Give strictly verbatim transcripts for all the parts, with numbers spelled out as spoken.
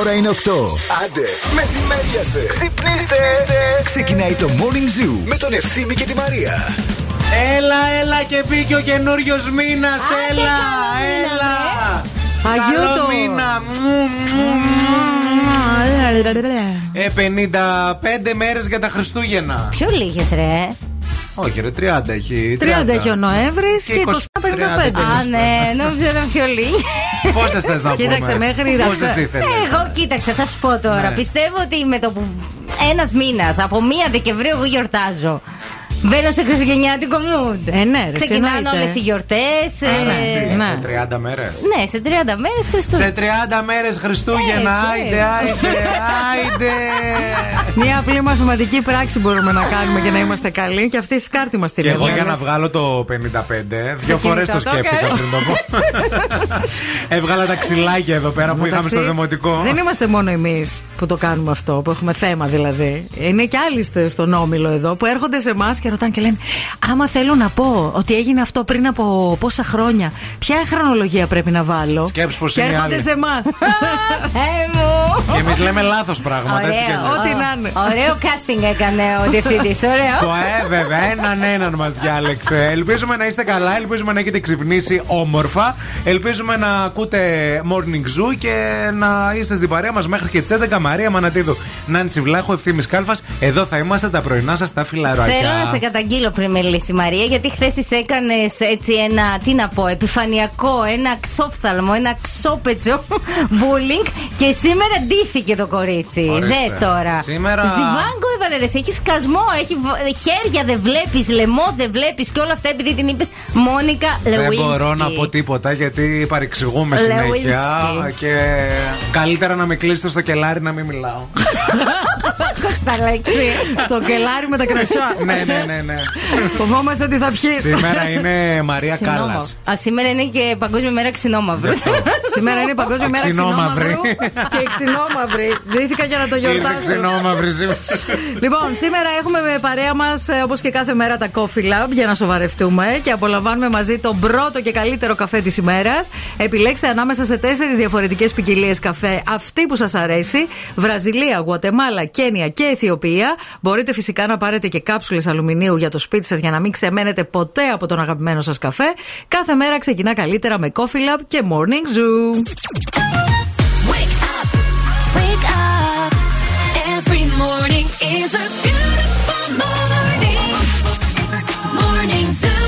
ώρα είναι οκτώ. Άντε, μεσημέριασε. Ξυπνήστε. Ξεκινάει το Morning Zoo με τον Ευθύμη και τη Μαρία. Έλα, έλα και μπήκε ο καινούριος μήνας. Έλα, έλα. Καλό μήνα. Ε, πενήντα πέντε μέρες για τα Χριστούγεννα. Πιο λίγες ρε. Όχι ρε, τριάντα έχει. τριάντα έχει ο Νοέμβρης και είκοσι πέντε. Α, ναι, νόμιζα ήταν πιο λίγοι. Πόσες θες να πούμε? Κοίταξε μέχρι Πόσες ήθελες? Εγώ κοίταξε, θα σου πω τώρα. Πιστεύω ότι με το που ένας μήνας, από πρώτη Δεκεμβρίου εγώ γιορτάζω. Μπαίνω σε χριστουγεννιάτικο mood. Ε, ναι, ρε, ξεκινάνε όλες οι γιορτές. Ε, ε, ναι. Σε τριάντα μέρες. Ναι, σε τριάντα μέρες Χριστούγεννα. Σε τριάντα μέρες Χριστούγεννα. Άιντε, άιντε, άιντε. Μια απλή μαθηματική πράξη μπορούμε να κάνουμε για να είμαστε καλοί. Και αυτή η σκάρτη μας τη λέει. Και εγώ για να βγάλω το πενήντα πέντε, δύο φορές το σκέφτηκα πριν το πω. Έβγαλα τα ξυλάκια εδώ πέρα που είχαμε στο δημοτικό. Δεν είμαστε μόνο εμείς που το κάνουμε αυτό, που έχουμε θέμα δηλαδή. Είναι και άλλοι στον όμιλο εδώ που έρχονται σε εμάς και ρωτάνε και λένε: άμα θέλω να πω ότι έγινε αυτό πριν από πόσα χρόνια, ποια χρονολογία πρέπει να βάλω? Σκέψου πως είναι άλλη. Σε εμάς. Και εμείς λέμε λάθος πράγματα. Ό,τι να είναι. Ωραίο casting έκανε ο διευθυντής. Το ε, βέβαια, έναν έναν μας διάλεξε. Ελπίζουμε να είστε καλά, ελπίζουμε να έχετε ξυπνήσει όμορφα. Ελπίζουμε να ακούτε Morning Zoo και να είστε στην παρέα μας μέχρι και τις έντεκα. Μαρία Μανατίδου, Νάντση Βλάχου, Ευθύμης Κάλφας. Εδώ θα είμαστε τα πρωινά σας τα φιλαράκια. Θέλω να σε καταγγείλω πριν μιλήσει Μαρία, γιατί χθες της έκανες έτσι ένα, τι να πω, επιφανειακό, ένα ξόφθαλμο, ένα ξόπετσο bullying και σήμερα ντύθηκε το κορίτσι. Δες τώρα. Σήμερα... Ζιβάγκο έβαλε ρε, έχει σκασμό, έχει χέρια δεν βλέπεις, λαιμό δεν βλέπεις και όλα αυτά επειδή την είπες Μόνικα Λεβουίνσκι. Δεν μπορώ να πω τίποτα γιατί παρεξηγούμε συνέχεια και καλύτερα να με κλείσετε στο κελάρι να μην μιλάω. Στο κελάρι με τα κρασιά. Ναι, ναι, ναι, ναι. Φοβόμαστε ότι θα πιείς. Σήμερα είναι Μαρία Κάλλας. Α, σήμερα είναι και Παγκόσμια Μέρα Ξινόμαυρου. Σήμερα είναι Παγκόσμια Μέρα Ξινόμαυρου. Και ξινόμαυρη. Βρήθηκα για να το γιορτάσω. Ξινόμαυρη σήμερα. Λοιπόν, σήμερα έχουμε με παρέα μας, όπως και κάθε μέρα, τα Coffee Lab για να σοβαρευτούμε και απολαμβάνουμε μαζί τον πρώτο και καλύτερο καφέ της ημέρας. Επιλέξτε ανάμεσα σε τέσσερις διαφορετικές ποικιλίες καφέ αυτή που σας αρέσει. Βραζιλία, Γουατεμάλα, Κένια και Αιθιοπία. Μπορείτε φυσικά να πάρετε και κάψουλες αλουμινίου για το σπίτι σας για να μην ξεμένετε ποτέ από τον αγαπημένο σας καφέ. Κάθε μέρα ξεκινά καλύτερα με Coffee Lab και Morning Zoo. Wake up, wake up. Every morning is a beautiful morning. Morning Zoo.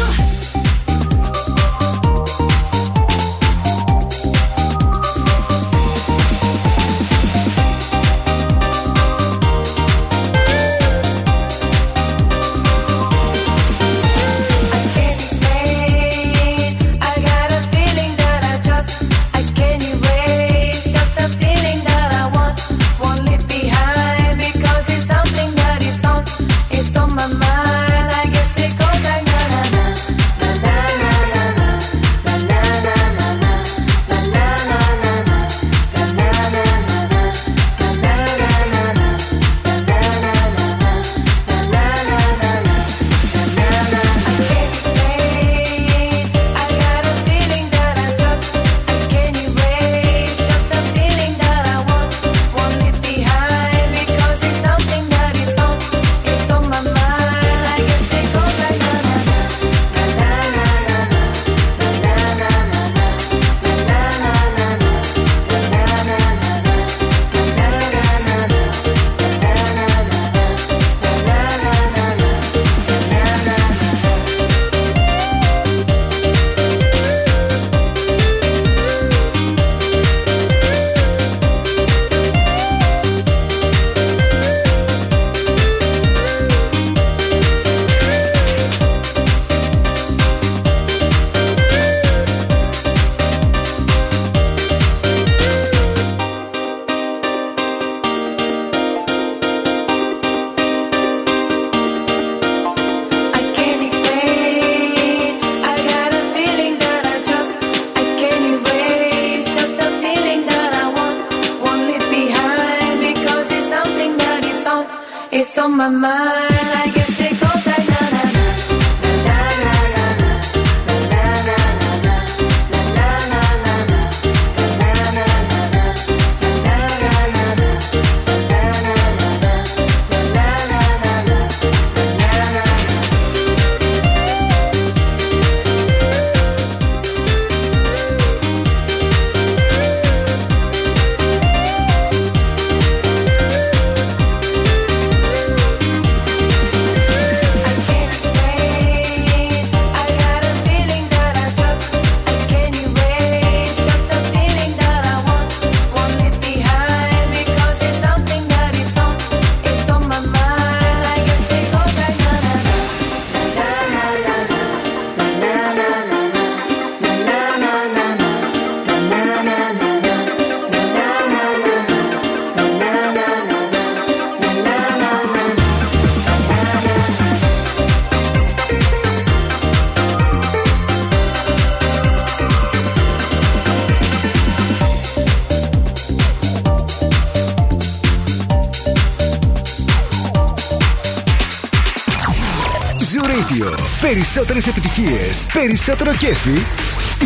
Περισσότερες επιτυχίες, περισσότερο κέφι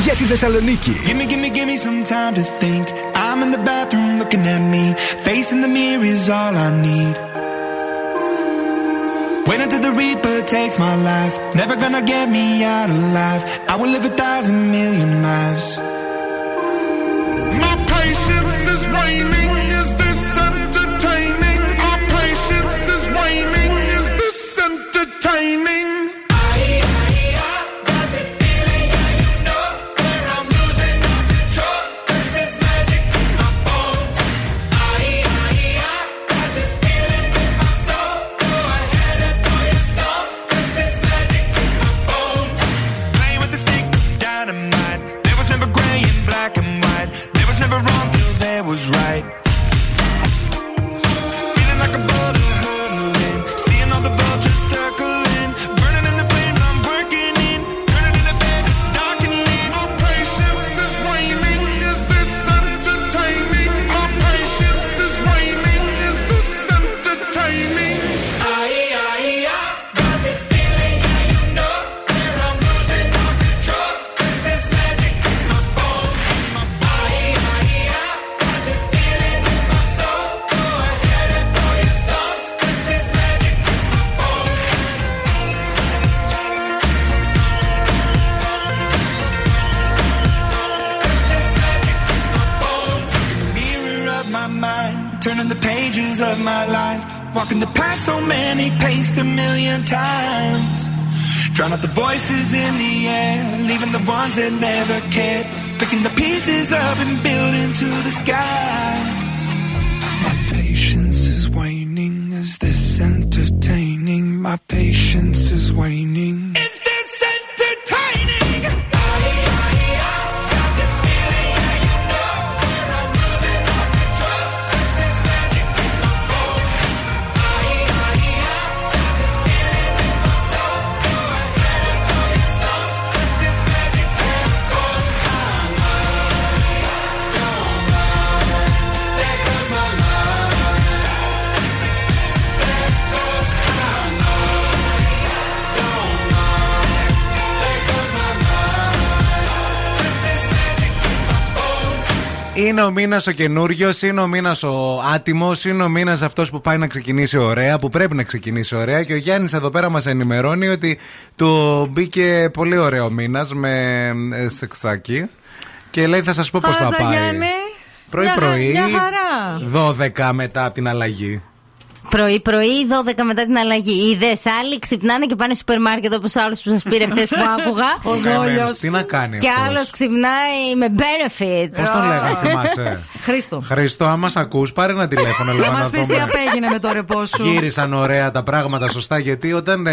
για τη Θεσσαλονίκη. Give me, give me, give me some time to think. I'm in the bathroom looking at me. Facing the mirror is all I need. Wait until the reaper takes my life. Never gonna get me out of life. I will live a thousand million lives. My patience is waning. Is this entertaining? My patience is waning. Is this entertaining? Drown out the voices in the air, leaving the ones that never cared, picking the pieces up and building to the sky. My patience is waning, is this entertaining? My patience is waning. Is this entertaining? Got this feeling, yeah, you know that I'm losing all control, 'cause there's magic in my bones. Got this feeling in my soul. Είναι ο μήνας ο καινούριος, είναι ο μήνας ο άτιμος, είναι ο μήνας αυτός που πάει να ξεκινήσει ωραία, που πρέπει να ξεκινήσει ωραία. Και ο Γιάννης εδώ πέρα μας ενημερώνει ότι του μπήκε πολύ ωραίο μήνας με σεξάκι. Και λέει θα σας πω πώς θα πάει. Πρωί-πρωί, δώδεκα μετά από την αλλαγή. Πρωί-πρωί, δώδεκα μετά την αλλαγή. Είδες, άλλοι ξυπνάνε και πάνε στο σούπερ μάρκετ όπως ο άλλος που σας πήρε χθες που άκουγα. Ο Δόλιος. Τι να κάνει. Και άλλος ξυπνάει με benefits. Πώς το λέγανε, θυμάσαι. Χρήστο. Χρήστο, άμα σ' ακούς, πάρε ένα τηλέφωνο. Να μας πεις τι απέγινε με το ρεπό σου. Γύρισαν ωραία τα πράγματα, σωστά. Γιατί όταν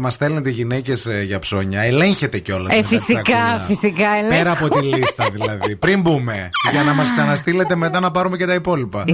μας στέλνετε γυναίκες για ψώνια, ελέγχετε κιόλας. Ε, φυσικά, φυσικά. Πέρα από τη λίστα δηλαδή. Πριν μπούμε. Για να μας ξαναστείλετε μετά να πάρουμε και τα υπόλοιπα.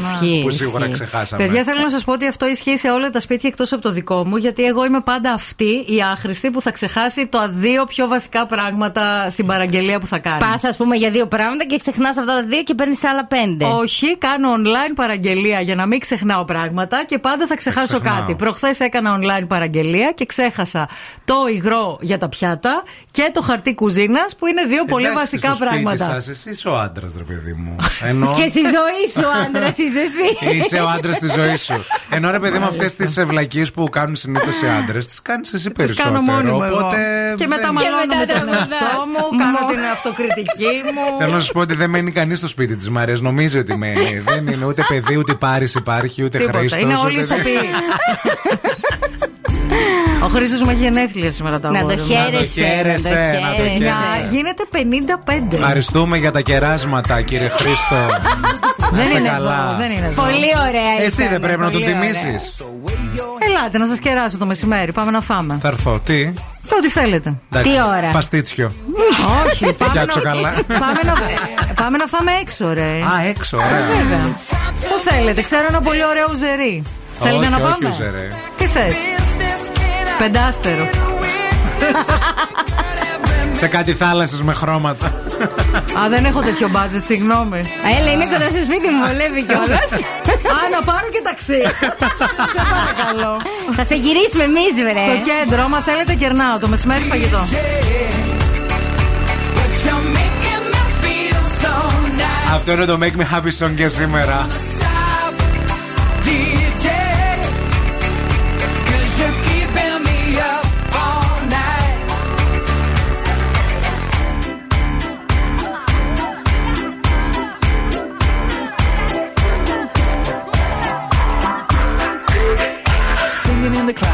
Που σίγουρα ξεχάσαμε. Παιδιά, θέλω να σας πω ότι αυτό ισχύει σε όλα τα σπίτια εκτός από το δικό μου, γιατί εγώ είμαι πάντα αυτή η άχρηστη που θα ξεχάσει τα δύο πιο βασικά πράγματα στην παραγγελία που θα κάνει. Πας, ας πούμε, για δύο πράγματα και ξεχνάς αυτά τα δύο και παίρνεις άλλα πέντε. Όχι, κάνω online παραγγελία για να μην ξεχνάω πράγματα και πάντα θα ξεχάσω Εξεχνάω. κάτι. Προχθές έκανα online παραγγελία και ξέχασα το υγρό για τα πιάτα και το χαρτί κουζίνας, που είναι δύο Εντάξει, πολύ βασικά στο πράγματα. Σας, εσύ είσαι ο άντρας, ρε παιδί μου. Ενώ... και στη ζωή σου άντρας είσαι εσύ. Είσαι ο άντρας στη ζωή σου. Ενώ ρε παιδί μου, αυτές τις ευλακίες που κάνουν συνήθως οι άντρες, τις κάνεις εσύ περισσότερο. Τις κάνω μόνη μου. Και μετά μαλώνω με τον εαυτό μου, κάνω την αυτοκριτική μου. Θέλω να σας πω ότι δεν μένει κανείς στο σπίτι της Μαρίας. Νομίζει ότι μένει. Δεν είναι ούτε παιδί, ούτε Πάρης υπάρχει, ούτε Χρήστος. Είναι όλοι ηθοποιοί. Ο Χρήστος μου έχει γενέθλια σήμερα τα μόρια. Να το χαίρεσαι. Γίνεται πενήντα πέντε. Ευχαριστούμε για τα κεράσματα, κύριε Χρήστο. Δεν είναι εδώ, δεν είναι εδώ. Πολύ ωραία. Εσύ δεν πρέπει να τον τιμήσεις. Ελάτε να σας κεράσω το μεσημέρι. Πάμε να φάμε. Θα έρθω. Τι? Το ό,τι θέλετε. Τι ώρα? Παστίτσιο. Όχι, πάμε να φάμε έξω, ρε. Α, έξω, ρε. Το θέλετε. Ξέρω ένα πολύ ωραίο ουζερί. Θέλετε να πάμε? Τι θες? Πεντάστερο. Σε κάτι θάλασσες με χρώματα. Α, δεν έχω τέτοιο budget, συγγνώμη. Έλα, είναι κοντά στο σπίτι μου, βολεύει κιόλας. Α, να πάρω και ταξί. Σε παρακαλώ. Θα σε γυρίσουμε εμείς, βρε. Στο κέντρο, άμα θέλετε, κερνάω το μεσημέρι φαγητό. Αυτό είναι το Make Me Happy Song για σήμερα.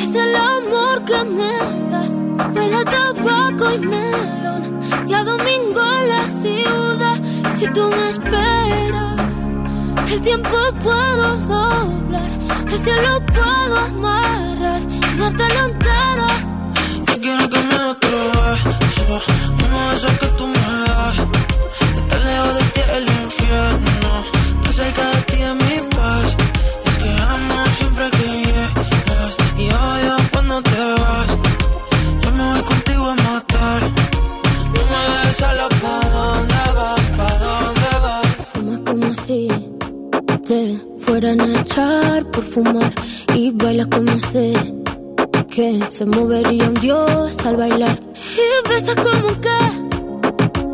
Esta el amor que me das. Huele a tabaco y melón. Ya domingo en la ciudad. Si tú me esperas, el tiempo puedo doblar. El cielo puedo amarrar y darte la entera. Yo quiero que me des otro beso, uno de esos que tú me das. Estar lejos de ti es el infierno, estar cerca de ti es mi paz. Es que amo siempre que llegas y odio cuando te vas. Yo me voy contigo a matar, no me dejes solo. ¿Pa' dónde vas? ¿Pa' dónde vas? Fumas como si te fueran a echar por fumar y bailas como sé que se movería un dios al bailar y besas como que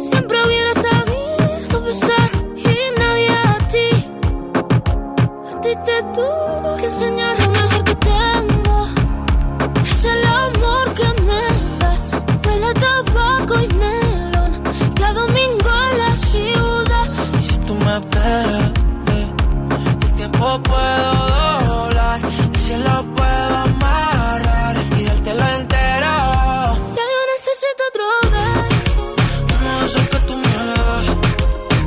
siempre hubiera sabido besar y nadie a ti, a ti te tuvo que enseñar. Lo mejor que tengo es el amor que me das, huele a tabaco y melón, cada domingo en la ciudad. Y si tú me esperas, o puedo doblar, el cielo puedo amarrar y dártelo entero. Ya yo necesito otro beso, uno de esos que tú me das.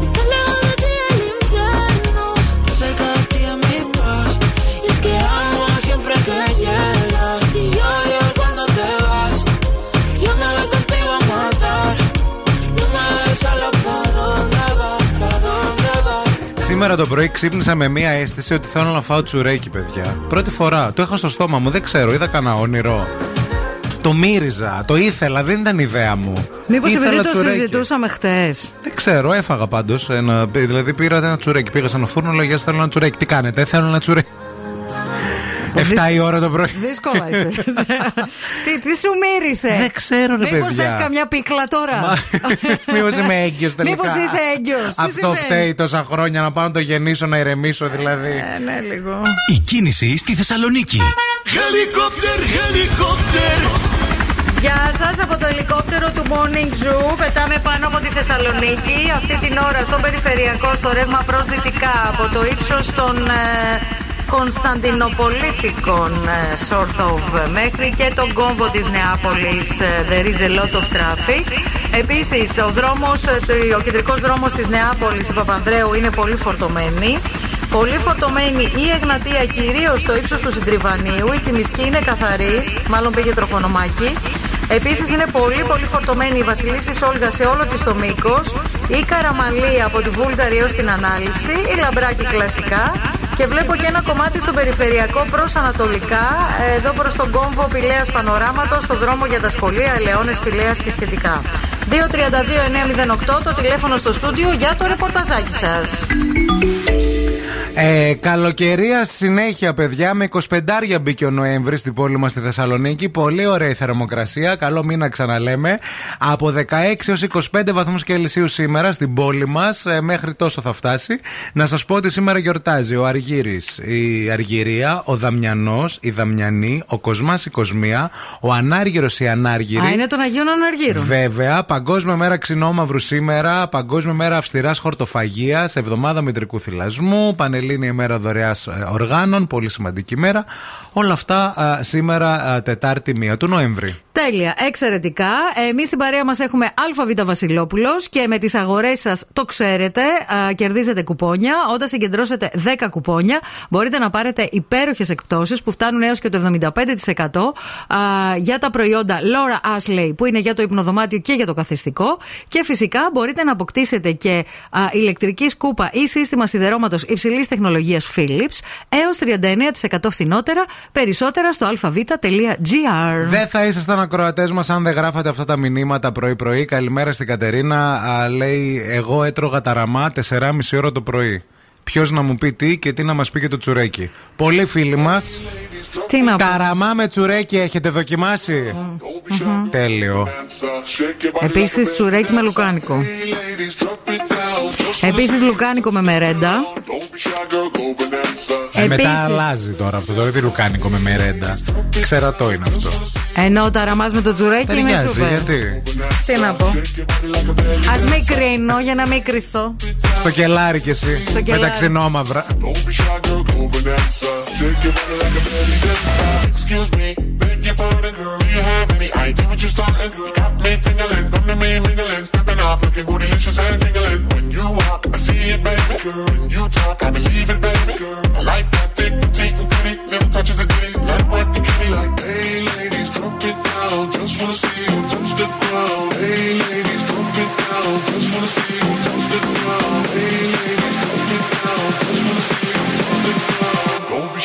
Estar lejos de ti es el infierno, estar cerca de ti es mi paz. Y es que amo siempre que llegas y odio cuando te vas. Yo me voy contigo a matar, no me dejes solo. ¿Pa' dónde vas? ¿Pa' dónde vas? Σήμερα το πρωί ξύπνησα με μία αίσθηση ότι θέλω να φάω τσουρέκι, παιδιά. Πρώτη φορά. Το είχα στο στόμα μου, δεν ξέρω, είδα κανένα όνειρο. Το μύριζα, το ήθελα, δεν ήταν ιδέα μου. Μήπως επειδή το τσουρέκι συζητούσαμε χτες. Δεν ξέρω, έφαγα πάντως. Ένα, δηλαδή πήρα ένα τσουρέκι. Πήγα σε ένα φούρνο, λέω: θέλω ένα τσουρέκι. Τι κάνετε, θέλω ένα τσουρέκι. εφτά η ώρα το πρωί. Δύσκολα είσαι. τι, τι σου μύρισε. Δεν ξέρω, ρε παιδί. Μήπως θες καμιά πίκλα τώρα. Μήπως είμαι έγκυος τελικά. Μήπως είσαι έγκυος. Αυτό φταίει τόσα χρόνια να πάω να το γεννήσω, να ηρεμήσω δηλαδή. Ναι, ναι, λίγο. Η κίνηση στη Θεσσαλονίκη. Χελικόπτερ, χελικόπτερ. Γεια σας από το ελικόπτερο του Morning Zoo. Πετάμε πάνω από τη Θεσσαλονίκη. Αυτή την ώρα στον περιφερειακό, στο ρεύμα προς δυτικά, από το ύψος των Κωνσταντινοπολίτικων sort of, μέχρι και τον κόμβο της Νεάπολης. There is a lot of traffic. Επίσης ο, δρόμος, ο κεντρικός δρόμος της Νεάπολης, η Παπανδρέου, είναι πολύ φορτωμένη. Πολύ φορτωμένη η Εγνατία, κυρίως στο ύψος του Συντριβανίου. Η Τσιμισκή είναι καθαρή, μάλλον πήγε τροχονομάκι. Επίσης είναι πολύ πολύ φορτωμένη η Βασιλίσσης Όλγα σε όλο της το μήκος. Η Καραμαλή από τη Βούλγαρη έως την Ανάληψη. Η Λαμπράκη κλασικά. Και βλέπω και ένα κομμάτι στον περιφερειακό προς ανατολικά, εδώ προς τον κόμβο Πηλαίας Πανοράματος, στον δρόμο για τα σχολεία, Ελαιώνες, Πηλαίας και σχετικά. δύο τρία δύο εννιά μηδέν οκτώ το τηλέφωνο στο στούντιο για το ρεπορταζάκι σας. Ε, καλοκαιρία συνέχεια, παιδιά. Με είκοσι πέντε μπήκε ο Νοέμβρη στην πόλη μας στη Θεσσαλονίκη. Πολύ ωραία η θερμοκρασία. Καλό μήνα, ξαναλέμε. Από δεκαέξι έως είκοσι πέντε βαθμούς Κελσίου σήμερα στην πόλη μας. Ε, μέχρι τόσο θα φτάσει. Να σας πω ότι σήμερα γιορτάζει ο Αργύρης, η Αργυρία, ο Δαμιανός, η Δαμιανή, ο Κοσμάς, η Κοσμία, ο Ανάργυρος, η Ανάργυρη. Α, είναι των Αγίων Αναργύρων. Βέβαια. Παγκόσμια μέρα ξινόμαυρου σήμερα. Παγκόσμια μέρα αυστηράς χορτοφαγίας. Εβδομάδα μητρικού θυλασμού. Είναι η μέρα δωρεάς οργάνων, πολύ σημαντική μέρα. Όλα αυτά α, σήμερα α, Τετάρτη πρώτη του Νοέμβρη. Τέλεια, εξαιρετικά. Εμείς στην παρέα μας έχουμε Α Β Βασιλόπουλος και με τις αγορές σας το ξέρετε, α, κερδίζετε κουπόνια. Όταν συγκεντρώσετε δέκα κουπόνια, μπορείτε να πάρετε υπέροχες εκπτώσεις που φτάνουν έως και το εβδομήντα πέντε τοις εκατό α, για τα προϊόντα Laura Ashley που είναι για το υπνοδωμάτιο και για το καθιστικό. Και φυσικά μπορείτε να αποκτήσετε και α, ηλεκτρική σκούπα ή σύστημα σιδερώματος υψηλής τεχνολογίας Philips έως τριάντα εννιά τοις εκατό φθηνότερα. Περισσότερα στο α β τελεία τζι αρ. Δεν θα ήσασταν ακροατές μας αν δεν γράφατε αυτά τα μηνύματα πρωί-πρωί. Καλημέρα στην Κατερίνα. Α, λέει: εγώ έτρωγα ταραμά τεσσεράμισι ώρα το πρωί. Ποιος να μου πει τι και τι να μας πει και το τσουρέκι. Πολλοί φίλοι μας. Τι να πω. Ταραμά με τσουρέκι έχετε δοκιμάσει. Mm. Mm-hmm. Τέλειο. Επίσης τσουρέκι με λουκάνικο. Επίσης λουκάνικο με μερέντα. Ε, Επίσης... Μετά αλλάζει τώρα αυτό. Τώρα δεν λουκάνικο με μερέντα. Ξερατό είναι αυτό. Ενώ ταραμάς με το τσουρέκι είναι σούπερ. Γιατί. Τι να πω. Ας μην κρίνω για να μην κρυθώ. Στο κελάρι κι εσύ. Στο κελάρι. Με τα ξινόμαυρα. Excuse me. freaking booty and she's hand jingling. When you walk, I see it, baby. Girl, when you talk, I believe it, baby. Girl, I like that thick, petite, and pretty. Little touches of ditty, let it work the kitty. Like, hey, ladies, drop it down. Just wanna see you touch the ground. Hey, ladies, drop it down. Just wanna see you touch the ground. Hey, ladies, drop it down. Just wanna see you touch the ground. Don't be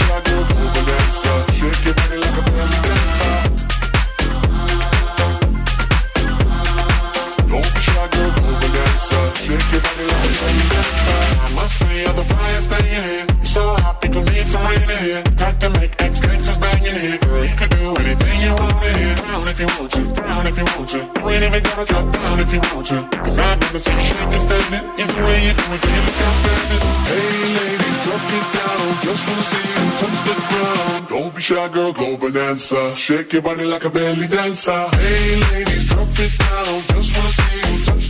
shy, girl, go bonanza. Shake your body like a belly dancer. Don't be shy, girl, go bonanza. Shake your body like a belly dancer. I must say you're the brightest thing in here. So hot, we could need some rain in here. Time to make X-Gaxes banging here. Girl, you could do anything you want in here. Down if you want to, down if you want to. You ain't even gotta drop down if you want to. Cause I've never seen a shake that's standing. Either way you do it, you look outstanding. Hey ladies, drop it down. Just wanna see you touch the ground. Don't be shy, girl, go bonanza. Shake your body like a belly dancer. Hey ladies, drop it down. Just wanna see you touch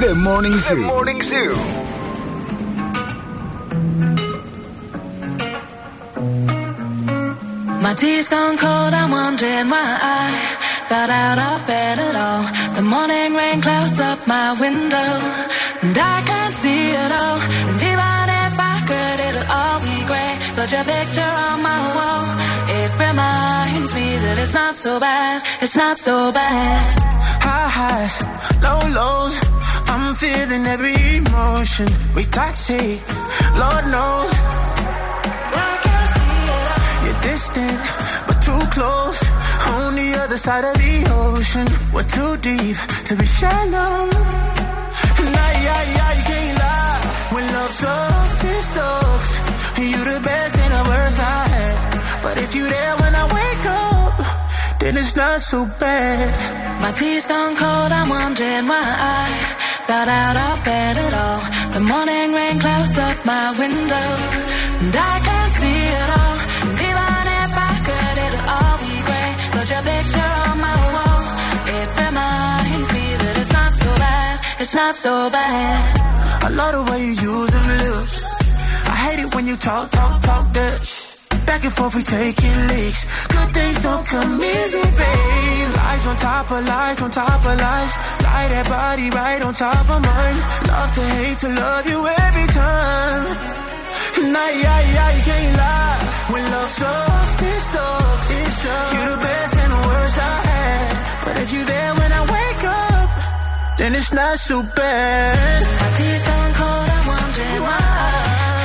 The Morning Zoo. The Morning Zoo. My tea's gone cold, I'm wondering why I got out of bed at all. The morning rain clouds up my window, and I can't see it all. And even if I could, it'll all be grey. But your picture on my wall, it reminds me that it's not so bad, it's not so bad. High highs, low lows, I'm feeling every emotion. We toxic, Lord knows. Distant, but too close. On the other side of the ocean, we're too deep to be shallow. Nah, yeah, yeah, you can't lie. When love sucks, it sucks. You the best and the worst I had. But if you there when I wake up, then it's not so bad. My tea's gone cold, I'm wondering why I got out of bed at all. The morning rain clouds up my window, and I can't see it all. Your picture on my wall, it reminds me that it's not so bad, it's not so bad. I love the way you use them lips. I hate it when you talk, talk, talk Dutch. Back and forth we taking leaks. Good things don't come easy, babe. Lies on top of lies, on top of lies. Lie that body right on top of mine. Love to hate to love you every time. Nah, yeah, yeah, you can't lie. When love sucks, it sucks. It sucks. You the best and the worst I had. But if you there when I wake up, then it's not so bad. My tea's gone cold, I'm wondering why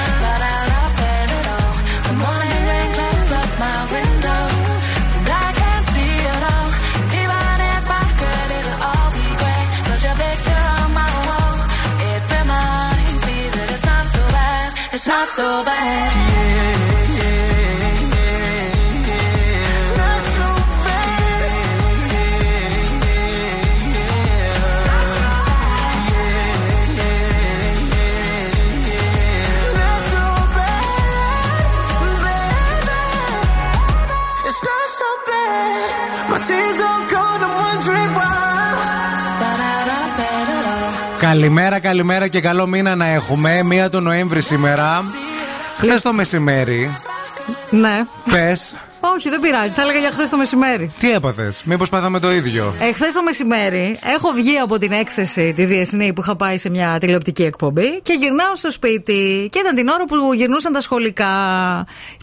I got out of bed at all. The morning rain clouds up my window, and I can't see it all. And even if I could, it'll all be great. But your picture on my wall, it reminds me that it's not so bad. It's not so bad. Yeah. Καλημέρα, καλημέρα και καλό μήνα να έχουμε. Μία του Νοέμβρη σήμερα. Χθες το μεσημέρι. Ναι. Πες. Όχι, δεν πειράζει. Θα έλεγα για χθες το μεσημέρι. Τι έπαθες, μήπως πάθαμε το ίδιο? Εχθές το μεσημέρι έχω βγει από την έκθεση τη διεθνή που είχα πάει σε μια τηλεοπτική εκπομπή και γυρνάω στο σπίτι. Και ήταν την ώρα που γυρνούσαν τα σχολικά.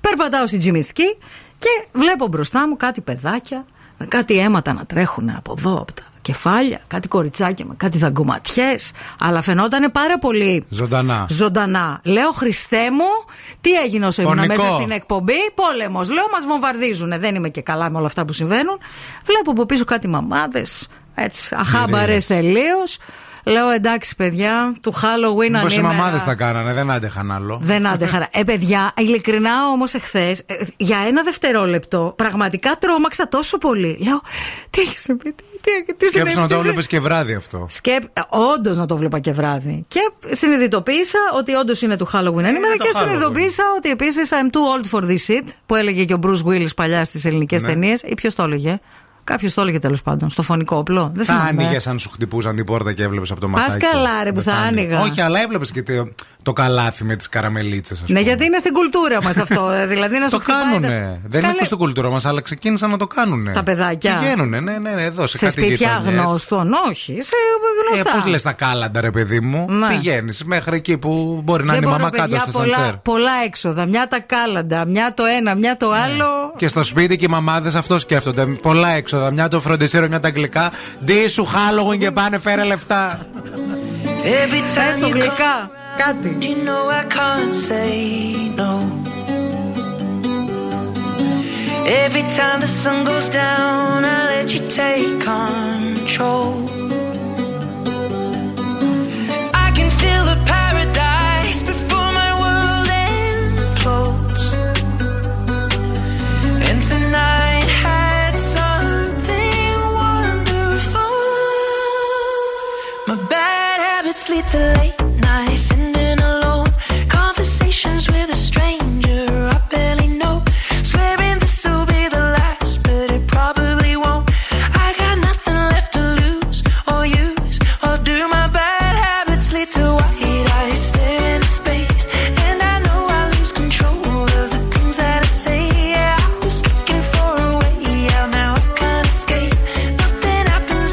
Περπατάω στην Τζιμισκή και βλέπω μπροστά μου κάτι παιδάκια. Κάτι αίματα να τρέχουν από εδώ, από τα κεφάλια, κάτι κοριτσάκια με κάτι δαγκωματιές, αλλά φαινότανε πάρα πολύ ζωντανά. ζωντανά. Λέω, Χριστέ μου, τι έγινε όσο ήμουν μέσα στην εκπομπή? Πόλεμος. Λέω, μας βομβαρδίζουνε. Δεν είμαι και καλά με όλα αυτά που συμβαίνουν. Βλέπω από πίσω κάτι μαμάδες, έτσι, αχάμπαρες τελείως. Λέω, εντάξει παιδιά, του Χάλογουιν ανήμερα. Μήπως οι μαμάδες τα κάνανε, δεν άντεχαν άλλο. Δεν άντεχαν. Ε, παιδιά, ειλικρινά όμως εχθές, ε, για ένα δευτερόλεπτο, πραγματικά τρόμαξα τόσο πολύ. Λέω, τι έχεις πει, τι, τι, τι σκέψου να το βλέπεις και βράδυ αυτό. Σκέπ... Όντως να το βλέπα και βράδυ. Και συνειδητοποίησα ότι όντως είναι του Χάλογουιν ανήμερα και συνειδητοποίησα ότι επίσης I'm too old for this shit, που έλεγε και ο Bruce Willis παλιά στις ελληνικές ναι. ταινίες. Ή ποιος το έλεγε? Κάποιος το έλεγε τέλος πάντων, στο φωνικό όπλο. Δεν θα άνοιγες αν σου χτυπούσαν την πόρτα και έβλεπες από το ματάκι? Πας καλά, ρε, που θα άνοιγα. Όχι, αλλά έβλεπες και το, το καλάθι με τις καραμελίτσες, ας πούμε. Ναι, γιατί είναι στην κουλτούρα μας αυτό. Δηλαδή να σου το κάνουνε. Τα... Δεν Καλέ... είναι στην κουλτούρα μας, αλλά ξεκίνησαν να το κάνουνε. Τα παιδάκια. Πηγαίνουνε, ναι, ναι, ναι, εδώ σε, σε κάτι γειτονιές. Σε σπίτια γνώστων, όχι, σε γνωστά. Ε, πώς λες τα κάλαντα, ρε παιδί μου. Πηγαίνεις μέχρι εκεί που μπορεί να είναι η μαμά κάτω στο σαντσέρ. Πολλά έξοδα. Μια τα κάλαντα, μια το ένα, μια το άλλο. Και στο σπίτι και οι μαμάδες αυτό σκέφτονται. Πολλά έξοδα. Μια το φροντιστήριο, μια τα αγγλικά. Ντί σου Χάλογουιν και πάνε, φέρε λεφτά. Πες το γλυκά, κάτι. Every time the sun goes down, I let you take control. I can feel the paradise before my world implodes. And tonight lead to late nights, sitting alone, conversations with a stranger I barely know, swearing this will be the last, but it probably won't. I got nothing left to lose, or use, or do. My bad habits lead to white eyes, staring at space, and I know I lose control of the things that I say. Yeah, I was looking for a way out, now I can't escape. Nothing happens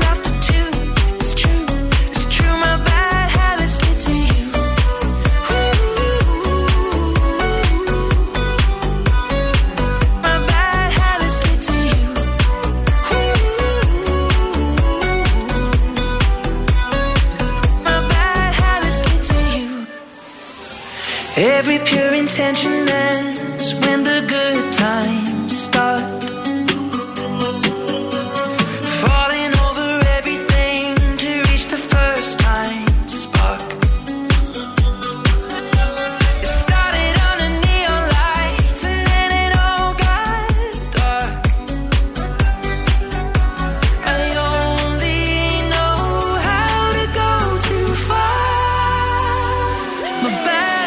after two, it's true, it's true, my bad. Every pure intention ends when the good times start. Falling over everything to reach the first time spark. It started under neon lights and then it all got dark. I only know how to go too far. My back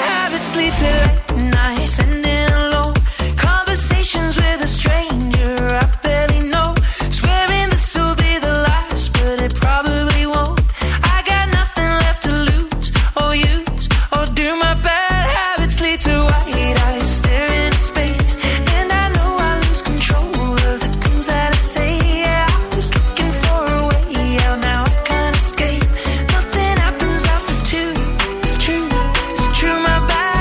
lead to late nights, ending alone, conversations with a stranger I barely know, swearing this will be the last, but it probably won't. I got nothing left to lose, or use, or do. My bad habits lead to white eyes, staring at space, and I know I lose control of the things that I say. Yeah, I was looking for a way out, now I can't escape. Nothing happens after two, it's true, it's true,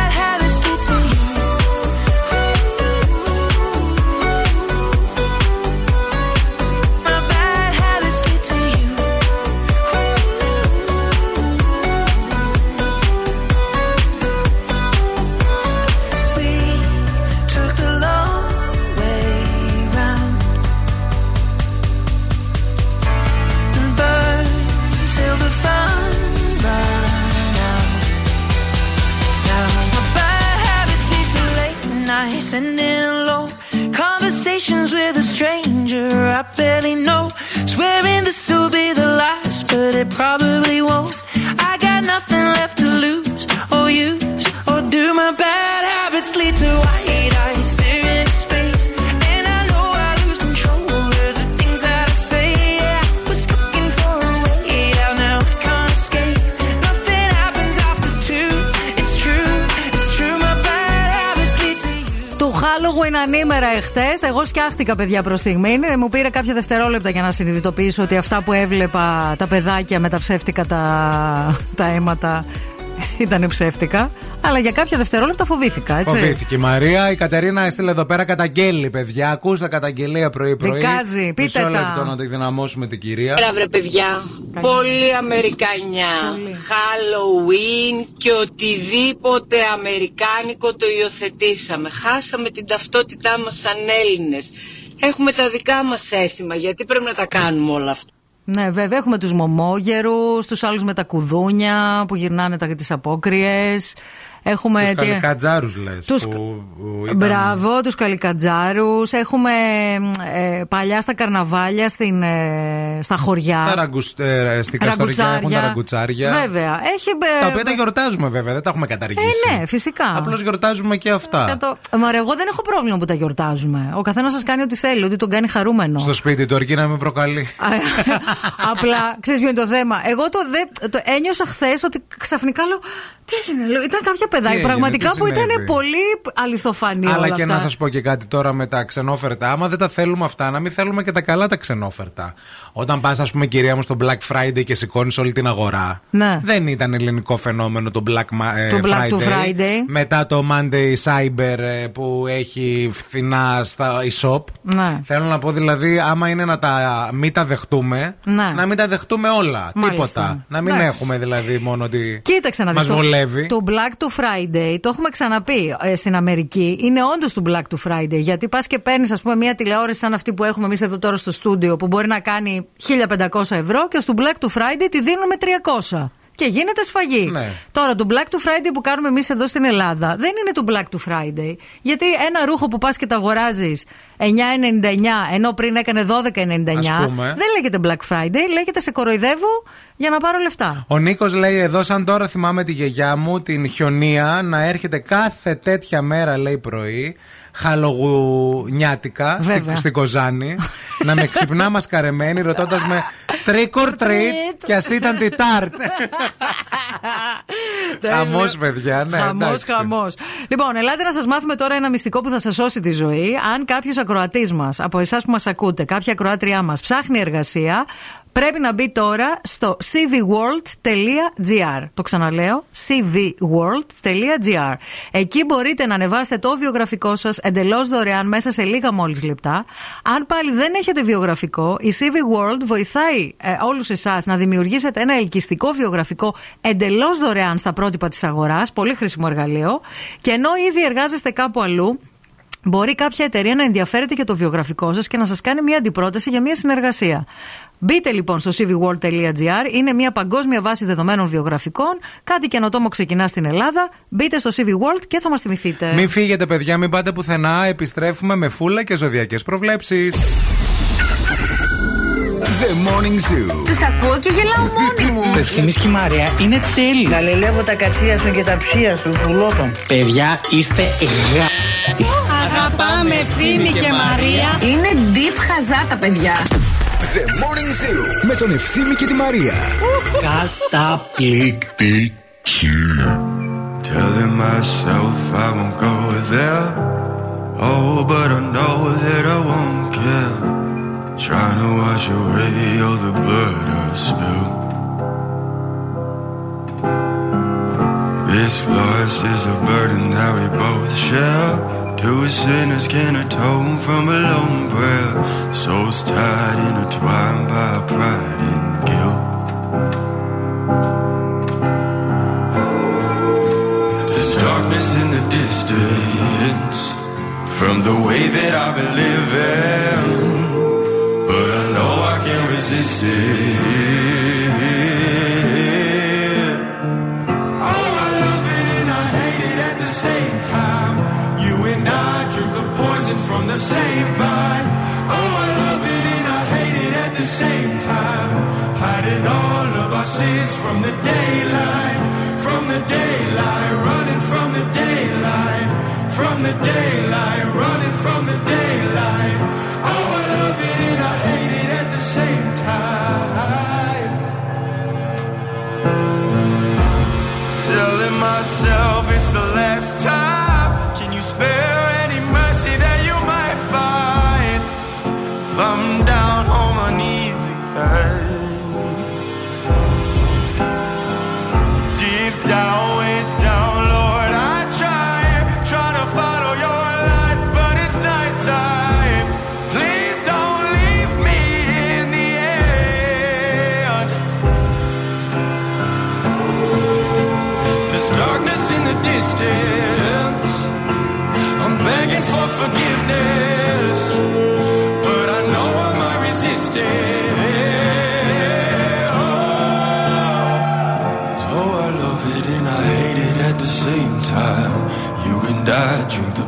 my bad. Sending alone, conversations with a stranger I barely know, swearing this will be the last, but it probably won't. I got nothing left to lose, or use, or do. My bad habits lead to white eyes, staring at space. Χάλογουιν ανήμερα εχθές. Εγώ σκιάχτηκα, παιδιά, προς στιγμή. Μου πήρε κάποια δευτερόλεπτα για να συνειδητοποιήσω ότι αυτά που έβλεπα τα παιδάκια με τα ψεύτικα τα, τα αίματα ήταν ψεύτικα, αλλά για κάποια δευτερόλεπτα φοβήθηκα. Έτσι. Φοβήθηκε η Μαρία. Η Κατερίνα έστειλε εδώ πέρα καταγγέλει, παιδιά. Ακούστε καταγγελία πρωί-πρωί. Δικάζει, πείτε τα. Μισό λεπτό να τη δυναμώσουμε την κυρία. Μπράβο, παιδιά. Καλή. Πολύ Αμερικανιά. Halloween και οτιδήποτε αμερικάνικο το υιοθετήσαμε. Χάσαμε την ταυτότητά μας σαν Έλληνες. Έχουμε τα δικά μας έθιμα. Γιατί πρέπει να τα κάνουμε όλα αυτά? Ναι, βέβαια, έχουμε τους μωμόγερους, τους άλλους με τα κουδούνια που γυρνάνε τα, τις απόκριες. Έχουμε τους καλικατζάρους, λες. Τους... Που, που ήταν... Μπράβο, τους καλικατζάρους. Έχουμε ε, παλιά στα καρναβάλια, στην, ε, στα χωριά. Τα ραγκουσ, ε, στην Καστοριά έχουν τα ραγκουτσάρια. Βέβαια. Έχει, ε, τα οποία ε, τα γιορτάζουμε, βέβαια, δεν τα έχουμε καταργήσει. Ε, ναι, φυσικά. Απλώς γιορτάζουμε και αυτά. Ε, το... Μα εγώ δεν έχω πρόβλημα που τα γιορτάζουμε. Ο καθένας σας κάνει ό,τι θέλει, ό,τι τον κάνει χαρούμενο. Στο σπίτι του, αρκεί να με προκαλεί. Απλά ξέρεις ποιο είναι το θέμα. Εγώ το, δε, το ένιωσα χθες ότι ξαφνικά λέω. Τι έγινε, ήταν κάποια παιδάκι yeah, πραγματικά που ήταν πολύ αληθοφανή. Αλλά όλα και αυτά. Να σας πω και κάτι τώρα με τα ξενόφερτα. Άμα δεν τα θέλουμε αυτά, να μην θέλουμε και τα καλά τα ξενόφερτα. Όταν πας, ας πούμε, κυρία μου, στο Black Friday και σηκώνεις όλη την αγορά. Ναι. Δεν ήταν ελληνικό φαινόμενο το Black, το Black Friday. Friday. Μετά το Monday Cyber που έχει φθηνά στα e-shop. Ναι. Θέλω να πω δηλαδή, άμα είναι να τα μην τα δεχτούμε, ναι. να μην τα δεχτούμε όλα. Μάλιστα. Τίποτα. Να μην ναι. έχουμε δηλαδή μόνο ότι μας βολεύει. Το Black to Friday, το έχουμε ξαναπεί ε, στην Αμερική, είναι όντως του Black to Friday. Γιατί πας και παίρνεις, ας πούμε, μια τηλεόραση σαν αυτή που έχουμε εμείς εδώ τώρα στο στούντιο, που μπορεί να κάνει χίλια πεντακόσια ευρώ και στο Black to Friday τη δίνουμε τριακόσια. Και γίνεται σφαγή. Ναι. Τώρα, το Black to Friday που κάνουμε εμείς εδώ στην Ελλάδα δεν είναι το Black to Friday. Γιατί ένα ρούχο που πας και τα αγοράζεις εννιά ενενήντα εννιά ενώ πριν έκανε δώδεκα ενενήντα εννιά, δεν λέγεται Black Friday, λέγεται σε κοροϊδεύω για να πάρω λεφτά. Ο Νίκος λέει εδώ, σαν τώρα θυμάμαι τη γιαγιά μου, την Χιονία, να έρχεται κάθε τέτοια μέρα, λέει, πρωί. Χαλογουνιάτικα στην στη Κοζάνη να με ξυπνά μασκαρεμένη ρωτώντας με trick or treat κι ας ήταν τη τάρτ. Χαμός, παιδιά, ναι. Χαμός, χαμός. Λοιπόν, ελάτε να σας μάθουμε τώρα ένα μυστικό που θα σας σώσει τη ζωή. Αν κάποιος ακροατής μας, από εσάς που μας ακούτε, κάποια ακροάτριά μας ψάχνει εργασία, πρέπει να μπει τώρα στο σι βι world τελεία τζι αρ. Το ξαναλέω, σι βι world τελεία τζι αρ. Εκεί μπορείτε να ανεβάσετε το βιογραφικό σας εντελώς δωρεάν μέσα σε λίγα μόλις λεπτά. Αν πάλι δεν έχετε βιογραφικό, η σι βι World βοηθάει ε, όλους εσάς να δημιουργήσετε ένα ελκυστικό βιογραφικό εντελώς δωρεάν στα πρότυπα της αγοράς. Πολύ χρήσιμο εργαλείο. Και ενώ ήδη εργάζεστε κάπου αλλού, μπορεί κάποια εταιρεία να ενδιαφέρεται για το βιογραφικό σας και να σας κάνει μια αντιπρόταση για μια συνεργασία. Μπείτε λοιπόν στο σι βι world τελεία τζι αρ, είναι μια παγκόσμια βάση δεδομένων βιογραφικών. Κάτι καινοτόμο ξεκινά στην Ελλάδα. Μπείτε στο σι βι world και θα μας θυμηθείτε. Μην φύγετε, παιδιά, μην πάτε πουθενά. Επιστρέφουμε με φούλα και ζωδιακές προβλέψεις. The Morning Zoo. Τους ακούω και γελάω μόνοι μου. Ο Ευθύμης και η Μαρία είναι τέλειοι. Γαλελεύω τα κατσία σου και τα ψία σου, πουλότων. Παιδιά, είστε γα... Αγαπάμε Ευθύμη και, και Μαρία. Είναι deep χαζά τα παιδιά. The Morning Zoo με τον Ευθύμη και τη Μαρία. Καταπληκτική. Telling myself I won't go there. Oh, but I know that I won't care. Trying to wash away all the blood I spilled. This loss is a burden that we both share. Two sinners can atone from a lone prayer. Souls tied, intertwined by pride and guilt. There's darkness in the distance from the way that I've been living, but I know I can't resist it. Oh, I love it and I hate it at the same time. You and I drink the poison from the same vine. Oh, I love it and I hate it at the same time. Hiding all of our sins from the daylight. From the daylight, running from the daylight. From the daylight, running from the daylight. Oh, I love it and I hate it at the same time. Telling myself it's the last time. Spare any mercy that you might find. If I'm down on my knees again, deep down. distance. I'm begging for forgiveness, but I know I'm not resisting. So I love it and I hate it at the same time. You and I drink the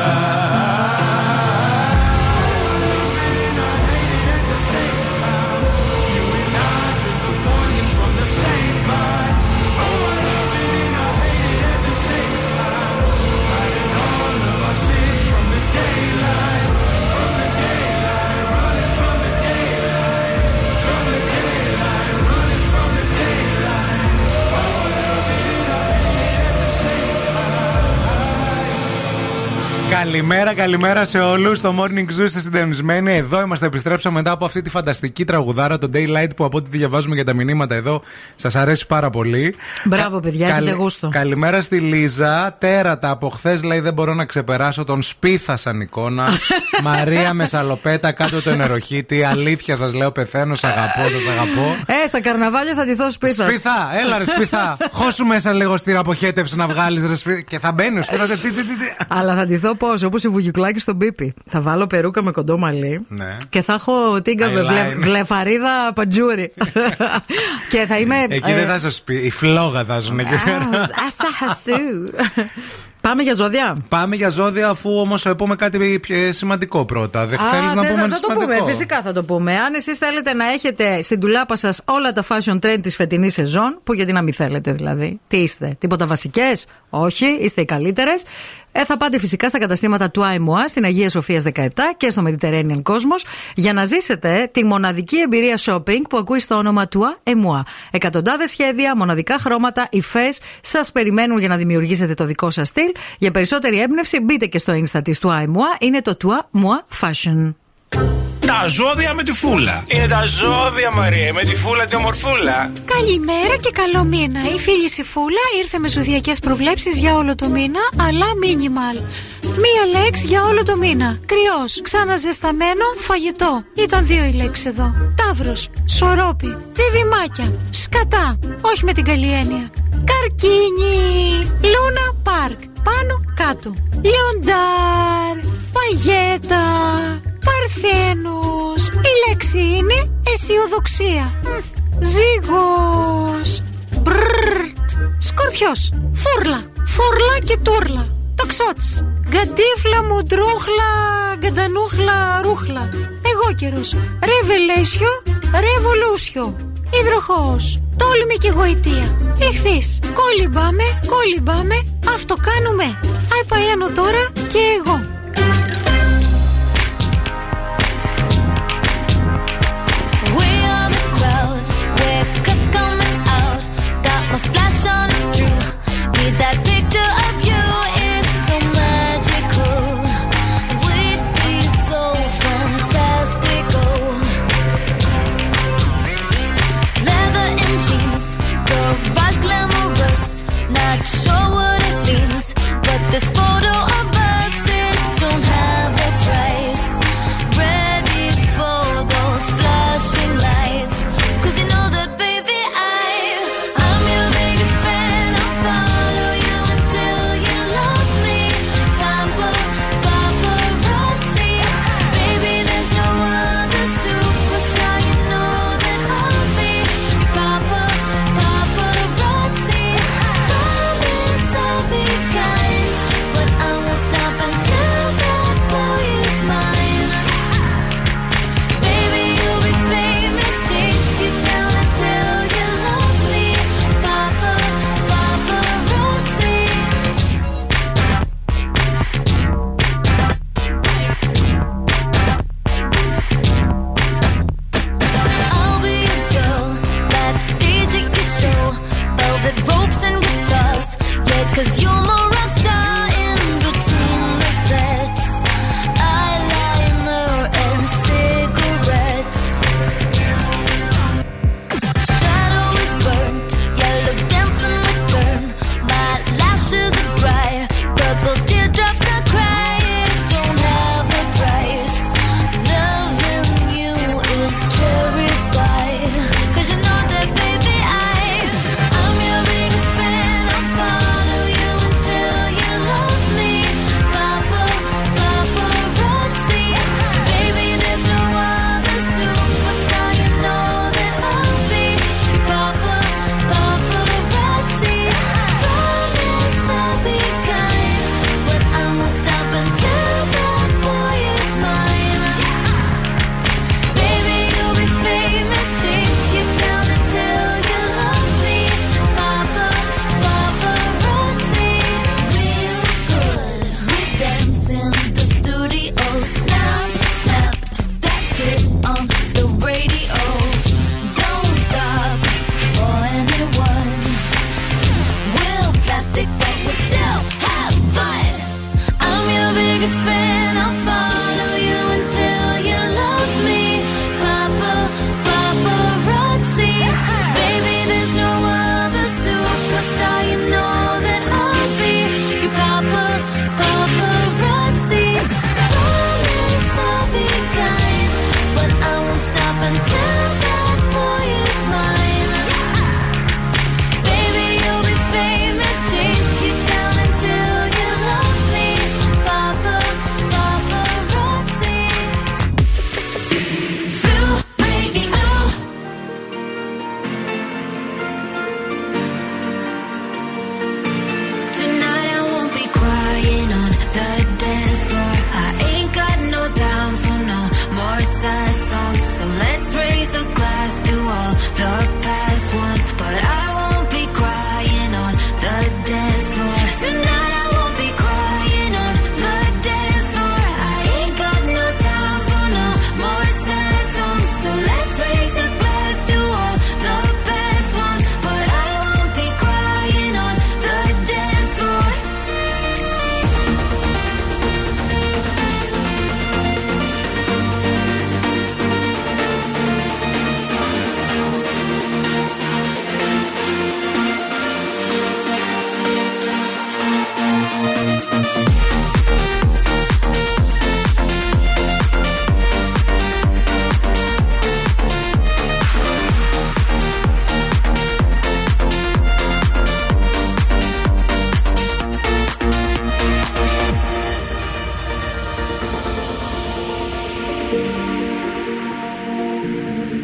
Καλημέρα, καλημέρα σε όλους. Στο Morning Zoo είστε συντονισμένοι. Εδώ είμαστε, επιστρέψαμε μετά από αυτή τη φανταστική τραγουδάρα, το Daylight, που από ό,τι διαβάζουμε για τα μηνύματα εδώ, σας αρέσει πάρα πολύ. Μπράβο, παιδιά, Κα... έχετε γούστο. Καλημέρα στη Λίζα. Τέρατα από χθες, λέει, δεν μπορώ να ξεπεράσω. Τον σπίθα σαν εικόνα. Μαρία με σαλοπέτα κάτω το ενεροχύτη. Αλήθεια σας λέω, πεθαίνω, σ' αγαπώ, σας αγαπώ. Ε, στα καρναβάλια θα ντυθώ σπίθα. Σπίθα, έλα ρε σπίθα. Χώσου μέσα λίγο στην αποχέτευση να βγάλεις ρε σπίθα. Και θα μπαίνει ο σπίθα. Αλλά θα ντυθώ πώς. Όπως η Βουγιουκλάκη στον Πίπι. Θα βάλω περούκα με κοντό μαλλί, ναι. Και θα έχω τίγκα βλε, βλεφαρίδα παντζούρι. Και θα είμαι. Εκεί δεν θα σας πει. Η φλόγα θα ζουν εκεί. Πάμε για ζώδια. Πάμε για ζώδια, αφού όμως θα πούμε κάτι σημαντικό πρώτα. Δεν θέλεις να δε, πούμε θα το σημαντικό. Πούμε, φυσικά θα το πούμε. Αν εσείς θέλετε να έχετε στην τουλάπα σας όλα τα fashion trend της φετινής σεζόν, που γιατί να μην θέλετε δηλαδή. Τι είστε, τίποτα βασικές? Όχι, είστε οι καλύτερες. Ε, θα πάτε φυσικά στα καταστήματα του ΑΕΜΟΑ στην Αγία Σοφίας δεκαεπτά και στο Mediterranean Cosmos για να ζήσετε τη μοναδική εμπειρία shopping που ακούει στο όνομα του ΑΕΜΟΑ. Εκατοντάδες σχέδια, μοναδικά χρώματα, υφές σας περιμένουν για να δημιουργήσετε το δικό σας στυλ. Για περισσότερη έμπνευση μπείτε και στο Insta της του ΑΕΜΟΑ, είναι το ΑΕΜΟΑ Fashion. Τα ζώδια με τη φούλα. Είναι τα ζώδια, Μαρία, με τη φούλα, τη ομορφούλα. Καλημέρα και καλό μήνα. Η φίλη η φούλα ήρθε με ζωδιακές προβλέψεις για όλο το μήνα, αλλά minimal. Μία λέξη για όλο το μήνα. Κρυός, ξαναζεσταμένο, φαγητό. Ήταν δύο οι λέξεις εδώ. Ταύρος, σορόπι, διδυμάκια, σκατά. Όχι με την καλή έννοια. Καρκίνι, Λούνα Πάρκ. Πάνω κάτω. Λιοντάρ, παγέτα, παρθένος. Η λέξη είναι αισιοδοξία. Ζύγος, μπρρρτ. Σκορπιός, φούρλα. Φούρλα και τούρλα. Τοξότς, γκαντίφλα, μουντρούχλα, γκαντανούχλα, ρούχλα. Εγώκερος, ρεβελέσιο, ρεβολούσιο. Υδροχόος, τόλμη και γοητεία. Εχθής, κόλυμπάμε, κόλυμπάμε, αυτό κάνουμε. Άι παένω τώρα και εγώ. Not sure what it means, but this photo of us, it don't have a price. Ready for those flashing lights, 'cause you know that baby I, I'm your biggest fan. I'll follow you until you love me. Papa, paparazzi. Baby, there's no other superstar, you know that I'll be. Papa, paparazzi. Be kind, but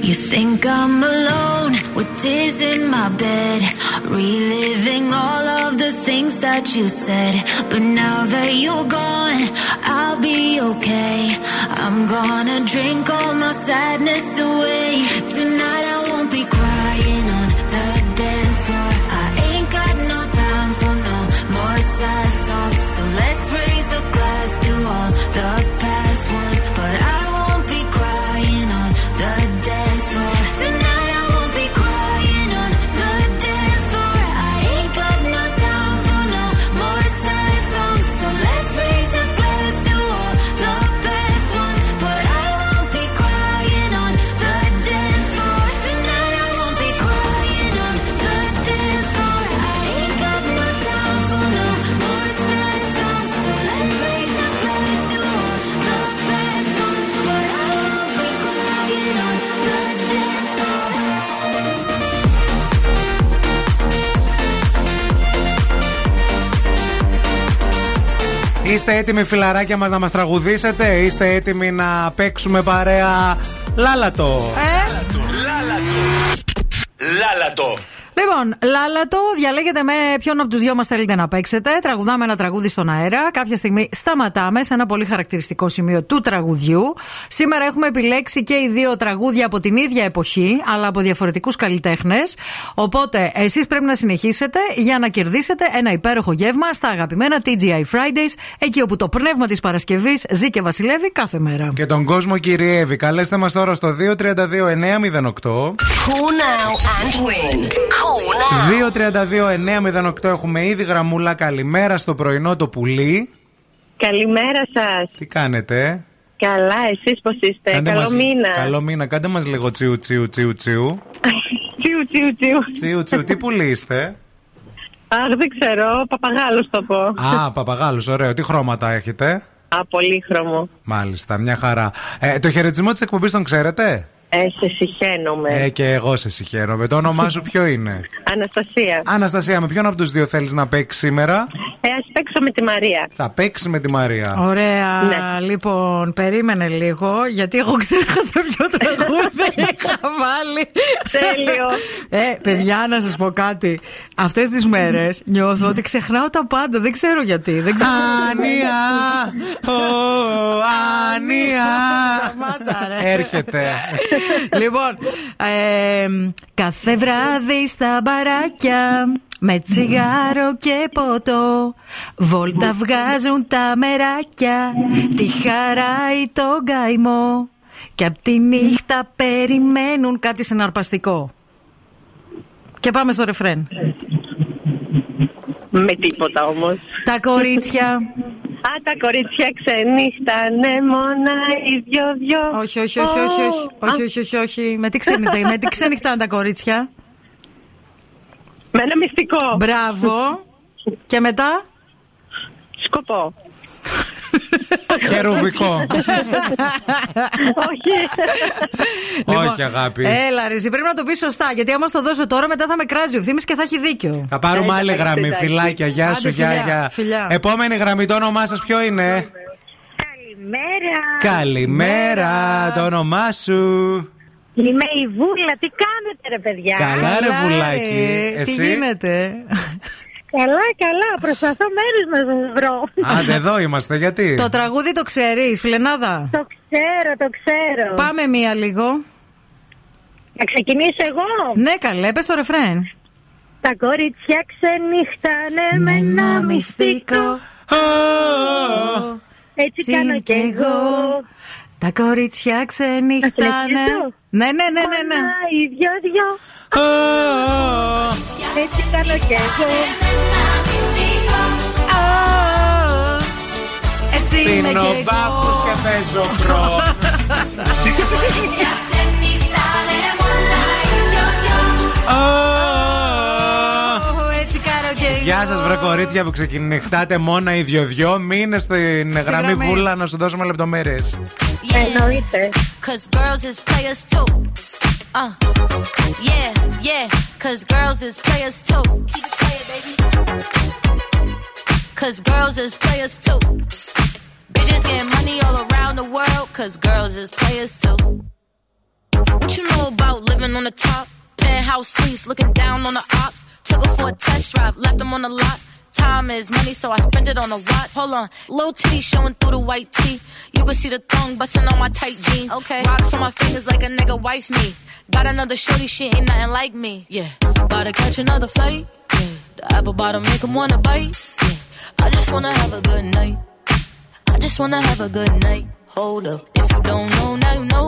You think I'm alone with tears in my bed, reliving all of the things that you said. But now that you're gone, I'll be okay. I'm gonna drink all my sadness away. Tonight I won't be crying on the dance floor. I ain't got no time for no more sad songs. So let's raise a glass to all the past ones. But I won't be crying on the dance floor. Tonight I won't be crying on the dance floor. I ain't got no time for no more sad songs. So let's raise a glass to all the past ones. But I won't be crying on the dance floor. Tonight I won't be crying on the dance floor. I ain't got no time for no more sad songs. So let's raise a glass to all the past ones. But I won't be crying on the dance floor. Είστε έτοιμοι, φιλαράκια μας, να μας τραγουδήσετε? Είστε έτοιμοι να παίξουμε παρέα λάλατο? Ε? Λάλατο. Λάλατο. Λοιπόν, λάλατο, διαλέγετε με ποιον από τους δυο μας θέλετε να παίξετε. Τραγουδάμε ένα τραγούδι στον αέρα. Κάποια στιγμή σταματάμε σε ένα πολύ χαρακτηριστικό σημείο του τραγουδιού. Σήμερα έχουμε επιλέξει και οι δύο τραγούδια από την ίδια εποχή, αλλά από διαφορετικούς καλλιτέχνες. Οπότε, εσείς πρέπει να συνεχίσετε για να κερδίσετε ένα υπέροχο γεύμα στα αγαπημένα τι τζι άι Fridays, εκεί όπου το πνεύμα της Παρασκευής ζει και βασιλεύει κάθε μέρα. Και τον κόσμο κυριεύει. Καλέστε μας τώρα στο δύο τρία δύο εννιά μηδέν οκτώ. δύο τρία δύο εννιά μηδέν οκτώ. Έχουμε ήδη γραμμούλα. Καλημέρα στο πρωινό το πουλί. Καλημέρα σας. Τι κάνετε? Καλά, εσείς πώς είστε? Κάντε καλό μας... μήνα. Καλό μήνα, κάντε μας λίγο τσιου τσιου τσιου τσιου. Τσιου τσιου τσιου. Τσιου τσιου. Τι πουλί είστε? Αχ, δεν ξέρω, παπαγάλος το πω. Α, παπαγάλος, ωραίο. Τι χρώματα έχετε? Α, πολύχρωμο. Μάλιστα, μια χαρά. ε, Το χαιρετισμό της εκπομπής τον ξέρετε? Ε, σε συχαίνομαι. Ε, και εγώ σε συχαίνομαι. Το όνομά σου ποιο είναι? Αναστασία. Αναστασία, με ποιον από τους δύο θέλεις να παίξεις σήμερα? Ε, ας παίξω με τη Μαρία. Θα παίξεις με τη Μαρία. Ωραία. Ναι. Λοιπόν, περίμενε λίγο, γιατί εγώ ξέχασα ποιο τραγούδι είχα βάλει. Τέλειο. Ε, παιδιά, να σας πω κάτι. Αυτές τις μέρες νιώθω ότι ξεχνάω τα πάντα. Δεν ξέρω γιατί. Δεν ξέρω. Ανία. Ανία. Έρχεται. Λοιπόν, ε, κάθε βράδυ στα μπαράκια με τσιγάρο και ποτό βόλτα βγάζουν τα μεράκια, τη χαρά ή τον καημό, και απ' τη νύχτα περιμένουν κάτι συναρπαστικό. Και πάμε στο ρεφρέν. Με τίποτα όμως. Τα κορίτσια. Α, τα κορίτσια ξενύχτανε μόνα οι δυο-δυο. Όχι, όχι, όχι, όχι, όχι, όχι, όχι, όχι, όχι. Με τι ξενύχτανε τα κορίτσια? Με ένα μυστικό. Μπράβο. Και μετά? Σκοπό. Χερουβικό. Όχι. Όχι, αγάπη. Έλα, Ριζή, πρέπει να το πεις σωστά. Γιατί άμα στο δώσω τώρα, μετά θα με κράζει ο Ευθύμης και θα έχει δίκιο. Θα πάρουμε άλλη γραμμή. Φιλάκια, γεια σου, γεια. Επόμενη γραμμή, το όνομά σας ποιο είναι? Καλημέρα. Καλημέρα, το όνομά σου? Είμαι η Βούλα, τι κάνετε ρε παιδιά? Καλά ρε Βουλάκι, εσύ? Τι γίνεται? Καλά, καλά, προσπαθώ μέρες να το βρω. Άντε, εδώ είμαστε, γιατί? Το τραγούδι το ξέρεις, φιλενάδα? Το ξέρω, το ξέρω. Πάμε μία λίγο. Να ξεκινήσω εγώ? Ναι καλέ, πες το ρεφρέν. Τα κορίτσια ξενύχτανε με ένα μυστικό. Έτσι κάνω κι εγώ. Τα κορίτσια ξενύχτανε. Ναι, ναι, ναι, ναι. Οι δυο-δυο. Έτσι κάνω κι εγώ. Έτσι είναι κι εγώ. Πίνω μπάφους και παίζω προ. Τα κορίτσια ξενύχτανε μόνα οι δυο-δυο. Έτσι κάνω κι εγώ. Γεια σας βρε κορίτσια που ξεκινηχτάτε μόνα οι δυο-δυο. Μείνε στην γραμμή Βούλα να σου δώσουμε λεπτομέρειες. Εννοείται. Cause girls is players too. Uh, yeah, yeah. Cause girls is players too. Keep it playing, baby. Cause girls is players too. Bitches getting money all around the world. Cause girls is players too. What you know about living on the top? Penthouse suites, looking down on the ops. Took her for a test drive, left them on the lot. Time is money, so I spend it on a watch. Hold on, little T showing through the white tee. You can see the thong bustin' on my tight jeans. Okay, rocks on my fingers like a nigga wife me. Got another shorty, she ain't nothing like me. Yeah, about to catch another flight. Yeah. The apple bottom make 'em wanna bite. Yeah. I just wanna have a good night. I just wanna have a good night. Hold up, if you don't know, now you know.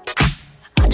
I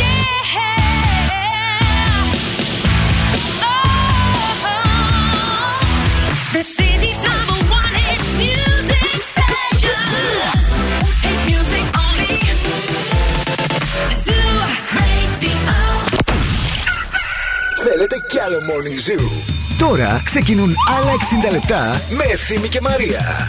Yeah. Oh. The city's number one hit music station. Hit music only. Zoo Radio. Θέλετε κι άλλο Morning Zoo. Τώρα ξεκινούν άλλα εξήντα λεπτά με Ευθύμη και Μαρία.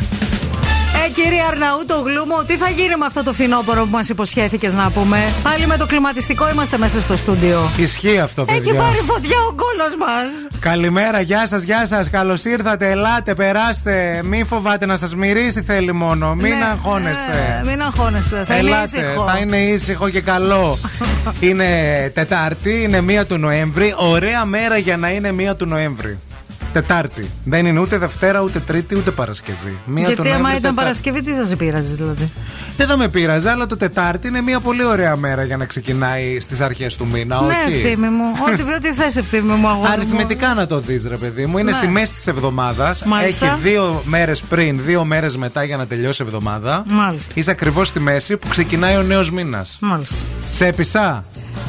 Ε, κύριε Αρναούτογλου μου, τι θα γίνει με αυτό το φθινόπωρο που μας υποσχέθηκες να πούμε? Πάλι με το κλιματιστικό είμαστε μέσα στο στούντιο. Ισχύει αυτό, παιδιά. Έχει πάρει φωτιά ο κόλος μας. Καλημέρα, γεια σας, γεια σας. Καλώς ήρθατε, ελάτε, περάστε. Μην φοβάται να σας μυρίσει, θέλει μόνο. Μην ναι, αγχώνεστε. Ναι, μην αγχώνεστε, θα ελάτε, είναι ήσυχο. Θα είναι ήσυχο και καλό. Είναι Τετάρτη, είναι μία του Νοέμβρη. Ωραία μέρα για να είναι μία του Νοέμβρη. Τετάρτη. Δεν είναι ούτε Δευτέρα, ούτε Τρίτη, ούτε Παρασκευή. Μία γιατί άμα ήταν Παρασκευή, τι θα σε πείραζε, δηλαδή? Δεν θα με πείραζε, αλλά το Τετάρτη είναι μια πολύ ωραία μέρα για να ξεκινάει στις αρχές του μήνα. Ναι, Ευθύμη μου. Ό,τι, ό,τι θες, Ευθύμη μου, αγόρι μου. Αριθμητικά να το δεις, ρε παιδί μου. Είναι ναι. Στη μέση της εβδομάδας. Μάλιστα. Έχει δύο μέρες πριν, δύο μέρες μετά για να τελειώσει η εβδομάδα. Μάλιστα. Είσαι ακριβώς στη μέση που ξεκινάει ο νέος μήνας. Μάλιστα. Σε επισά.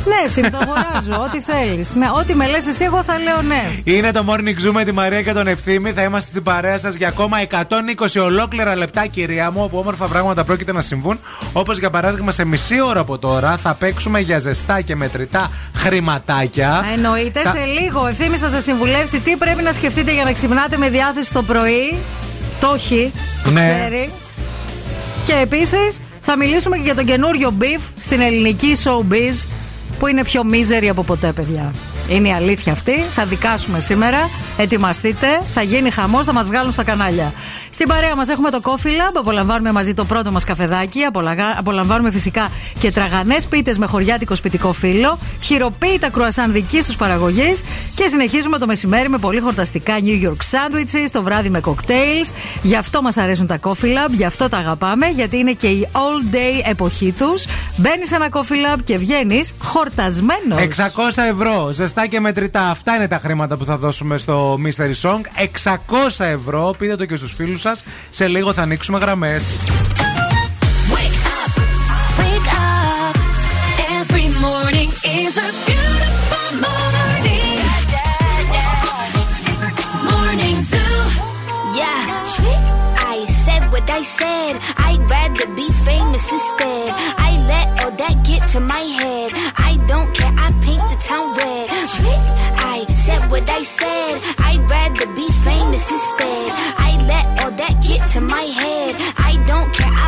Ναι, Ευθύμη, το αγοράζω. Ό,τι θέλεις. Ναι, ό,τι με λες εσύ, εγώ θα λέω ναι. Είναι το Morning Zoo με τη Μαρία και τον Ευθύμη. Θα είμαστε στην παρέα σας για ακόμα εκατόν είκοσι ολόκληρα λεπτά, κυρία μου, όπου όμορφα πράγματα πρόκειται να συμβούν. Όπως για παράδειγμα, σε μισή ώρα από τώρα θα παίξουμε για ζεστά και μετρητά χρηματάκια. Εννοείται. Τα... σε λίγο ο Ευθύμης θα σας συμβουλεύσει τι πρέπει να σκεφτείτε για να ξυπνάτε με διάθεση το πρωί. Το έχει, το ναι. ξέρει. Και επίσης θα μιλήσουμε και για τον καινούριο μπιφ στην ελληνική showbiz, που είναι πιο μίζερη από ποτέ, παιδιά. Είναι η αλήθεια αυτή. Θα δικάσουμε σήμερα. Ετοιμαστείτε. Θα γίνει χαμός. Θα μας βγάλουν στα κανάλια. Στην παρέα μας έχουμε το Coffee Lab. Απολαμβάνουμε μαζί το πρώτο μας καφεδάκι. Απολαμβάνουμε φυσικά και τραγανές πίτες με χωριάτικο σπιτικό φύλλο. Χειροποίητα κρουασάν δικής τους παραγωγής. Και συνεχίζουμε το μεσημέρι με πολύ χορταστικά New York sandwiches. Το βράδυ με cocktails. Γι' αυτό μας αρέσουν τα Coffee Lab. Γι' αυτό τα αγαπάμε. Γιατί είναι και η all day εποχή τους. Μπαίνεις σε ένα Coffee Lab και βγαίνεις χορτασμένος. εξακόσια ευρώ. Και μετρητά. Αυτά είναι τα χρήματα που θα δώσουμε στο Mystery Song. εξακόσια ευρώ. Πείτε το και στους φίλους σας. Σε λίγο θα ανοίξουμε γραμμές. I said what I said. I'd rather be famous instead. I let all that get to my head. I don't care. I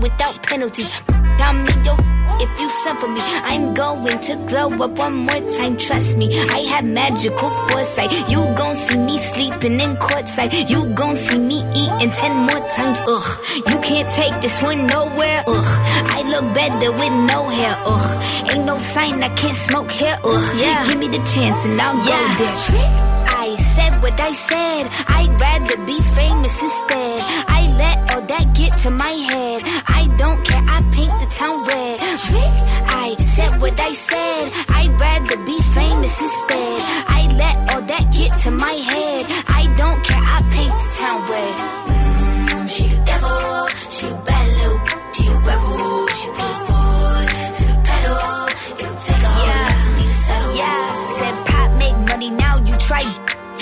without penalties. I'm in your if you suffer me. I'm going to glow up one more time, trust me. I have magical foresight. You gon' see me sleeping in courtside. You gon' see me eating ten more times, ugh. You can't take this one nowhere, ugh. I look better with no hair, ugh. Ain't no sign I can't smoke hair, ugh. Yeah. Give me the chance and I'll yeah. go there. I said what I said. I'd rather be famous instead. I let all that get to my head. I don't care, I paint the town red. I said what I said. I'd rather be famous instead. I let all that get to my head. I don't care, I paint the town red. Mmm, she the devil. She a bad little. She a rebel. She put her foot to the pedal. It'll take a whole lot for me to settle. Yeah, said pop make money, now you try.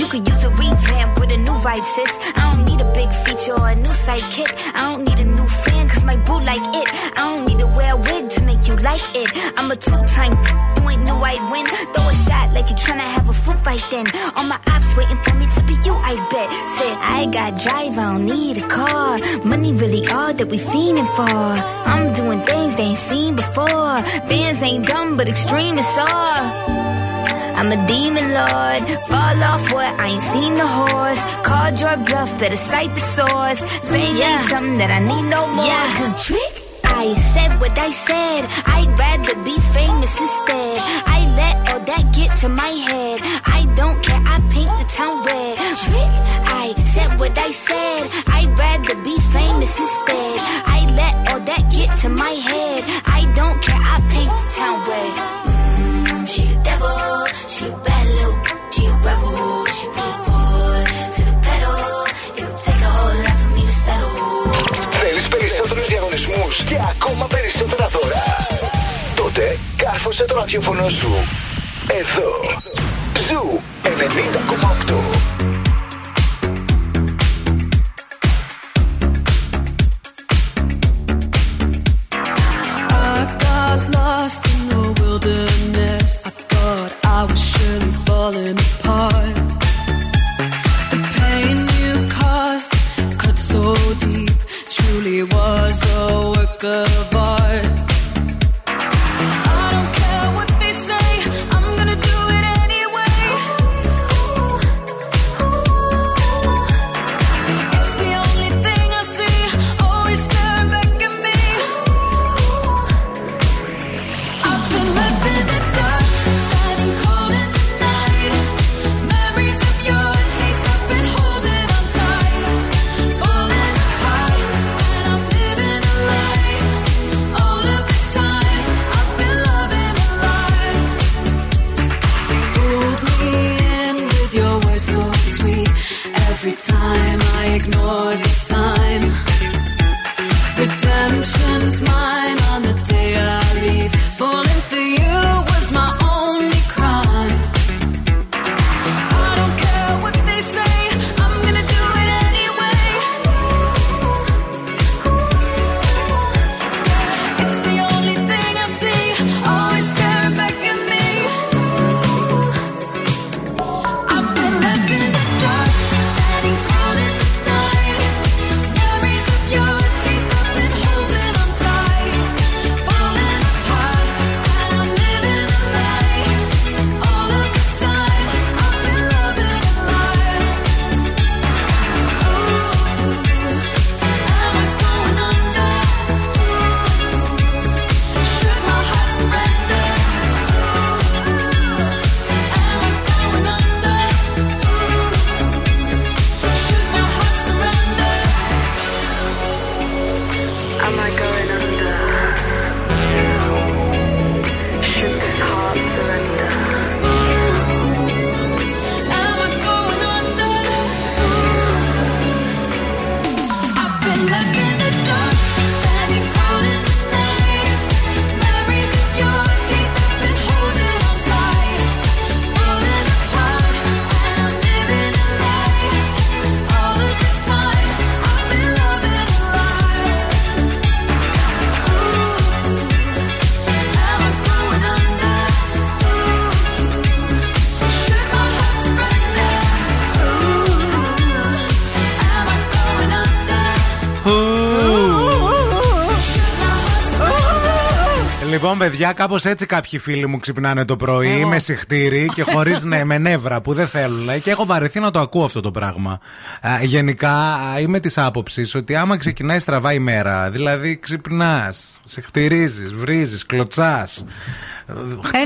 You could use a revamp with a new vibe, sis. I don't need a big feature or a new sidekick. I don't need a new fan, cause my boo like it. I don't need to wear a wig to make you like it. I'm a two-time, you ain't new, I'd win. Throw a shot like you tryna have a foot fight then. All my ops waiting for me to be you, I bet. Said, I got drive, I don't need a car. Money really all that we fiending for. I'm doing things they ain't seen before. Bands ain't dumb, but extreme is all. I'm a demon lord. Fall off what? I ain't seen the horse. Called your bluff, better cite the source. Fame yeah. ain't something that I need no more. Yeah, cause trick. I said what I said. I'd rather be famous instead. I let all that get to my head. I don't care, I paint the town red. Trick. I said what I said. I'd rather be famous instead. I let all that get to my head. I don't care, I paint the town red. Mmm, she the devil. She a bad little, she a rebel. She put her foot to the pedal. It'll take a whole lot for me to settle. Θέλεις περισσότερους διαγωνισμούς και ακόμα περισσότερα δώρα? Τότε κάρφωσε το ραδιόφωνο σου. Εδώ Ζου ενενήντα κόμμα οκτώ. Falling apart. The pain you caused cut so deep. Truly was a work of art. I don't care what they say. I'm gonna do it anyway. Ooh, ooh. It's the only thing I see. Always staring back at me. Ooh. I've been left in the dark. Every time I ignore the sign, redemption's mine on the day I leave. Falling for you was my only crime. I don't care what they say, I'm gonna do it anyway. Ooh, ooh. It's the only thing I see, always staring back at me. Ooh. I've been left in the dark. Calling the night. Λοιπόν, παιδιά, κάπως έτσι κάποιοι φίλοι μου ξυπνάνε το πρωί με σιχτήρι και χωρίς ναι, με νεύρα που δεν θέλουν. Και έχω βαρεθεί να το ακούω αυτό το πράγμα. Α, γενικά είμαι της άποψης ότι άμα ξεκινάει στραβά η μέρα, δηλαδή ξυπνάς, σιχτηρίζεις, βρίζεις, κλωτσάς,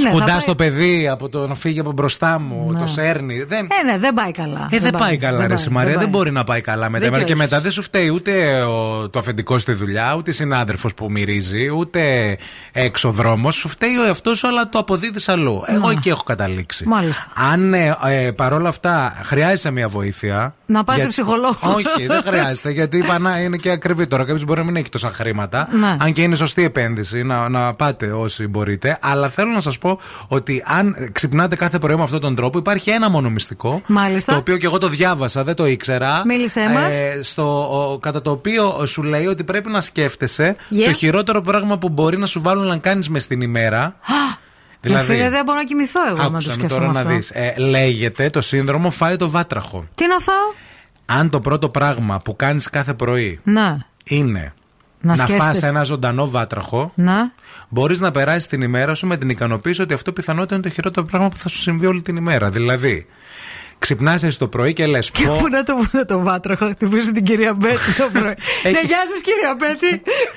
σκουντάς το παιδί από το να φύγει από μπροστά μου, το σέρνει. Δεν... Ε, ναι, δεν πάει καλά. Ε, δεν πάει καλά, ρε Μαρία, δεν μπορεί να πάει καλά μετά. Και μετά δεν σου φταίει ούτε το αφεντικό στη δουλειά, ούτε συνάδελφος που μυρίζει, ούτε έξω δρόμος. Σου φταίει ο εαυτός, αλλά το αποδίδεις αλλού. Να. Εγώ εκεί έχω καταλήξει. Μάλιστα. Αν ε, ε, παρόλα αυτά χρειάζεσαι μια βοήθεια. Να πας σε για... ψυχολόγο. Όχι, δεν χρειάζεται, γιατί είπα να είναι και ακριβή τώρα. Κάποιος μπορεί να μην έχει τόσα χρήματα. Ναι. Αν και είναι σωστή επένδυση, να, να πάτε όσοι μπορείτε. Αλλά θέλω να σας πω ότι αν ξυπνάτε κάθε πρωί με αυτόν τον τρόπο, υπάρχει ένα μόνο μυστικό. Μάλιστα. Το οποίο και εγώ το διάβασα, δεν το ήξερα. Μίλησέ μας. Ε, στο, ο, κατά το οποίο σου λέει ότι πρέπει να σκέφτεσαι yeah. το χειρότερο πράγμα που μπορεί να σου βάλουν να κάνεις μες την ημέρα. Δηλαδή, φίλε, δεν μπορώ να κοιμηθώ εγώ άκουσα, να το σκεφτώ τώρα αυτό. Να δεις. Ε, λέγεται το σύνδρομο φάει το βάτραχο. Τι να φάω? Αν το πρώτο πράγμα που κάνεις κάθε πρωί να. είναι να, να φας ένα ζωντανό βάτραχο, να. μπορείς να περάσεις την ημέρα σου με την ικανοποίηση ότι αυτό πιθανότητα είναι το χειρότερο πράγμα που θα σου συμβεί όλη την ημέρα. Δηλαδή, ξυπνάσαι το πρωί και λες. Και πού να το βγάλω το βάτραχο, χτυπήσω την κυρία Μπέτη το πρωί. Ναι, γεια σας κυρία Μπέτη,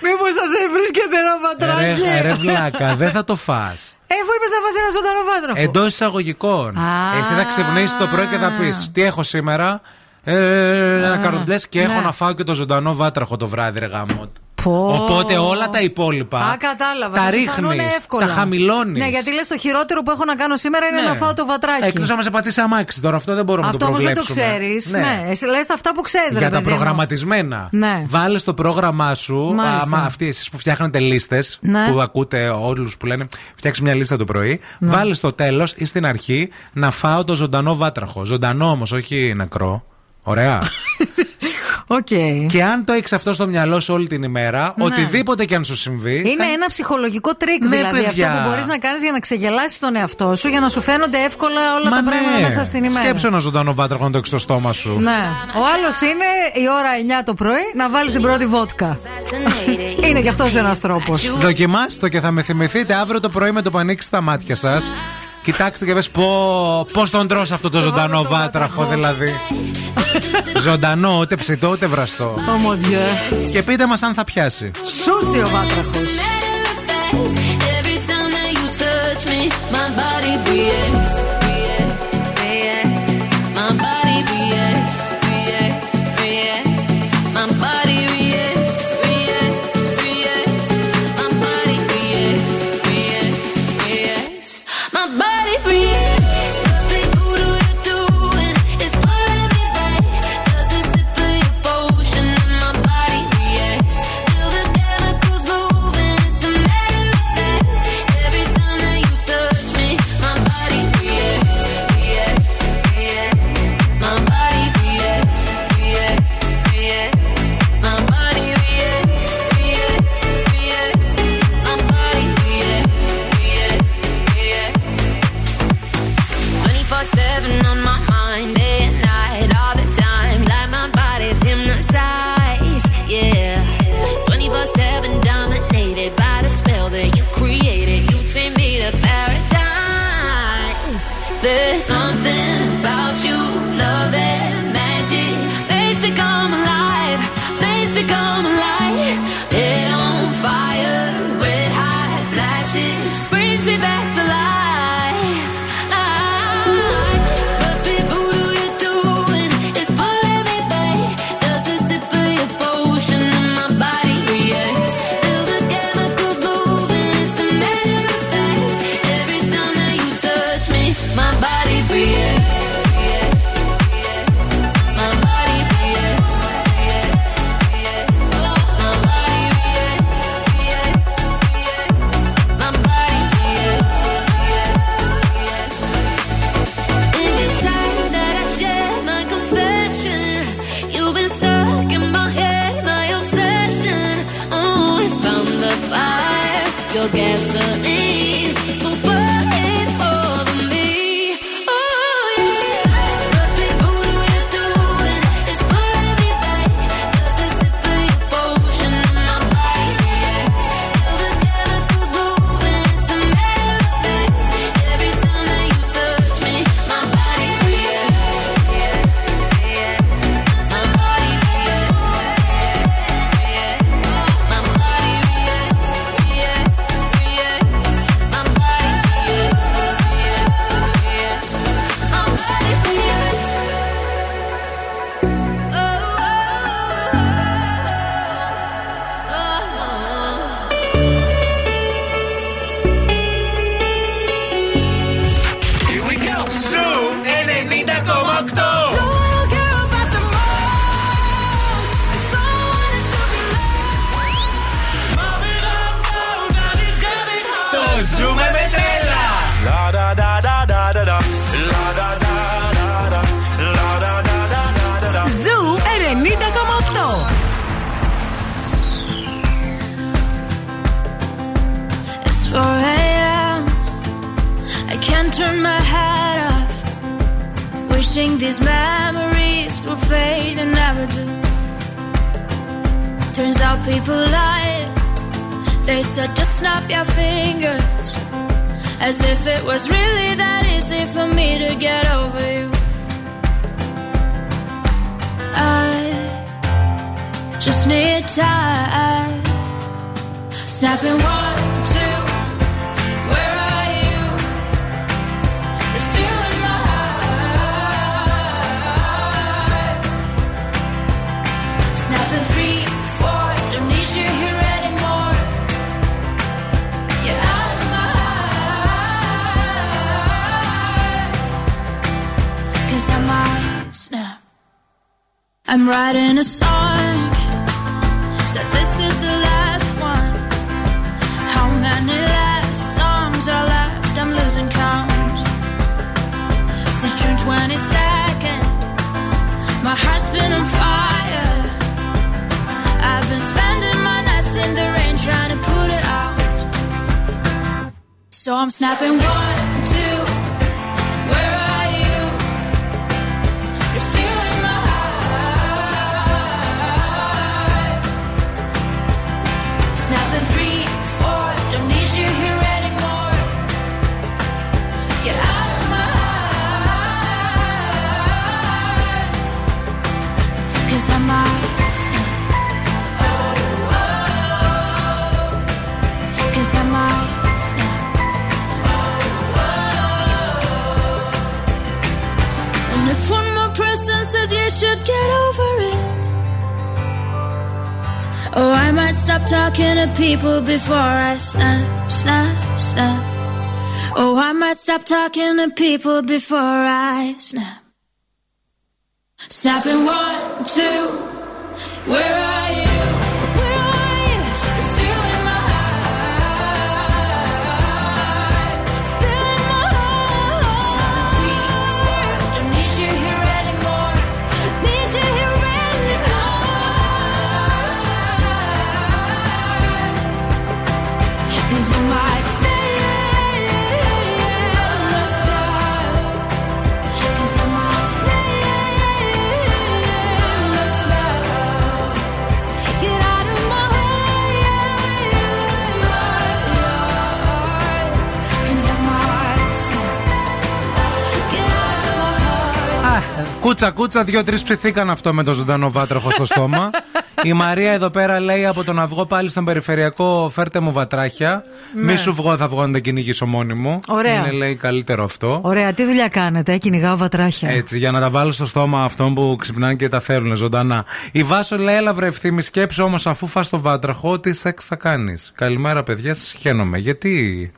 μήπως σας βρίσκεται ένα βατράκι. Ρε βλάκα, δεν θα το φας. Εφού είπες να φας ένα ζωντανό βάτραχο. Εντός εισαγωγικών. Εσύ θα ξυπνήσεις το πρωί και θα πεις τι έχω σήμερα. Ένα καροντές και έχω να φάω και το ζωντανό βάτραχο το βράδυ, ρε γάμο. Οπότε όλα τα υπόλοιπα Α, κατάλαβα, τα ρίχνεις, τα χαμηλώνεις. Ναι, γιατί λες το χειρότερο που έχω να κάνω σήμερα είναι ναι. να φάω το βατράκι. Εκτός άμα σε πατήσει αμάξι τώρα, αυτό δεν μπορούμε αυτό να το προβλέψουμε. Αυτό όμως δεν το ξέρεις. Ναι, ναι. Εσύ λες τα αυτά που ξέρεις. Για ρε, τα προγραμματισμένα. Ναι. Βάλες το πρόγραμμά σου. Άμα αυτοί εσείς που φτιάχνετε λίστες, ναι. που ακούτε όλους που λένε φτιάξει μια λίστα το πρωί, ναι. βάλες στο τέλος ή στην αρχή να φάω το ζωντανό βάτραχο. Ζωντανό όμως, όχι νεκρό. Ωραία. Okay. Και αν το έχεις αυτό στο μυαλό σου όλη την ημέρα, ναι. οτιδήποτε και αν σου συμβεί. Είναι θα... ένα ψυχολογικό τρίκ, ναι, δηλαδή παιδιά. Αυτό που μπορείς να κάνεις για να ξεγελάσεις τον εαυτό σου, για να σου φαίνονται εύκολα όλα Μα τα ναι. πράγματα μέσα στην ημέρα. Σκέψου ένα ζωντανό βάτραχο να το έχεις στο στόμα σου. Ναι. Ο άλλος είναι η ώρα εννιά το πρωί να βάλεις την πρώτη βότκα. Είναι κι αυτός ένας τρόπος. Δοκιμάστε το και θα με θυμηθείτε αύριο το πρωί με το που ανοίξει τα μάτια σας. Κοιτάξτε και πες πώς τον τρως αυτό το ζωντανό βάτραχο, δηλαδή. Ζωντανό, ούτε ψητό, ούτε βραστό. Και πείτε μας αν θα πιάσει. Σούσι ο βάτραχος. Yeah. wishing these memories will fade and never do. Turns out people lie. They said just snap your fingers, as if it was really that easy for me to get over you. I just need time. Snapping one, two, where are you? You're still in my heart. Snapping three, four, don't need you here anymore. You're out of my heart. 'Cause I might snap. I'm writing a song, so this is the last one. How many last songs are left? I'm losing count. Since June twenty-second, my heart's been on fire. I've been spending my nights in the rain trying to put it out. So I'm snapping one, two, where are you? You're still in my heart. Snapping three, four, don't need you here anymore. Get out of my heart. 'Cause I'm out. Oh, oh, oh. 'Cause I'm out. Oh, oh. And if one more person says you should get over it, oh, I might stop talking to people before I snap, snap, snap. Oh, I might stop talking to people before I snap. Snapping one, two, where are you? Where are you? You're still in my heart. Still in my heart. Three, four, don't need you here anymore. Need you here anymore. 'Cause I might stay. 'Cause I might stay. Get out of my heart. 'Cause I might stay. Get out of my heart. Α, κούτσα κούτσα, δύο-τρεις ψηθήκαν αυτό με το ζωντανό βάτραχο στο στόμα. Η Μαρία εδώ πέρα λέει από τον αυγό πάλι στον περιφερειακό, φέρτε μου βατράχια. Ναι. Μη σου βγω, θα βγω να τα κυνηγήσω μόνη μου. Ωραία. Είναι, λέει, καλύτερο αυτό. Ωραία, τι δουλειά κάνετε, κυνηγάω βατράχια. Έτσι, για να τα βάλω στο στόμα αυτών που ξυπνάνε και τα θέλουν ζωντανά. Η Βάσο λέει, έλα βρε Ευθύμη, σκέψου όμως αφού φας το βάτραχο, τι σεξ θα κάνεις. Καλημέρα, παιδιά, σας χαίνομαι. Γιατί.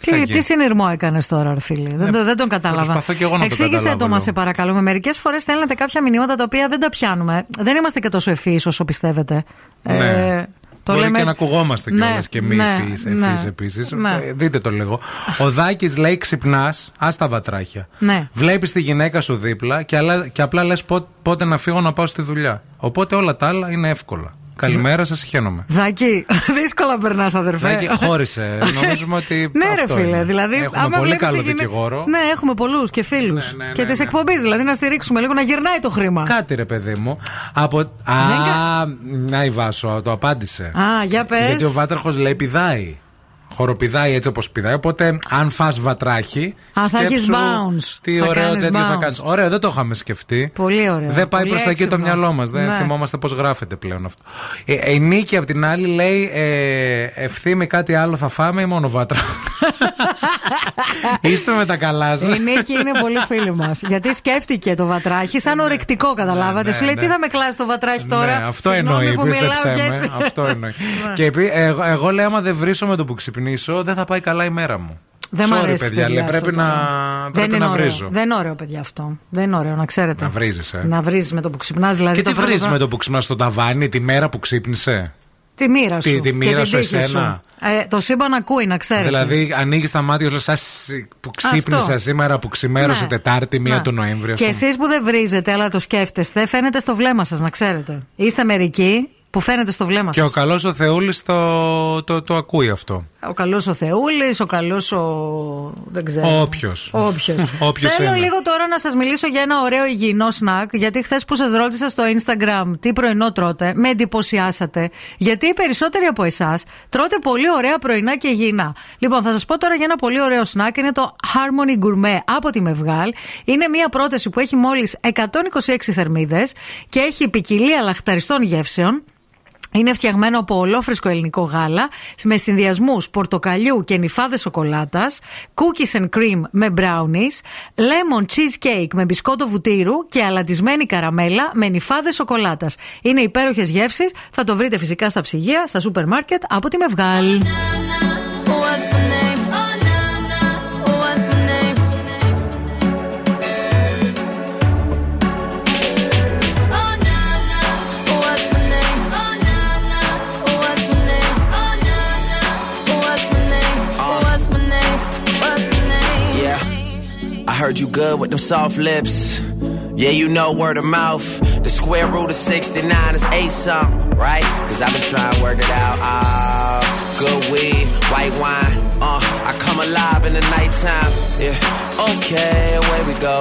Τι, τι συνειρμό έκανε τώρα, ρε φίλε. Δεν, ε, δεν τον κατάλαβα. Εξήγησε το μας, σε παρακαλούμε. Μερικές φορές στέλνετε κάποια μηνύματα τα οποία δεν τα πιάνουμε. Δεν είμαστε και τόσο ευφύης όσο πιστεύετε. Ναι. Ε, το μπορεί λέμε... και να ακουγόμαστε κιόλας, ναι, και μη ευφύης, ναι, ναι, επίσης. Ναι. Δείτε το λίγο. Ο Δάκης λέει, ξυπνάς, ας τα βατράχια. Ναι. Βλέπεις τη γυναίκα σου δίπλα και, αλλά, και απλά λες πότε, πότε να φύγω να πάω στη δουλειά. Οπότε όλα τα άλλα είναι εύκολα. Καλημέρα, σας χαίρομαι. Δάκη, δύσκολα περνάς, αδερφέ. Δάκη, χώρισε. Νομίζουμε ότι. Ναι, ρε φίλε. Δηλαδή, έχουμε άμα πολύ καλό γυνα... δικηγόρο. Ναι, έχουμε πολλούς και φίλους. Ναι, ναι, ναι, και τις εκπομπές, δηλαδή να στηρίξουμε λίγο, να γυρνάει το χρήμα. Κάτι, ρε παιδί μου. Από... Δεν... Α, να η Βάσο, το απάντησε. Α, για πες. Γιατί ο βάτραχος λέει πηδάει. Χοροπηδάει έτσι όπως πηδάει. Οπότε, αν φας βατράχι. Α, θα έχεις bounce. Τι ωραίο τέτοιο θα κάνεις. Ωραίο, δεν το είχαμε σκεφτεί. Πολύ ωραίο. Δεν πάει προς τα εκεί το μυαλό μας. Δεν ναι. θυμόμαστε πώς γράφεται πλέον αυτό. Ε, ε, η Νίκη απ' την άλλη λέει, ε, Ευθύμη, κάτι άλλο θα φάμε ή μόνο βάτραχο. Είστε με τα καλά σας. Η Νίκη είναι πολύ φίλη μας. Γιατί σκέφτηκε το βατράχι σαν ορεκτικό, καταλάβατε. Ναι, ναι, σου λέει, ναι, τι θα με κλάσει το βατράχι τώρα. Ναι, αυτό εννοεί. Αυτό εννοεί. Και εγώ λέω, άμα δεν βρίσω με το που ξυπνήσω, δεν θα πάει καλά η μέρα μου. Δεν sorry, αρέσει, παιδιά, παιδιά, πρέπει αυτό να, πρέπει δεν να βρίζω. Δεν είναι ωραίο, παιδιά, αυτό. Δεν είναι ωραίο, να ξέρετε. Να βρίζεις, ε. Να βρίζεις με το που ξυπνάς, δηλαδή. Και τι βρίζεις με το που ξυπνάς, στο ταβάνι, τη μέρα που ξύπνησε. Τη μοίρα σου. Τη, τη μοίρα σου, εσένα. Ε, το σύμπαν ακούει, να ξέρετε. Δηλαδή, ανοίγεις τα μάτια σου, που ξύπνησα σήμερα, που ξημέρωσε, ναι, Τετάρτη, μία, ναι, του Νοέμβριου. Και εσείς που δεν βρίζετε, αλλά το σκέφτεστε, φαίνεται στο βλέμμα σας, να ξέρετε. Είστε μερικοί που φαίνεται στο βλέμμα σας. Και ο καλός ο Θεούλης το, το, το ακούει αυτό. Ο καλός ο Θεούλης, ο καλός ο... δεν ξέρω. Όποιος. Όποιος. Όποιος Θέλω είναι. λίγο τώρα να σας μιλήσω για ένα ωραίο υγιεινό σνακ, γιατί χθες που σας ρώτησα στο Instagram τι πρωινό τρώτε, με εντυπωσιάσατε, γιατί οι περισσότεροι από εσάς τρώτε πολύ ωραία πρωινά και υγιεινά. Λοιπόν, θα σας πω τώρα για ένα πολύ ωραίο σνακ, είναι το Harmony Gourmet από τη Μεγάλη. Είναι μια πρόταση που έχει μόλις εκατόν είκοσι έξι θερμίδες και έχει ποικιλία λαχταριστών γεύσεων. Είναι φτιαγμένο από ολόφρεσκο ελληνικό γάλα, με συνδυασμούς πορτοκαλιού και νυφάδες σοκολάτας, cookies and cream με brownies, lemon cheesecake με μπισκότο βουτύρου και αλατισμένη καραμέλα με νυφάδες σοκολάτας. Είναι υπέροχες γεύσεις, θα το βρείτε φυσικά στα ψυγεία, στα σούπερ μάρκετ από τη Μευγάλ. I heard you good with them soft lips. Yeah, you know word of mouth. The square root of sixty-nine is eight something, right? Cause I've been trying to work it out. Ah, oh, good weed, white wine. Uh, I come alive in the nighttime. Yeah, okay, away we go.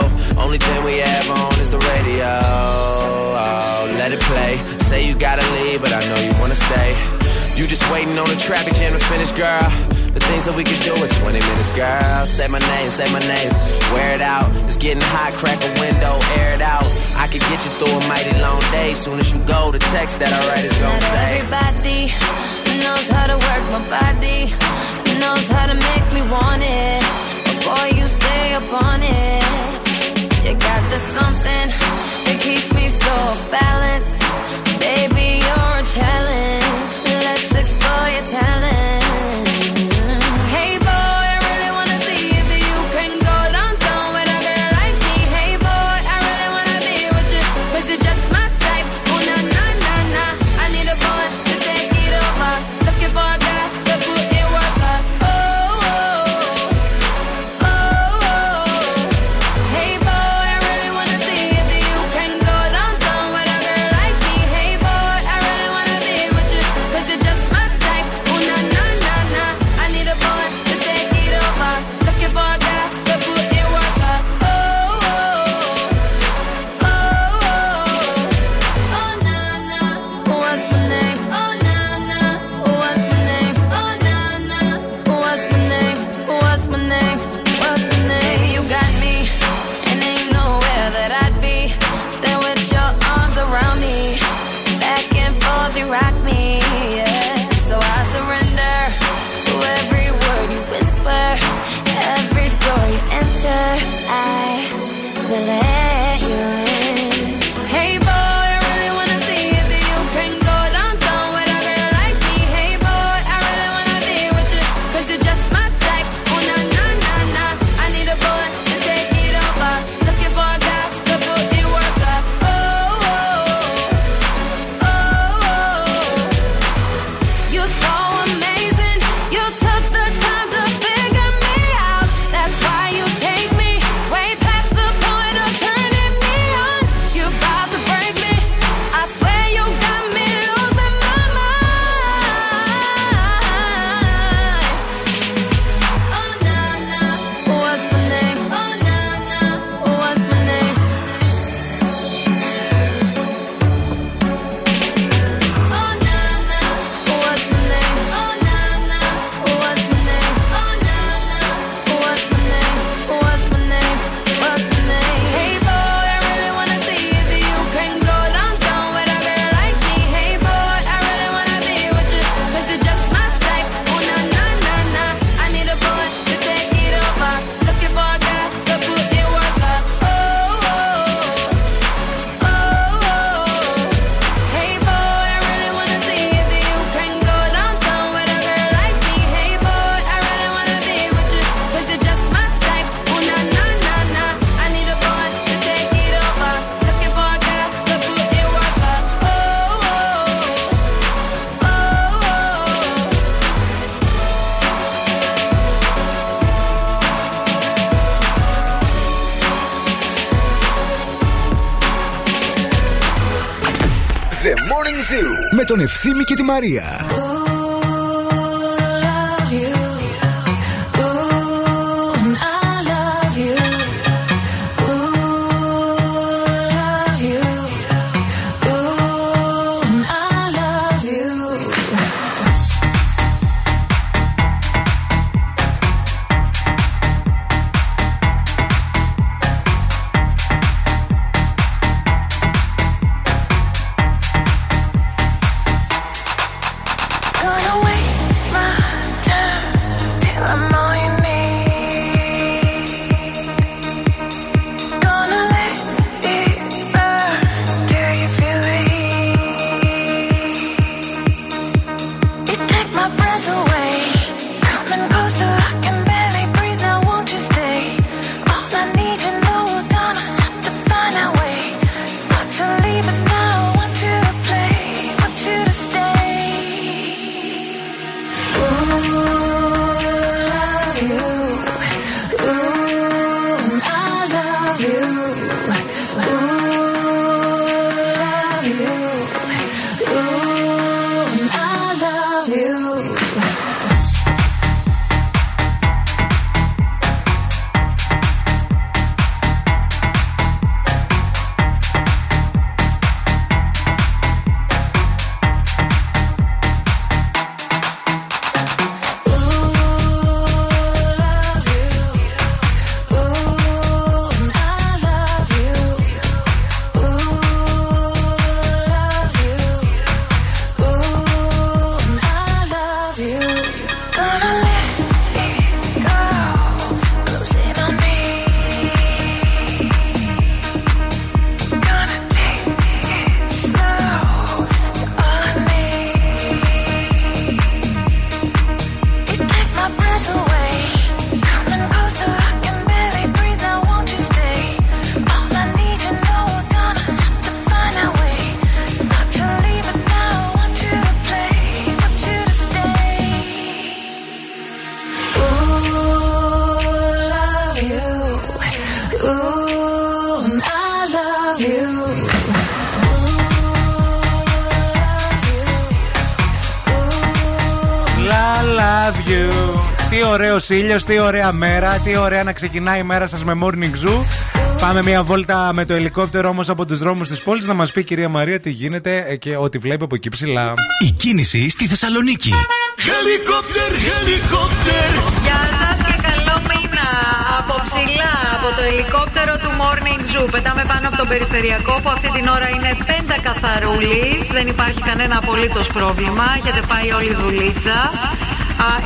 Only thing we have on is the radio. Oh, let it play. Say you gotta leave, but I know you wanna stay. You just waiting on the traffic jam to finish, girl. The things that we could do in twenty minutes, girl. Say my name, say my name. Wear it out. It's getting hot, crack a window, air it out. I could get you through a mighty long day. Soon as you go, the text that I write is gonna Not say. Everybody knows how to work my body. Knows how to make me want it. But boy, you stay up on it. You got the something that keeps me so off balance. Baby, you're a challenge. Let's explore your talent. The Morning Zoo με τον Ευθύμη και τη Μαρία. Ήλιος, τι ωραία μέρα, τι ωραία να ξεκινάει η μέρα σας με Morning Zoo. Πάμε μια βόλτα με το ελικόπτερο όμως από τους δρόμους της πόλης να μας πει η κυρία Μαρία τι γίνεται και ό,τι βλέπει από εκεί ψηλά. Η κίνηση στη Θεσσαλονίκη. Χελικόπτερ, χελικόπτερ. Γεια σας και καλό μήνα. Από ψηλά, από το ελικόπτερο του Morning Zoo. Πετάμε πάνω από τον περιφερειακό που αυτή την ώρα είναι πέντα καθαρούλης. Δεν υπάρχει κανένα απολύτως πρόβλημα. Έχετε πάει όλη η δουλίτσα.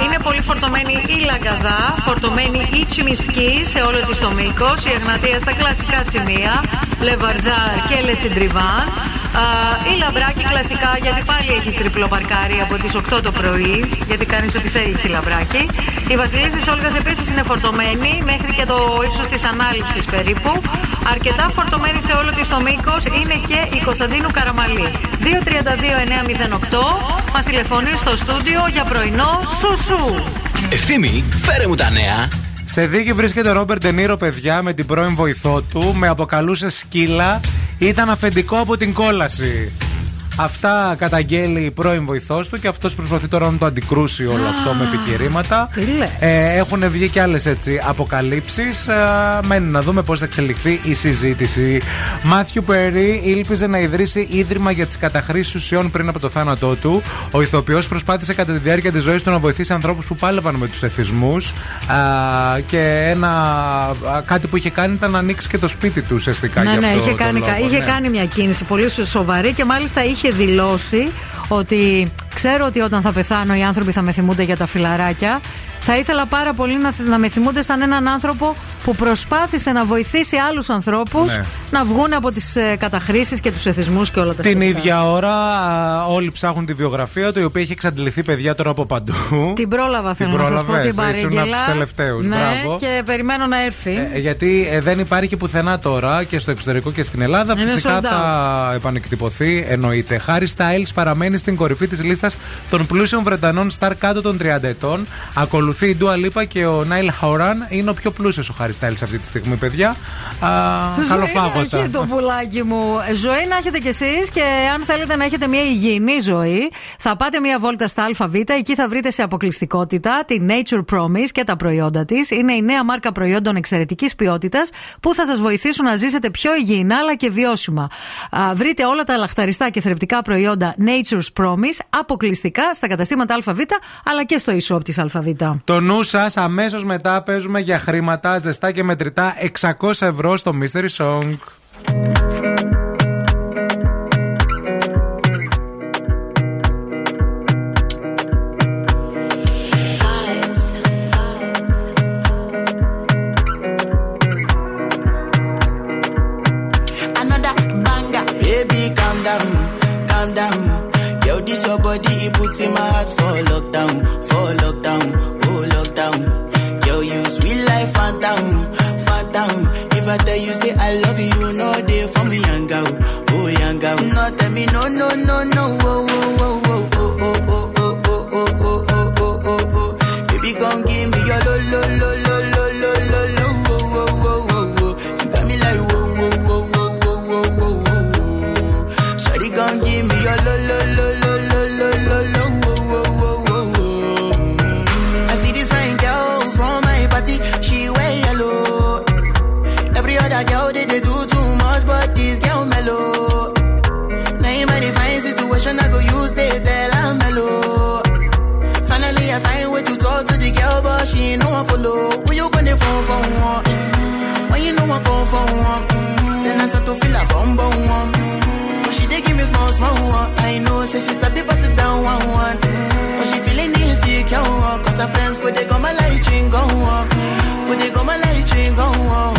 Είναι πολύ φορτωμένη η Λαγκαδά, φορτωμένη η Τσιμισκή σε όλο της το μήκος, η Εγνατία στα κλασικά σημεία, Λεβαρδάρ και Λεσιντριβάν, η Λαμπράκη κλασικά γιατί πάλι έχεις τριπλοπαρκάρι από τις οκτώ το πρωί, γιατί κάνεις ό,τι θέλεις στη Λαμπράκη. Η Βασιλίσσης Όλγας επίσης είναι φορτωμένη μέχρι και το ύψος της ανάληψης περίπου. Αρκετά φορτωμένη σε όλο της το μήκος είναι και η Κωνσταντίνου Καραμαλή. δύο τρία δύο εννιά μηδέν οκτώ, μας τηλεφωνεί στο στούντιο για πρωινό σουσού. Ευθύμη, φέρε μου τα νέα. Σε δίκη βρίσκεται ο Ρόμπερτ Ντε Νίρο, παιδιά, με την πρώην βοηθό του. Με αποκαλούσε σκύλα. Ήταν αφεντικό από την κόλαση. Αυτά καταγγέλει η πρώην βοηθός του και αυτός προσπαθεί τώρα να το αντικρούσει όλο ah, αυτό με επιχειρήματα. Τι λες. Ε, έχουν βγει και άλλες έτσι αποκαλύψεις. Ε, μένει να δούμε πώς θα εξελιχθεί η συζήτηση. Μάθιου Περή ήλπιζε να ιδρύσει ίδρυμα για τις καταχρήσεις ουσιών πριν από το θάνατό του. Ο ηθοποιός προσπάθησε κατά τη διάρκεια της ζωής του να βοηθήσει ανθρώπους που πάλευαν με τους εθισμούς. Ε, και ένα, κάτι που είχε κάνει ήταν να ανοίξει και το σπίτι του ουσιαστικά. Ναι, για αυτό ναι, είχε, κάνει, λόγο, είχε ναι. κάνει μια κίνηση πολύ σοβαρή και μάλιστα είχε δηλώσει ότι ξέρω ότι όταν θα πεθάνω οι άνθρωποι θα με θυμούνται για τα φιλαράκια. Θα ήθελα πάρα πολύ να, να με θυμούνται σαν έναν άνθρωπο που προσπάθησε να βοηθήσει άλλους ανθρώπους ναι. να βγουν από τις ε, καταχρήσεις και τους εθισμούς και όλα τα σχετικά. Την ίδια ώρα όλοι ψάχνουν τη βιογραφία του, η οποία έχει εξαντληθεί παιδιά τώρα από παντού. Την πρόλαβα θέλω να σας πω την παρήγγελα. Ήσουν από τους τελευταίους, ναι, μπράβο. Και περιμένω να έρθει. Ε, γιατί ε, δεν υπάρχει πουθενά τώρα και στο εξωτερικό και στην Ελλάδα. Είναι φυσικά θα επανεκτυπωθεί, εννοείται. Χάρι Στάιλς παραμένει στην κορυφή της λίστας των πλούσιων Βρετανών Σταρ κάτω των τριάντα ετών. Ακολουθεί Ακολουθεί η Dua Lipa και ο Νάιλ Χαουράν. Είναι ο πιο πλούσιος ο Harry Styles αυτή τη στιγμή, παιδιά. Καλοφάγωτα. Ζωή να έχει το πουλάκι μου. Ζωή να έχετε κι εσείς, και αν θέλετε να έχετε μια υγιεινή ζωή, θα πάτε μια βόλτα στα ΑΒ. Εκεί θα βρείτε σε αποκλειστικότητα τη Nature Promise και τα προϊόντα της. Είναι η νέα μάρκα προϊόντων εξαιρετικής ποιότητας που θα σας βοηθήσουν να ζήσετε πιο υγιεινά αλλά και βιώσιμα. Βρείτε όλα τα λαχταριστά και θρεπτικά προϊόντα Nature's Promise αποκλειστικά στα καταστήματα ΑΒ αλλά και στο e-shop της ΑΒ. Το νου σας, αμέσως μετά παίζουμε για χρήματα ζεστά και μετρητά, εξακόσια ευρώ στο Mystery Song. Put in my heart for lockdown, for lockdown, oh lockdown. Girl, you sweet life, phantom, phantom. If I tell you say I love you, no day for me, young girl, oh young girl. No tell me no, no, no, no, oh, oh, oh, oh, oh, oh, oh, oh, oh, oh, oh, oh, oh, oh, oh. Baby, come give me your lo, lo, lo, lo, lo, lo, lo, lo, oh, oh, oh, oh, oh. You got me like oh, oh, oh, oh, oh, oh, oh, oh. Shawty, come give me your lo, lo, lo, lo, lo. Low, whoa, whoa, whoa, whoa. I see this fine girl from my party, she wear yellow. Every other girl they, they do too much, but this girl mellow. Now in my divine situation, I go use they tell her mellow. Finally I find way to talk to the girl, but she ain't no one follow. When you gonna phone for one? Mm-hmm. When you know I phone for one? Mm-hmm. Then I start to feel a bum bum one. Mm-hmm. But she they give me small small one. I know say she's a bit. One, mm-hmm. But she feeling insecure, cause her friends could they go my light ring go on, mm-hmm. Could they go my light ring go on.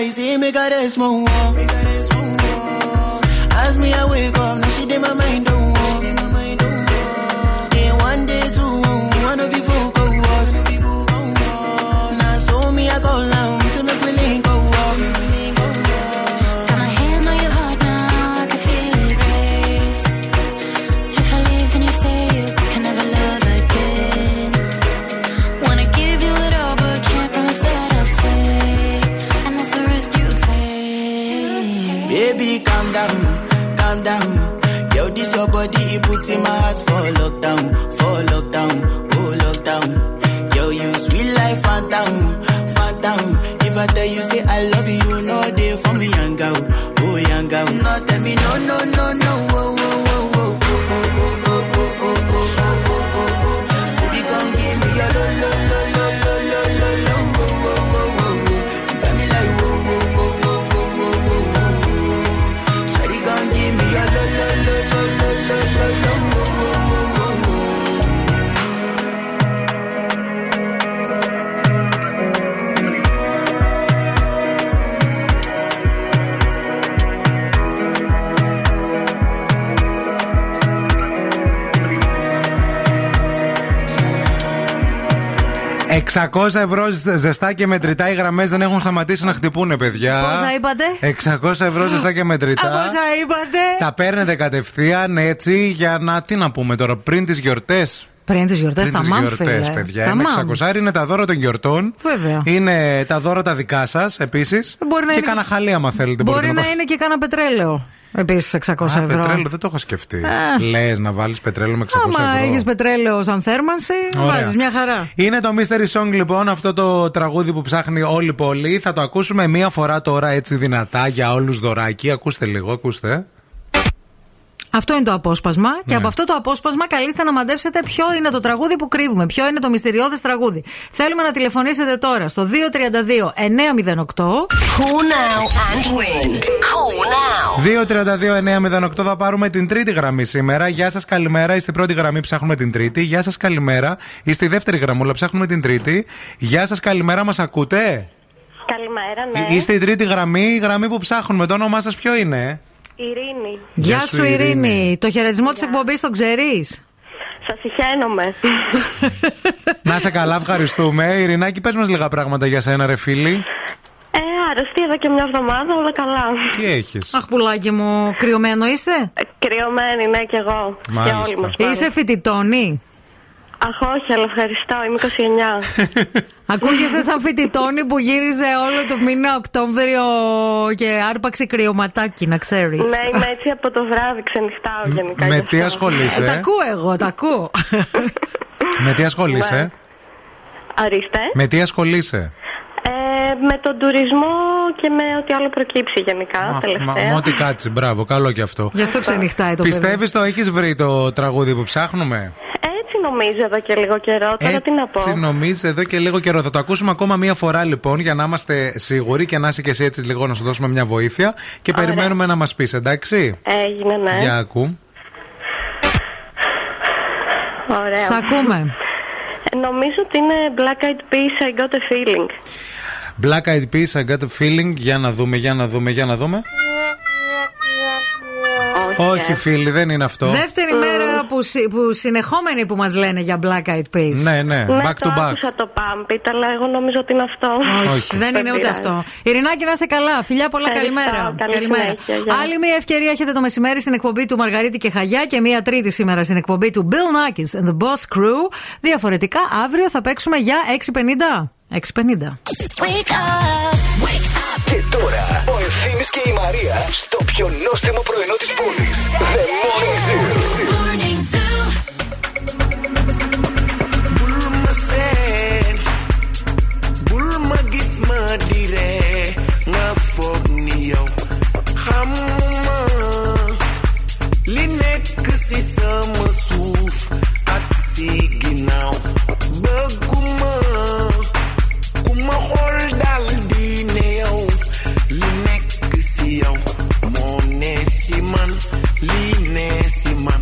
I see me got a small wall. Ask me I wake up, now she did my mind don't walk. Then one day two, one of you folk go us. Now so me I call now, say me we link go walk. Got my hand on your heart now, I can feel it race. If I leave then you say you can never love again. Wanna give you it all but can't promise that I'll stay. Baby, calm down, calm down. Yo, this your body, it puts in my heart for lockdown, for lockdown, oh lockdown. Yo, you sweet life, phantom, phantom. If I tell you say I love you, no day for me, young girl, oh young girl. No, tell me no, no, no, no, oh. εξακόσια ευρώ ζεστά και μετρητά. Οι γραμμές δεν έχουν σταματήσει να χτυπούνε, παιδιά. Πόσα είπατε? εξακόσια ευρώ ζεστά και μετρητά. Πόσα είπατε? Τα παίρνετε κατευθείαν έτσι για να. Τι να πούμε τώρα, πριν τις γιορτές. Πριν τις γιορτές, τα μάμφιλε. Παιδιά, τα εξακόσια είναι τα δώρα των γιορτών. Βέβαια. Είναι τα δώρα τα δικά σας επίσης. Και κάνα χαλί, άμα θέλετε. Μπορεί να, να είναι και κάνα πετρέλαιο. Επίσης εξακόσια ευρώ. Πετρέλαιο δεν το έχω σκεφτεί. Ε. Λες να βάλεις πετρέλαιο με εξακόσια ευρώ. Άμα έχεις πετρέλαιο σαν θέρμανση, βάζεις μια χαρά. Είναι το Mystery Song λοιπόν, αυτό το τραγούδι που ψάχνει όλη η πόλη. Θα το ακούσουμε μία φορά τώρα έτσι δυνατά για όλους δωράκι. Ακούστε λίγο, ακούστε. Αυτό είναι το απόσπασμα, ναι. Και από αυτό το απόσπασμα καλείστε να μαντέψετε ποιο είναι το τραγούδι που κρύβουμε, ποιο είναι το μυστηριώδες τραγούδι. Θέλουμε να τηλεφωνήσετε τώρα στο δύο τρία δύο εννιά μηδέν οκτώ. δύο τρία δύο εννιά μηδέν οκτώ. Θα πάρουμε την τρίτη γραμμή σήμερα. Γεια σας, καλημέρα. Είστε πρώτη γραμμή, ψάχνουμε την τρίτη. Γεια σας, καλημέρα. Είστε η δεύτερη γραμμούλα, ψάχνουμε την τρίτη. Γεια σας, καλημέρα, μας ακούτε? Καλημέρα, ναι. Είστε η τρίτη γραμμή, η γραμμή που ψάχνουμε. Το όνομά σας ποιο είναι? Ειρήνη. Γεια σου, Ειρήνη. Ειρήνη. Το χαιρετισμό της εκπομπής το ξέρεις? Σας συχαίνομαι. Να σε καλά, ευχαριστούμε. Ειρηνάκη, πες μας λίγα πράγματα για σένα, ρε φίλη. Ε, αρρωστή εδώ και μια εβδομάδα, όλα καλά. Τι έχεις? Αχ, πουλάκι μου, κρυωμένο είσαι? Ε, κρυωμένη, ναι, κι εγώ. Μάλιστα. Και όλοι μας, είσαι φοιτητώνη? Αχ, όχι, αλλά ευχαριστώ, είμαι είκοσι εννιά. Ακούγεσαι σαν φοιτητώνη που γύριζε όλο το μήνα Οκτώβριο και άρπαξε κρυωματάκι, να ξέρεις. Ναι, είμαι έτσι από το βράδυ, ξενυχτάω γενικά. Με τι ασχολείσαι? Τα ακούω εγώ, τα ακούω. Με τι ασχολείσαι? Ορίστε. Με τι ασχολείσαι? Με τον τουρισμό και με ό,τι άλλο προκύψει γενικά τελευταία. Ό,τι κάτσει, μπράβο, καλό και αυτό. Γι' αυτό ξενυχτάει το παιδί. Πιστεύεις το έχεις βρει το τραγούδι που ψάχνουμε? Έτσι νομίζω εδώ και λίγο καιρό, τώρα ε, τι να πω. Έτσι νομίζω εδώ και λίγο καιρό. Θα το ακούσουμε ακόμα μία φορά λοιπόν, για να είμαστε σίγουροι και να είσαι και εσύ έτσι λίγο να σου δώσουμε μια βοήθεια. Και ωραία, περιμένουμε να μας πεις, εντάξει? Έγινε, ναι. Για ακού. Ωραία. Σ' ακούμε. Ε, νομίζω ότι είναι Black Eyed Peas, I Got a Feeling. Black Eyed Peas, I Got a Feeling. Για να δούμε, για να δούμε, για να δούμε. Όχι, φίλοι, δεν είναι αυτό. Δεύτερη mm. μέρα που, συ, που συνεχόμενοι που μας λένε για Black Eyed Peas. Ναι, ναι, back to back. Το άκουσα το Pump, αλλά εγώ νομίζω ότι είναι αυτό. Όχι, δεν είναι ούτε αυτό. Ειρηνάκη, να είσαι καλά. Φιλιά πολλά, καλημέρα. Καλημέρα. Άλλη μια ευκαιρία έχετε το μεσημέρι στην εκπομπή του Μαργαρίτη και Χαγιά και μια τρίτη σήμερα στην εκπομπή του Bill Nackis and the Boss Crew. Διαφορετικά, αύριο θα παίξουμε για έξι πενήντα. Και τώρα, ο Ευθύμης και η Μαρία στο πιο νόστιμο πρωινό της πόλης. The Morning Zoo. Bulma sen, bulma gis ma dire, na fog nio. Hamma, li nekk si sama suuf ak si ginnaaw. Bëgguma, ku ma xool dal di neew. Li nekk si yow moo ne si man, li ne si man.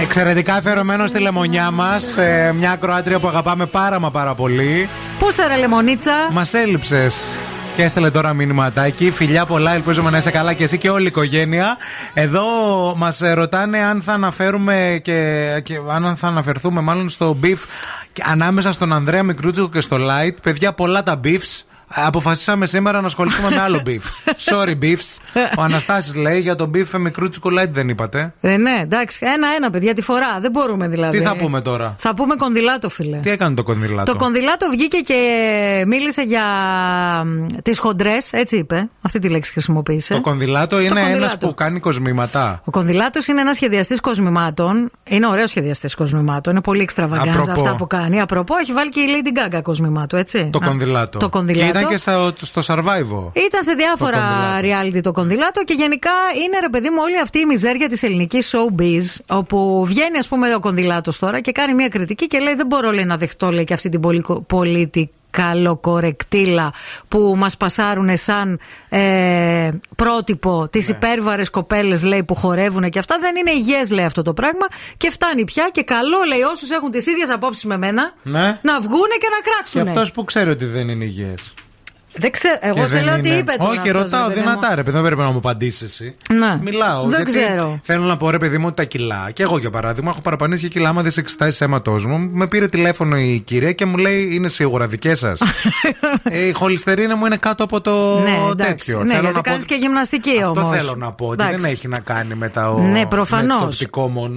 Εξαιρετικά αφιερωμένο στη λεμονιά μας, ε, μια ακροάτρια που αγαπάμε πάρα μα πάρα πολύ. Πού σε ρε λεμονίτσα. Μας έλειψες. Και έστελε τώρα μηνυματάκι. Φιλιά πολλά, ελπίζουμε να είσαι καλά και εσύ και όλη η οικογένεια. Εδώ μας ρωτάνε αν θα αναφέρουμε και, και αν θα αναφερθούμε μάλλον στο beef ανάμεσα στον Ανδρέα Μικρούτσικο και στο Λάιτ. Παιδιά, πολλά τα beefs. Αποφασίσαμε σήμερα να ασχοληθούμε με άλλο beef. Sorry beefs. Ο Αναστάσης λέει για τον beef Μικρούτσικο Light δεν είπατε. Ε, ναι, εντάξει. Ένα-ένα, παιδιά, τη φορά. Δεν μπορούμε δηλαδή. Τι θα πούμε τώρα. Θα πούμε Κονδυλάτο, φίλε. Τι έκανε το Κονδυλάτο. Το Κονδυλάτο βγήκε και μίλησε για τις χοντρές. Έτσι είπε. Αυτή τη λέξη χρησιμοποίησε. Το Κονδυλάτο είναι ένας που κάνει κοσμήματα. Ο Κονδυλάτος είναι ένας σχεδιαστής κοσμημάτων. Είναι ωραίος σχεδιαστής κοσμημάτων. Είναι πολύ extravagant αυτά που κάνει. Απροπό, έχει βάλει και η Lady Gaga κοσμημάτο, έτσι. Το Κονδυλάτο. Το Κονδυλάτο. Και στο, στο survival. Ήταν σε διάφορα το reality το Κονδυλάτο και γενικά είναι ρε παιδί μου όλη αυτή η μιζέρια της ελληνικής showbiz, όπου βγαίνει ας πούμε ο Κονδυλάτος τώρα και κάνει μια κριτική και λέει δεν μπορώ λέει, να δεχτώ λέει, και αυτή την πολιτική καλοκορεκτήλα που μας πασάρουν σαν ε, πρότυπο τις ναι. υπέρβαρες κοπέλες λέει που χορεύουν και αυτά δεν είναι υγιές λέει αυτό το πράγμα και φτάνει πια και καλό λέει όσους έχουν τις ίδιες απόψεις με μένα ναι. να βγούνε και να κράξουν. Και αυτός που ξέρει ότι δεν είναι υγιές. Δεν ξέρω, εγώ σε λέω τι είπε τώρα. Όχι, ρωτάω δυνατά, ρε παιδί μου, δεν πρέπει να μου απαντήσει εσύ. Ναι. Μιλάω. Δεν ξέρω. Θέλω να πω, ρε παιδί μου, ότι τα κιλά. Και εγώ για παράδειγμα, έχω παραπανήσει και κιλά. Άμα δεν σε εξετάσει αίματό μου, με πήρε τηλέφωνο η κυρία και μου λέει: είναι σίγουρα δικέ σα. Η χολυστερίνα μου είναι κάτω από το ναι, τέτοιο. Ναι, θέλω γιατί να κάνει πω... και γυμναστική όμω. Αυτό θέλω να πω. Ότι δεν έχει να κάνει με τα όπλα. Ναι, προφανώ.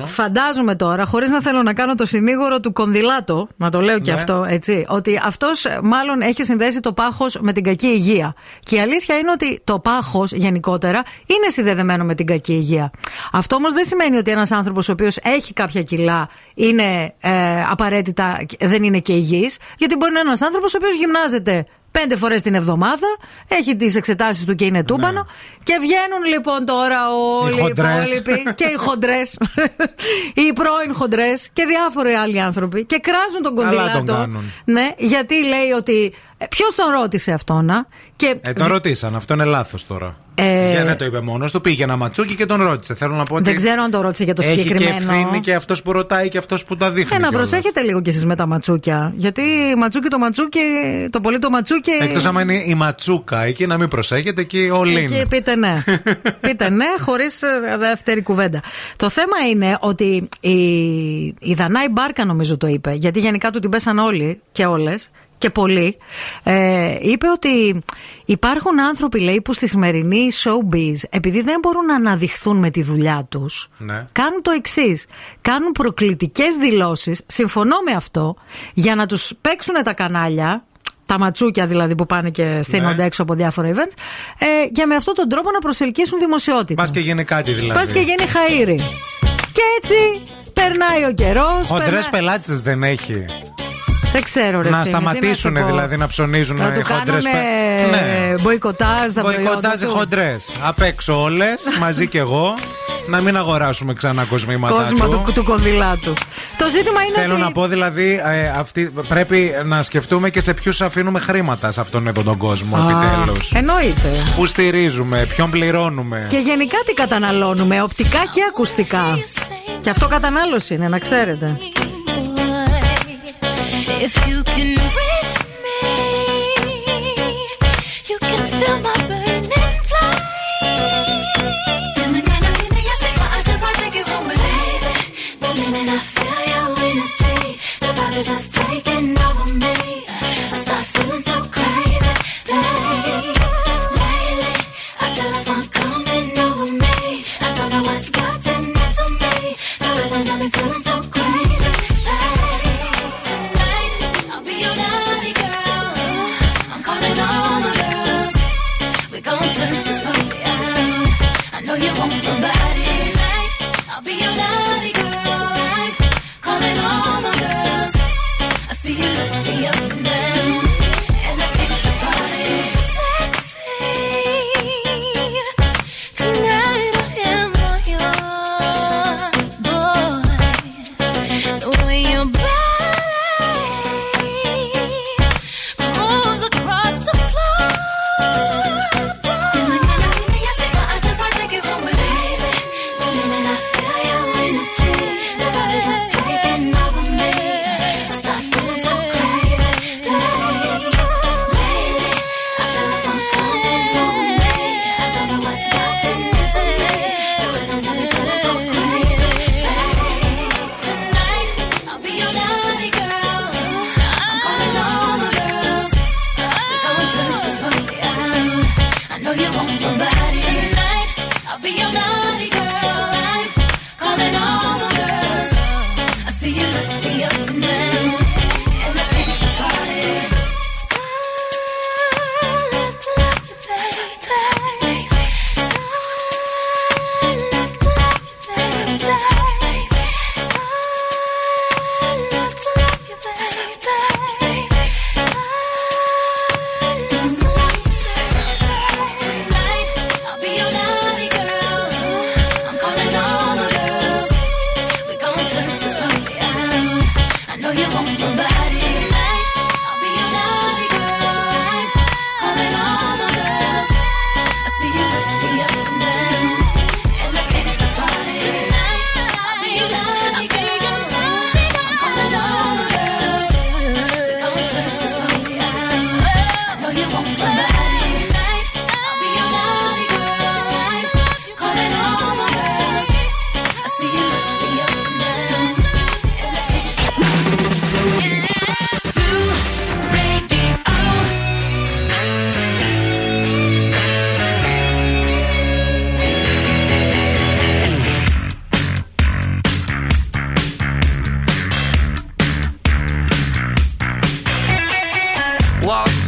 Φαντάζομαι τώρα, χωρί να θέλω να κάνω το συνήγορο του Κονδυλάτο, να το λέω και αυτό έτσι, ότι αυτό μάλλον έχει συνδέσει το πάχο με την κακή υγεία. Και η αλήθεια είναι ότι το πάχος γενικότερα είναι συνδεδεμένο με την κακή υγεία. Αυτό όμως δεν σημαίνει ότι ένας άνθρωπος ο οποίος έχει κάποια κιλά είναι ε, απαραίτητα δεν είναι και υγιής, γιατί μπορεί να είναι ένας άνθρωπος ο οποίος γυμνάζεται πέντε φορές την εβδομάδα, έχει τις εξετάσεις του και είναι τούμπανο. Ναι. Και βγαίνουν λοιπόν τώρα όλοι οι υπόλοιποι και οι χοντρές, οι πρώην χοντρές και διάφοροι άλλοι άνθρωποι και κράζουν τον Κονδυλάτο. Ναι, γιατί λέει ότι. Ποιος τον ρώτησε αυτόν, να. Και... Ε, τον ρωτήσαν, αυτό είναι λάθος τώρα. Ε... Για δεν το είπε μόνος του, πήγε ένα ματσούκι και τον ρώτησε. Θέλω να πω ότι δεν ξέρω αν τον ρώτησε για το έχει συγκεκριμένο. Έχει και ευθύνη και αυτός που ρωτάει και αυτός που τα δείχνει. Ε, να προσέχετε λίγο κι εσείς με τα ματσούκια. Γιατί ματσούκι το ματσούκι, το πολύ το ματσούκι. Εκτός άμα είναι η ματσούκα εκεί, να μην προσέχετε εκεί όλοι. Εκεί είναι. Πείτε ναι. Πείτε ναι, χωρίς δεύτερη κουβέντα. Το θέμα είναι ότι η, η Δανάη Μπάρκα νομίζω το είπε. Γιατί γενικά του την πέσαν όλοι και όλες. Και πολύ, ε, είπε ότι υπάρχουν άνθρωποι λέει, που στη σημερινή showbiz, επειδή δεν μπορούν να αναδειχθούν με τη δουλειά τους, ναι. κάνουν το εξής. Κάνουν προκλητικές δηλώσεις, συμφωνώ με αυτό, για να τους παίξουν τα κανάλια, τα ματσούκια δηλαδή που πάνε και στείνονται ναι. έξω από διάφορα events, ε, για με αυτόν τον τρόπο να προσελκύσουν δημοσιότητα. Πας και γίνει κάτι δηλαδή. Πας και γίνει χαΐρι. Και έτσι περνάει ο καιρός. Χοντρές περνά... πελάτησες δεν έχει. Δεν ξέρω, ρε, να ευθύνη, σταματήσουν να δηλαδή να ψωνίζουν να οι χοντρές. Ναι. Μποϊκοτάζ τα μποϊκοτάζ οι χοντρές. Απ' έξω όλες, μαζί κι εγώ. Να μην αγοράσουμε ξανά κοσμήματα. Κόσμο του, του, του Κονδυλάτου. Το ζήτημα είναι. Θέλω ότι... να πω δηλαδή, ε, αυτή, πρέπει να σκεφτούμε και σε ποιους αφήνουμε χρήματα σε αυτόν εδώ τον κόσμο, επιτέλους. Εννοείται. Πού στηρίζουμε, ποιον πληρώνουμε. Και γενικά τι καταναλώνουμε, οπτικά και ακουστικά. Και αυτό κατανάλωση είναι, να ξέρετε. If you can reach me, you can feel my burning flame. And the kind of feeling I stigma, I just wanna take you home with me. The minute I feel your energy, the vibe is just taking over me. I start feeling so crazy, lately, lately, I feel like I'm coming over me. I don't know what's gotten into me, the rhythm's got me feeling so crazy. You want my body. Tonight, I'll be your naughty girl. Calling all my girls. I see you look me up and down. And I think the party is so sexy. Tonight I am on yours. What's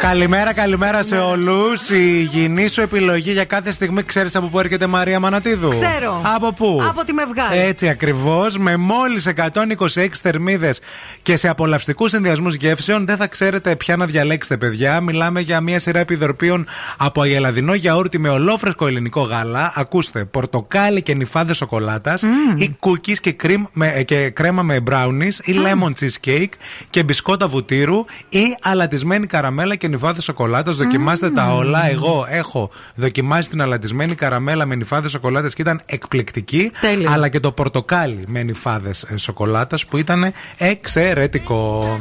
Καλημέρα, καλημέρα σε όλους. Η υγιεινή σου επιλογή για κάθε στιγμή. Ξέρεις από πού έρχεται, Μαρία Μανατίδου? Ξέρω. Από πού? Από τη Μευγάλη. Έτσι ακριβώς. Με μόλις εκατόν είκοσι έξι θερμίδες και σε απολαυστικούς συνδυασμούς γεύσεων, δεν θα ξέρετε ποια να διαλέξετε, παιδιά. Μιλάμε για μια σειρά επιδορπίων από αγελαδινό γιαούρτι με ολόφρεσκο ελληνικό γάλα. Ακούστε, πορτοκάλι και νυφάδες σοκολάτας, mm. ή cookies και, με, και κρέμα με brownies, ή mm. lemon cheesecake και μπισκότα βουτύρου, ή αλατισμένη καραμέλα και νυφάδες σοκολάτας. Δοκιμάστε mm. τα όλα. Εγώ έχω δοκιμάσει την αλατισμένη καραμέλα με νυφάδες σοκολάτας και ήταν εκπληκτική. Τέλειο. Αλλά και το πορτοκάλι με νυφάδες σοκολάτας που ήταν εξαιρετικό.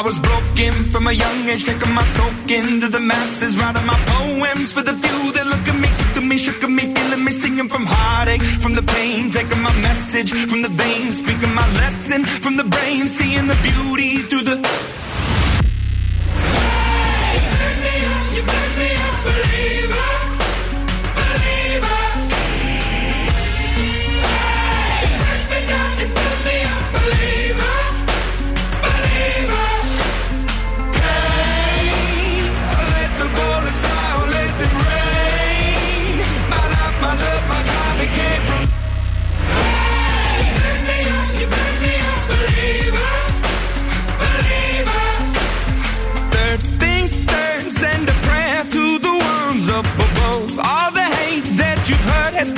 I was broken from a young age, taking my soak into the masses, writing my poems for the few that look at me, took at me, shook at me, feeling me, singing from heartache, from the pain, taking my message from the veins, speaking my lesson from the brain, seeing the beauty through the... Hey, you pick me up, you pick me up, believer, believer. Hey, you pick me up, you pick me up, believer.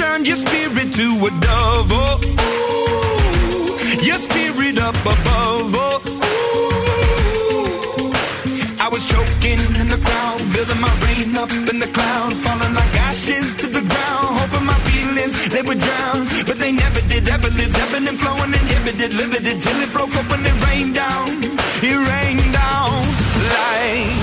Turned your spirit to a dove, oh, ooh, your spirit up above, oh, ooh. I was choking in the crowd, building my rain up in the cloud, falling like ashes to the ground, hoping my feelings, they would drown, but they never did, ever lived, ebbing and flowing, inhibited, limited, till it broke open and rained down, it rained down, like...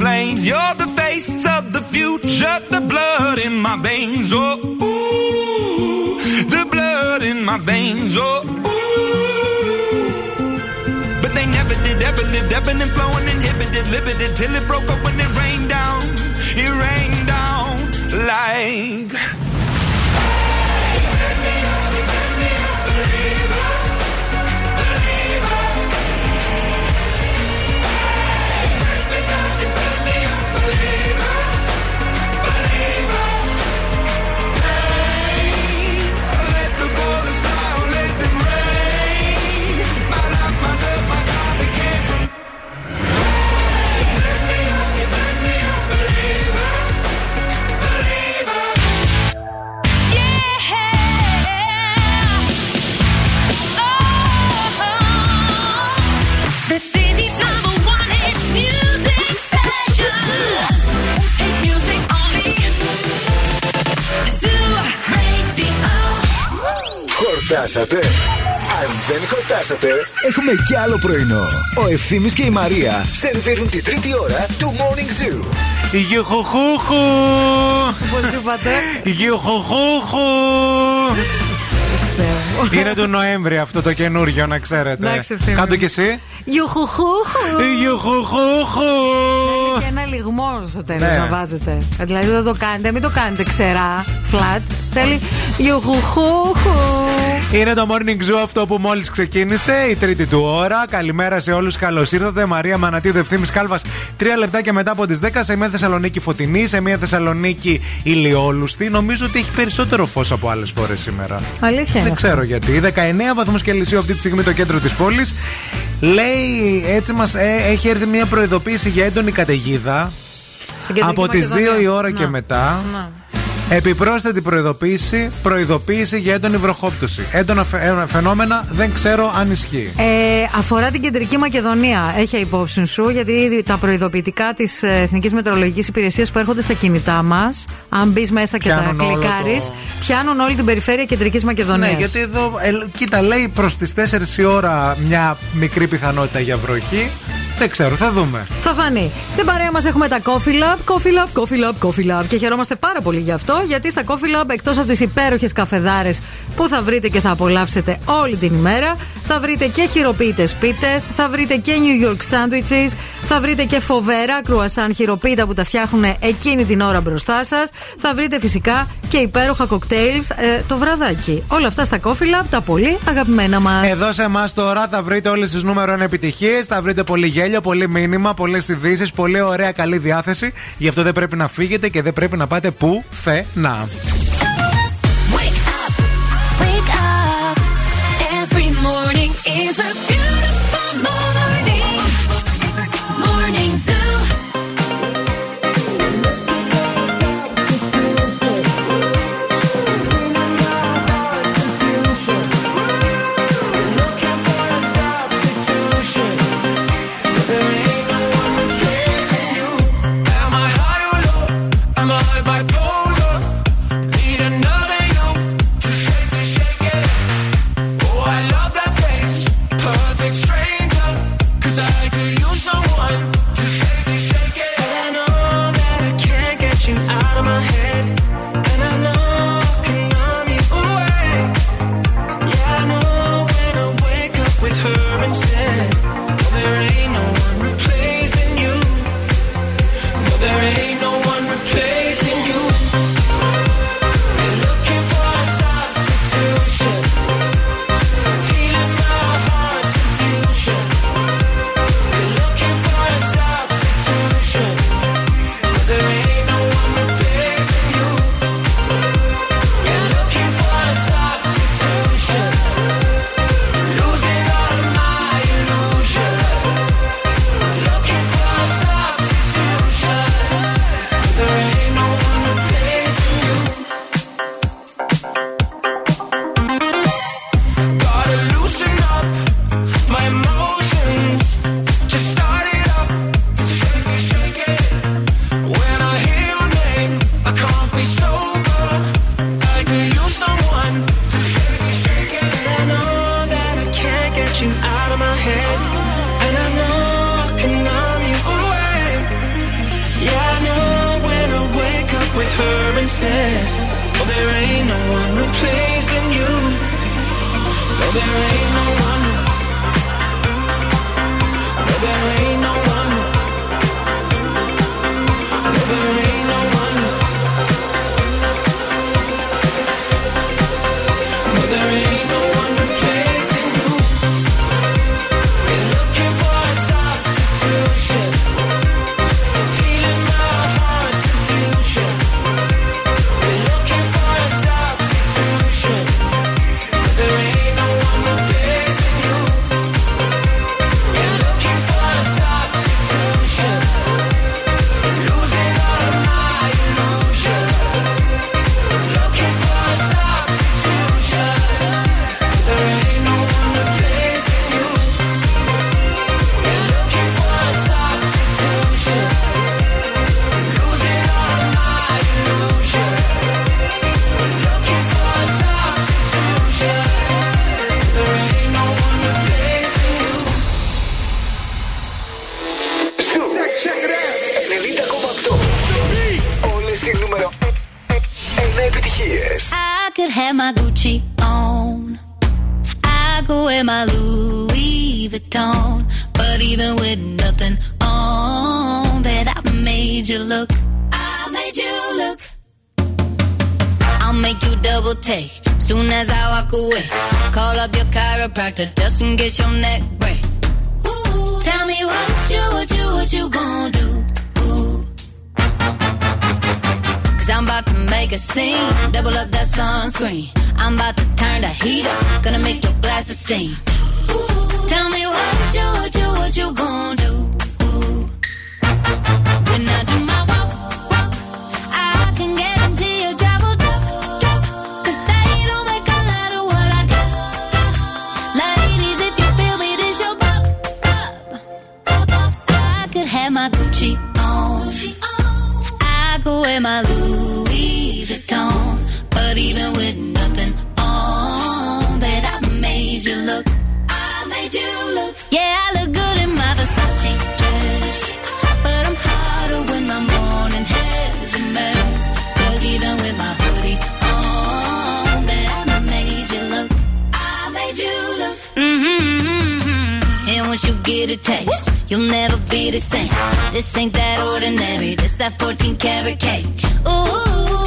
flames. You're the face of the future, the blood in my veins. Oh, ooh, the blood in my veins. Oh, ooh. But they never did, ever lived, ebbing and flowing, inhibited, limited, till it broke up when it rained down. It rained down like... Χορτάσατε. Αν δεν χορτάσατε, έχουμε κι άλλο πρωινό. Ο Ευθύμης και η Μαρία σερβίρουν τη τρίτη ώρα του Morning Zoo. Γιοχοχούχου! Πώς είπατε? Γιοχοχούχου! Είναι του Νοέμβρη αυτό το καινούριο, να ξέρετε. Κάντο κι εσύ. Γιοχοχούχου! Γιοχοχούχου! Και ένα λιγμό στο τέλος, ναι, να βάζετε. Δηλαδή δεν το κάνετε, μην το κάνετε ξερά, flat. Θέλει γιουχουχούχου. Είναι το Morning Zoo αυτό που μόλις ξεκίνησε, η τρίτη του ώρα. Καλημέρα σε όλους, καλώς ήρθατε. Μαρία Μανατίδου, Ευθύμης Κάλφας. Τρία λεπτάκια μετά από τις δέκα, σε μια Θεσσαλονίκη φωτεινή, σε μια Θεσσαλονίκη ηλιόλουστη. Νομίζω ότι έχει περισσότερο φως από άλλες φορές σήμερα. Αλήθεια. Δεν ξέρω γιατί. δεκαεννέα βαθμούς Κελσίου αυτή τη στιγμή το κέντρο της πόλης. Λέει, έτσι μας ε, έχει έρθει μια προειδοποίηση για έντονη καταιγίδα από τις δύο η ώρα, να, και μετά. Να. Επιπρόσθετη προειδοποίηση, προειδοποίηση για έντονη βροχόπτωση. Έντονα φαινόμενα, δεν ξέρω αν ισχύει. Ε, αφορά την Κεντρική Μακεδονία, έχει υπόψη σου, γιατί ήδη τα προειδοποιητικά της Εθνικής Μετεωρολογικής Υπηρεσίας που έρχονται στα κινητά μας, αν μπεις μέσα και πιάνουν τα κλικάρεις, το... πιάνουν όλη την περιφέρεια Κεντρικής Μακεδονίας. Ναι, γιατί εδώ, ε, κοίτα, λέει προς τις τέσσερις η ώρα μια μικρή πιθανότητα για βροχή. Δεν ξέρω, θα δούμε. Θα φανεί. Στην παρέα μας έχουμε τα Coffee Lab, Coffee Lab, Coffee Lab, Coffee Lab. Και χαιρόμαστε πάρα πολύ γι' αυτό, γιατί στα Coffee Lab, εκτός από τις υπέροχες καφεδάρες που θα βρείτε και θα απολαύσετε όλη την ημέρα, θα βρείτε και χειροποίητες πίτες, θα βρείτε και New York sandwiches, θα βρείτε και φοβερά κρουασάν χειροποίητα που τα φτιάχνουν εκείνη την ώρα μπροστά σας. Θα βρείτε φυσικά και υπέροχα κοκτέιλς ε, το βραδάκι. Όλα αυτά στα Coffee Lab, τα πολύ αγαπημένα μας. Εδώ σε εμάς τώρα θα βρείτε όλες τις νούμερο ένα επιτυχίες, θα βρείτε πολύ γέλιο, πολύ μήνυμα, πολλές ειδήσεις, πολύ ωραία, καλή διάθεση. Γι' αυτό δεν πρέπει να φύγετε και δεν πρέπει να πάτε πουθενά. You there ain't no one replacing you. No, there ain't no one. No, there ain't no one. No, there ain't no one. No, there ain't no one replacing you. Been looking for a substitution. Away. Call up your chiropractor just in case your neck break. Ooh, tell me what you, what you, what you gonna do. Ooh. Cause I'm about to make a scene, double up that sunscreen. I'm about to turn the heat up, gonna make your glasses steam. Ooh, tell me what you, what you, what you gonna do. Ooh. When I do my walk, walk, I can guarantee your job will drop, drop. Cause they don't make a lot. My Gucci on. Gucci on. I go wear my Louis Vuitton, but even with nothing on, bet I made you look. I made you look. Yeah, I look good in my Versace dress, but I'm hotter when my morning hair's a mess. 'Cause even with my hoodie on, bet I made you look. I made you look. Mm-hmm. Mm-hmm. And once you get a taste. Woo! You'll never be the same. This ain't that ordinary. This that fourteen karat cake. Ooh,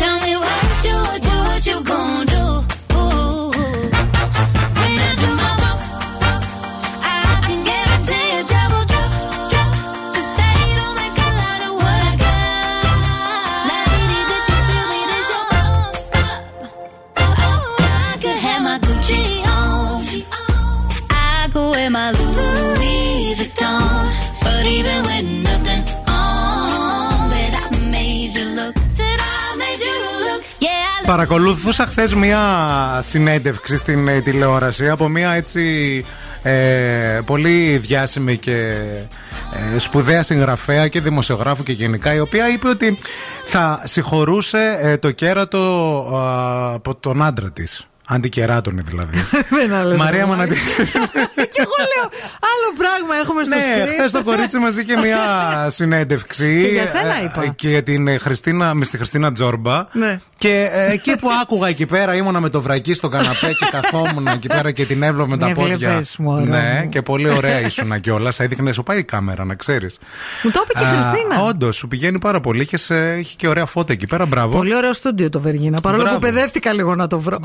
tell me what you, what you, what you gon' do. Ooh, when I do my walk, walk, I can guarantee your job will drop, drop. 'Cause they don't make a lot of what I got. Ladies, if you feel me, this your up, up, up. I could have my Gucci on. I could wear my Louis Vuitton. But even with nothing on, but I made you look. Said I made you look. Yeah. Παρακολούθησα χθες μια συνέντευξη στην τηλεόραση από μια έτσι ε, πολύ διάσημη και ε, σπουδαία συγγραφέα και δημοσιογράφου και γενικά, η οποία είπε ότι θα συγχωρούσε ε, το κέρατο ε, από τον άντρα της. Αντικεράτωνε δηλαδή. Μαρία Μανατίδου. Και εγώ λέω άλλο πράγμα έχουμε στο σπίτι. Ναι, χθες το κορίτσι μας είχε μια συνέντευξη. Και για σένα είπα. Και την Χριστίνα, με στη Χριστίνα Τζόρμπα. Και εκεί που άκουγα εκεί πέρα, ήμουνα με το βρακί στο καναπέ και καθόμουν εκεί πέρα και την έβλεπα με τα πόδια. Ναι, και πολύ ωραία ήσουνα κιόλα. Έδειχνε, σου πάει η κάμερα, να ξέρεις. Μου το είπε και η Χριστίνα. Όντως, σου πηγαίνει πάρα πολύ. Είχε και ωραία φώτα εκεί πέρα, μπράβο. Πολύ ωραίο στούντιο το Βεργίνα. Παρόλο που παιδεύτηκα λίγο να το βρω.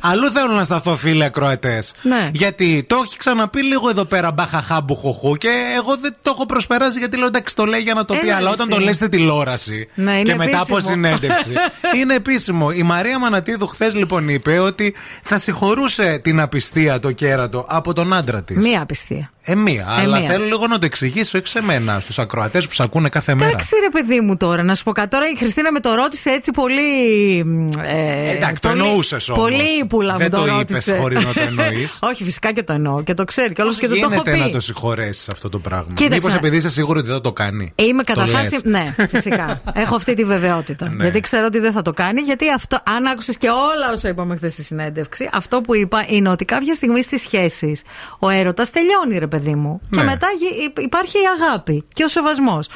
Αλλού θέλω να σταθώ, φίλε ακροατές. Ναι. Γιατί το έχει ξαναπεί λίγο εδώ πέρα μπαχαχά μπουχοχού και εγώ δεν το έχω προσπεράσει γιατί λέω εντάξει το λέει για να το πει. Αλλά όταν το λέει στην τηλεόραση ναι, και επίσημο. Μετά από συνέντευξη. Είναι επίσημο. Η Μαρία Μανατίδου χθες λοιπόν είπε ότι θα συγχωρούσε την απιστία το κέρατο από τον άντρα της. Μία απιστία. Ε, μία. Ε, αλλά μία. Θέλω λίγο να το εξηγήσω εξ' εμένα στους ακροατές που σ' ακούνε κάθε μέρα. Εντάξει, ρε παιδί μου τώρα, να σου πω κάτι. Τώρα η Χριστίνα με το ρώτησε έτσι πολύ. Ε, εντάξει, πολύ... το εννοούσε. Πολύ ύπουλα με το ρώτησε. Δεν το είπες χωρίς να το εννοείς. Όχι, φυσικά και το εννοώ και το ξέρει. Και όλος και δεν το έχω πει. Γίνεται να το συγχωρέσεις αυτό το πράγμα? Μήπως επειδή είσαι σίγουρη ότι δεν το κάνει? Είμαι καταρχάς. Ναι, φυσικά. Έχω αυτή τη βεβαιότητα. Ναι. Γιατί ξέρω ότι δεν θα το κάνει. Γιατί αυτό, αν άκουσες και όλα όσα είπαμε χθες στη συνέντευξη, αυτό που είπα είναι ότι κάποια στιγμή στις σχέσεις ο έρωτας τελειώνει, ρε παιδί μου. Ναι. Και μετά υπάρχει η αγάπη και ο σεβασμός.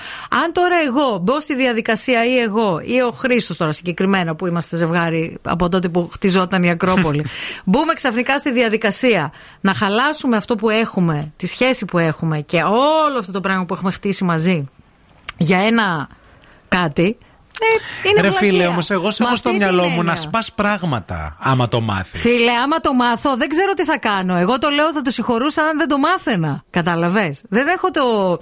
Αν τώρα εγώ μπω στη διαδικασία ή εγώ ή ο Χρήστος τώρα συγκεκριμένα που είμαστε ζευγάρι από τότε που χτιζόταν η Ακρόπολη, μπούμε ξαφνικά στη διαδικασία να χαλάσουμε αυτό που έχουμε, τη σχέση που έχουμε και όλο αυτό το πράγμα που έχουμε χτίσει μαζί για ένα κάτι. Ε, ρε φίλε, όμως εγώ σε έχω στο μυαλό μου να σπάς πράγματα άμα το μάθεις. Φίλε, άμα το μάθω δεν ξέρω τι θα κάνω. Εγώ το λέω θα το συγχωρούσα αν δεν το μάθαινα. Καταλαβες? Δεν έχω το...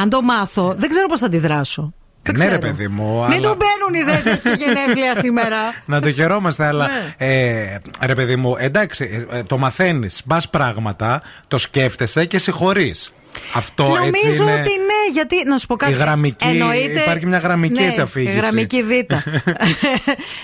Αν το μάθω δεν ξέρω πώς θα αντιδράσω. Ναι, ρε παιδί μου. Μην αλλά... του μπαίνουν ιδέες έτσι στη γενέθλια σήμερα. Να το χαιρόμαστε, αλλά. ε, ρε παιδί μου, εντάξει, το μαθαίνεις. Μπας πράγματα, το σκέφτεσαι και συγχωρείς. Αυτό νομίζω έτσι είναι... ότι ναι, γιατί να σου πω κάτι. Η γραμμική, εννοείται... Υπάρχει μια γραμμική, ναι, έτσι αφήγηση. Γραμμική β.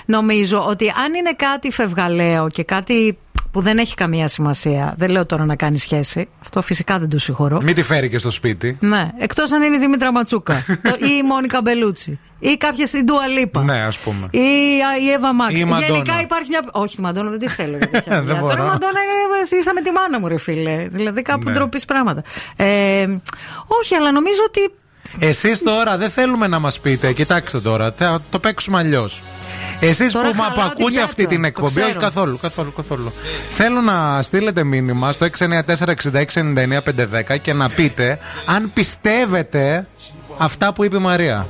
Νομίζω ότι αν είναι κάτι φευγαλαίο και κάτι που δεν έχει καμία σημασία. Δεν λέω τώρα να κάνει σχέση. Αυτό φυσικά δεν το συγχωρώ. Μην τη φέρει και στο σπίτι. Ναι. Εκτός αν είναι η Δήμητρα Ματσούκα ή η Μόνικα Μπελούτσι. Ή κάποια στην Ντουα Λίπα. Ναι, ας πούμε. Ή η Εύα Μάξ. Γενικά υπάρχει μια. Όχι, η Μαντόνα δεν τη θέλω. Δεν δεν τώρα η Μαντόνα είναι ίσα με τη μάνα μου, ρε φίλε. Δηλαδή κάπου ναι. ντροπή πράγματα. Ε, όχι, αλλά νομίζω ότι. Εσείς τώρα δεν θέλουμε να μας πείτε. Κοιτάξτε τώρα, θα το παίξουμε αλλιώς. Εσείς τώρα που μου ακούτε αυτή την εκπομπή, όχι καθόλου, καθόλου, καθόλου. Θέλω να στείλετε μήνυμα στο έξι εννιά τέσσερα εξήντα έξι ενενήντα εννέα πεντακόσια δέκα και να πείτε αν πιστεύετε αυτά που είπε η Μαρία.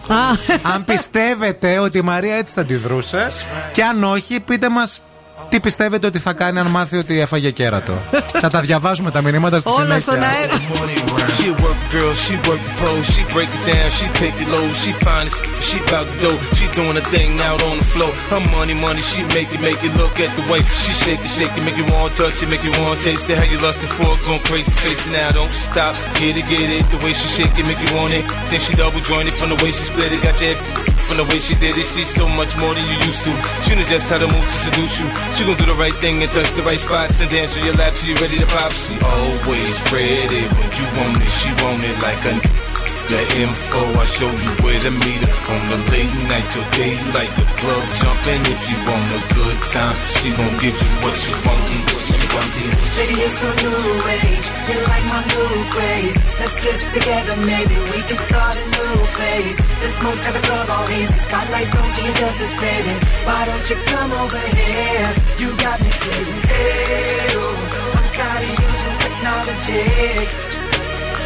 Αν πιστεύετε ότι η Μαρία έτσι θα αντιδρούσε, και αν όχι, πείτε μας τι πιστεύετε ότι θα κάνει αν μάθει ότι έφαγε κέρατο. Θα τα διαβάσουμε τα μηνύματα στη συνέχεια. Όλα στον αέρα. She work girl, she work pro, she break it down, she take it low, she find it, she bout to do, she doing a thing out on the floor. Her money, money, she make it, make it, look at the way she shake it, shake it, make you want to touch it, make you want to taste it. How you lustin' for it, going crazy, face it now, don't stop, get it, get it. The way she shake it, make you want it. Then she double joint it from the way she split it, got your head from the way she did it. She's so much more than you used to. She knows just how to move to seduce you. She gon' do the right thing and touch the right spots and dance on your lap till you ready to pop. She always ready when you want it. She want it like a the info. I show you where to meet her on the late night till daylight. The club jumping if you want a good time. She gon' give you what you want. Baby, you're so new age. You like my new craze. Let's get together, maybe we can start a new phase. The smoke's got the club all hazy. Spotlights don't do you justice, baby. Why don't you come over here? You got me saying, hey, oh, I'm tired of using technology.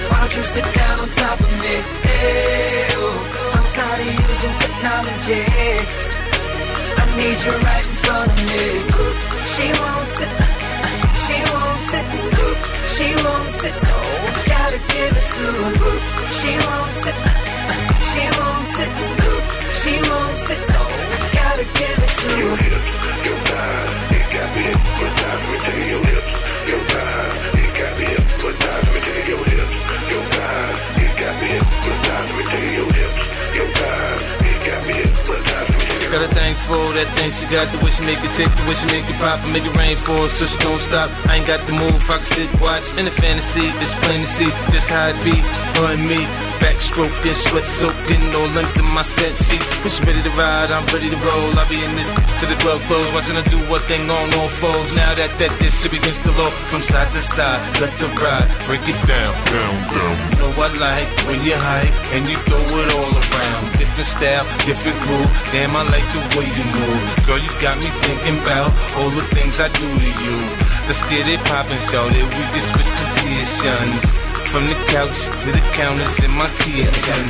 Why don't you sit down on top of me? Hey, oh, I'm tired of using technology. I need you right in front of me. She won't sit, she won't sit, she won't sit. So I gotta give it to her. She won't sit, she won't sit, she won't sit. So I gotta give it to her. Your hips, your thighs, it got me hypnotized with your hips, your thighs, it got me hypnotized with your hips. Your thighs, it got me hypnotized with your hips. Your thighs, it got me hypnotized with your hips. Gotta thank for that thing she got, the way she make it tick, the way she make it pop, and make it rain for us so she don't stop. I ain't got the move, I can sit, watch, in a fantasy, it's plain to see, just how it be, her and me. Backstroking, sweat soaking, no length to my set sheets. When she ready to ride, I'm ready to roll. I'll be in this to the club close, watching her do what thing on all foes. Now that that this shit begins to low, from side to side, let the ride, break it down, down, down. You know I like when you hype and you throw it all around. Different style, different groove, damn I like the way you move. Girl, you got me thinking about all the things I do to you. Let's get it poppin', shout it, we can switch positions. From the couch to the counters in my kitchen.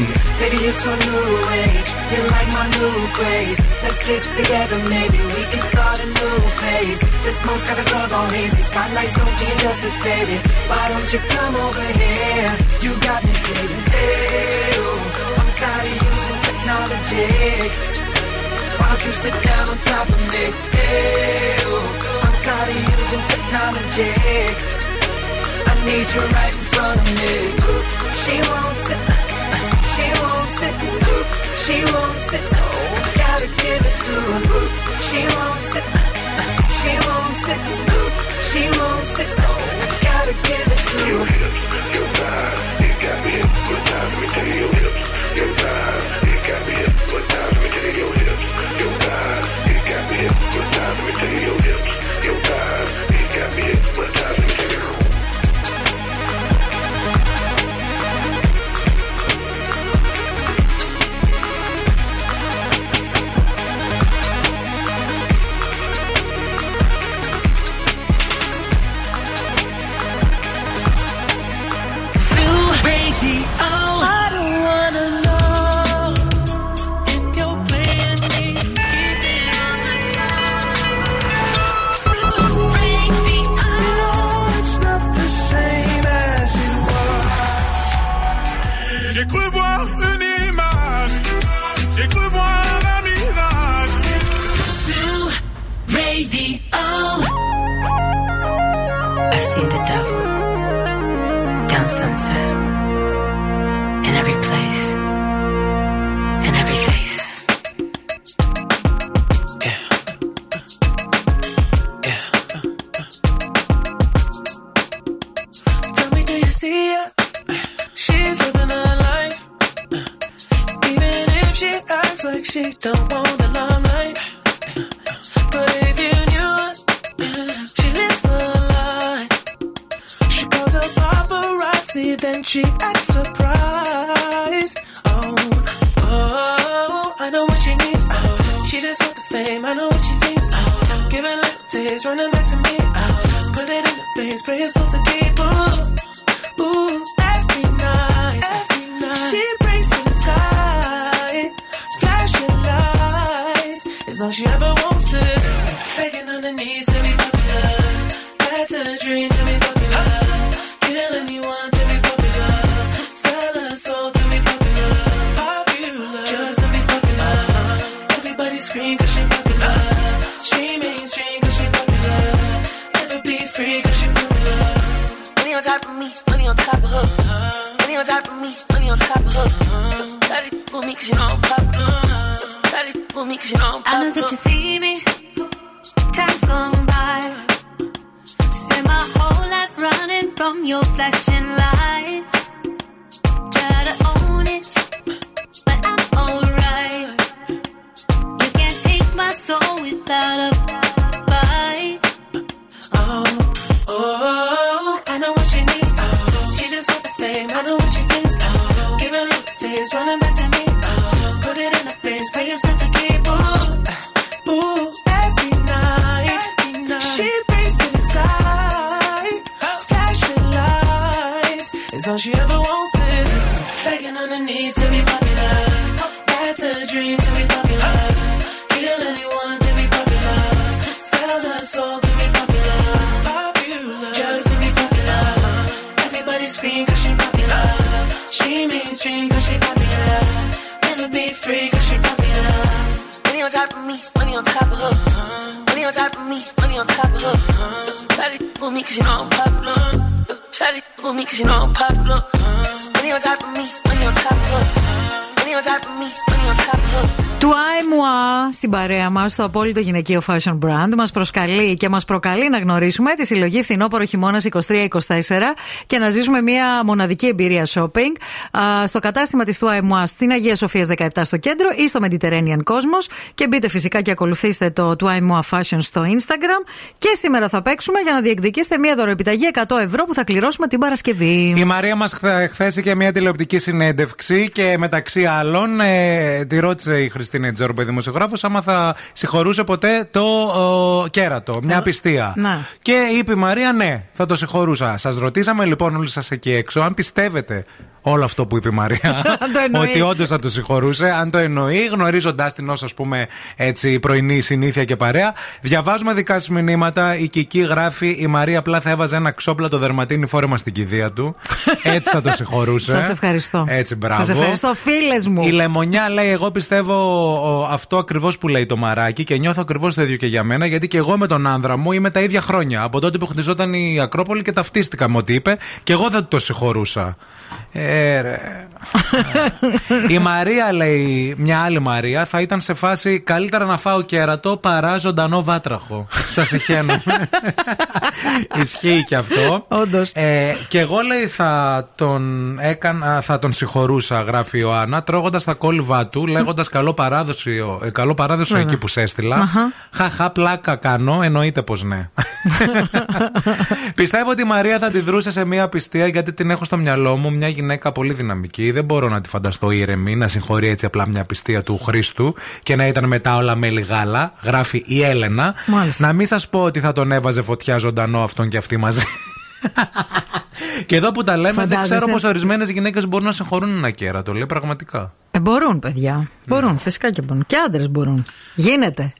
Baby, you're so new age. You like my new craze. Let's get together, maybe we can start a new phase. The smoke's got the club all hazy. Spotlights don't do you justice, baby. Why don't you come over here? You got me saying, hey, oh, I'm tired of using technology. Why don't you sit down on top of me? Hey, oh, I'm tired of using technology. I need you right in front of me. She won't sit, she won't sit, she won't sit. So I gotta give it to her. She won't sit, she won't sit, she won't sit. So I gotta give it to you. Your hips, your thighs, it got me hypnotized. Let me tell you, your hips, your thighs, it got me hypnotized. Let me tell you, your hips, your thighs, it got me hypnotized. Let me tell you, your hips, your thighs, it got me hypnotized. Στο απόλυτο γυναικείο fashion brand μας προσκαλεί και μας προκαλεί να γνωρίσουμε τη συλλογή φθινόπωρο χειμώνας είκοσι τρία είκοσι τέσσερα και να ζήσουμε μια μοναδική εμπειρία shopping στο κατάστημα της του ΑΕΜΟΑ στην Αγία Σοφίας δεκαεπτά στο κέντρο ή στο Mediterranean Cosmos, και μπείτε φυσικά και ακολουθήστε το του ΑΕΜΟΑ Fashion στο Instagram. Και σήμερα θα παίξουμε για να διεκδικήσετε μια δωροεπιταγή εκατό ευρώ που θα κληρώσουμε την Παρασκευή. Η Μαρία μας χθες είχε μια τηλεοπτική συνέντευξη και μεταξύ άλλων ε, τη ρώτησε η Χριστίνα Τζόρμπα, η δημοσιογράφος, άμα θα συγχωρούσε ποτέ το ο, κέρατο, μια απιστία. Να. Και είπε η Μαρία, ναι, θα το συγχωρούσα. Σας ρωτήσαμε λοιπόν όλοι σας εκεί έξω αν πιστεύετε όλο αυτό που είπε η Μαρία, ότι όντως θα το συγχωρούσε, αν το εννοεί, γνωρίζοντας την ως, ας πούμε, έτσι, πρωινή συνήθεια και παρέα. Διαβάζουμε δικά σας μηνύματα. Η Κική γράφει: η Μαρία απλά θα έβαζε ένα ξόπλατο δερματίνι φόρεμα στην κηδεία του. Έτσι θα το συγχωρούσε. Σας ευχαριστώ. Έτσι, μπράβο. Σας ευχαριστώ, φίλες μου. Η Λεμονιά λέει: εγώ πιστεύω αυτό ακριβώς που λέει το μαράκι και νιώθω ακριβώς το ίδιο και για μένα, γιατί και εγώ με τον άνδρα μου είμαι τα ίδια χρόνια. Από τότε που χτιζόταν η Ακρόπολη και ταυτίστηκαμε ότι είπε, και εγώ θα το συγχωρούσα. Ε, ρε. Η Μαρία, λέει, μια άλλη Μαρία, θα ήταν σε φάση καλύτερα να φάω κέρατο παρά ζωντανό βάτραχο. Σας εχαίνομαι. Ισχύει και αυτό. Όντως. Ε, και εγώ, λέει, θα τον, έκανα, θα τον συγχωρούσα, γράφει η Ιωάννα, τρώγοντας τα κόλυβά του, λέγοντας καλό παράδοσο, καλό παράδοσο εκεί που σε έστειλα. Χαχά, πλάκα κάνω, εννοείται πως ναι. Πιστεύω ότι η Μαρία θα αντιδρούσε σε μια απιστία, γιατί την έχω στο μυαλό μου μια γυναίκα πολύ δυναμική. Δεν μπορώ να τη φανταστώ ήρεμη, να συγχωρεί έτσι απλά μια απιστία του Χρήστου και να ήταν μετά όλα μέλι γάλα, γράφει η Έλενα. Μάλιστα. Να μην σας πω ότι θα τον έβαζε φωτιά ζωντανό αυτόν και αυτή μαζί. Και εδώ που τα λέμε, φαντάζεσαι, δεν ξέρω πως ορισμένες γυναίκες μπορούν να συγχωρούν ένα κέρατο, λέει, πραγματικά. Ε, μπορούν, παιδιά. Μπορούν, ναι. Φυσικά και μπορούν. Και άντρες μπορούν. Γίνεται.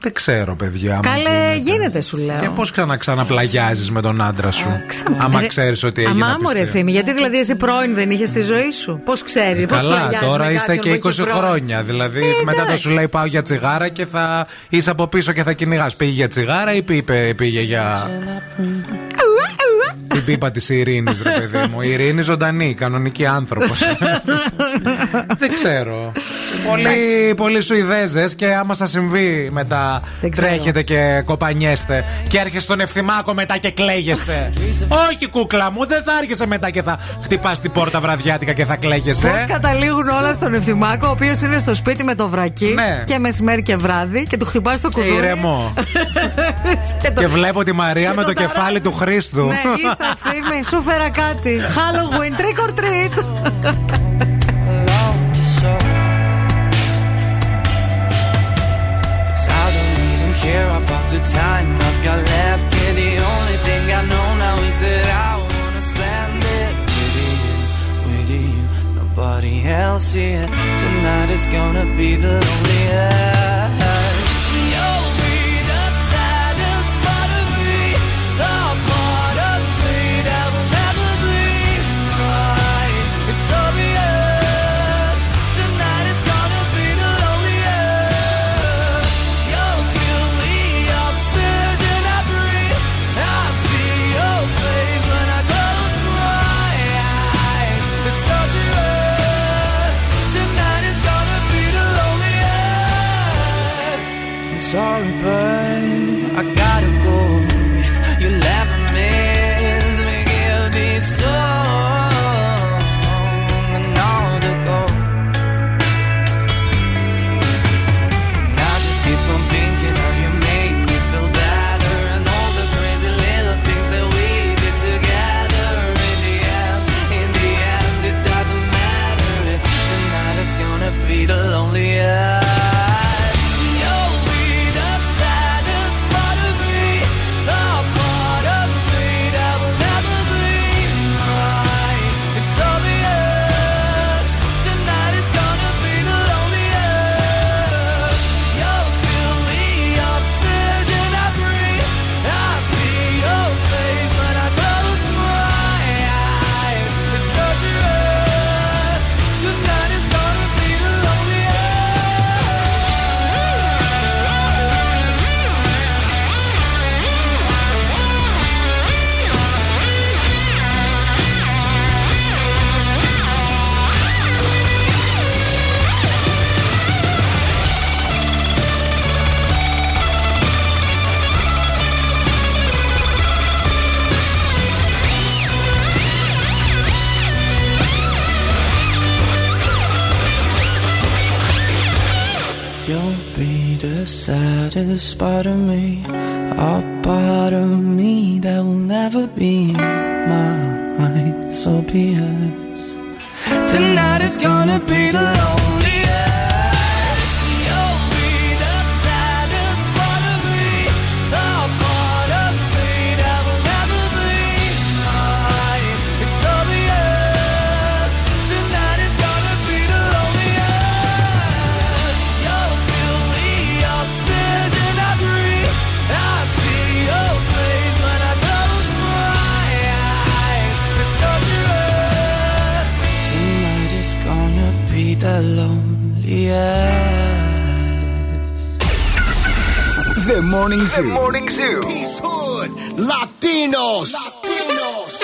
Δεν ξέρω, παιδιά. Καλέ, γίνεται. γίνεται, σου λέω. Και πώς ξαναπλαγιάζεις με τον άντρα σου, Ά, άμα ξέρεις ότι έγινε. Αμά μου, ρε Ευθύμη, γιατί δηλαδή εσύ πρώην δεν είχες τη ζωή σου. Πώς ξέρεις, ε, πώς πλαγιάζεις. Καλά, τώρα είστε και είκοσι χρόνια. Δηλαδή, ε, μετά θα σου λέει πάω για τσιγάρα και θα είσαι από πίσω και θα κυνηγάς. Πήγε για τσιγάρα ή πήγε, πήγε για. Την πίπα της Ειρήνης, ρε παιδί μου. Η Ειρήνη ζωντανή, κανονική άνθρωπος. Δεν ξέρω. Πολλοί, πολλοί Σουηδέζες, και άμα σας συμβεί μετά, τρέχετε και κοπανιέστε και έρχεσαι στον Ευθυμάκο μετά και κλαίγεστε. Όχι, κούκλα μου, δεν θα έρχεσαι μετά και θα χτυπάς την πόρτα βραδιάτικα και θα κλαίγεσαι. Πώς καταλήγουν όλα στον Ευθυμάκο, ο οποίος είναι στο σπίτι με το βρακί, ναι, και μεσημέρι και βράδυ, και του χτυπάς το κουδούνι. Ηρεμό. Και, το... και βλέπω τη Μαρία με το, το κεφάλι του Χρήστου. Ναι, ήρθα, Ευθύμη, σου φέρα κάτι. Halloween, trick or treat. Care about the time I've got left here. The only thing I know now is that I wanna spend it with you, with you. Nobody else here. Tonight is gonna be the loneliest. You'll be the saddest part of me, the part of me that will never be right. It's obvious. Sorry, but I gotta go. If you'll ever miss me, give me so long all to go. And I just keep on thinking how you make me feel better, and all the crazy little things that we did together. In the end, in the end, it doesn't matter if tonight is gonna be the loneliest. Saddest part of me, a part of me that will never be mine. So be it. Tonight is gonna be the loneliest. The loneliest. The Morning Zoo. The Morning Zoo. East Hood Latinos. Latinos.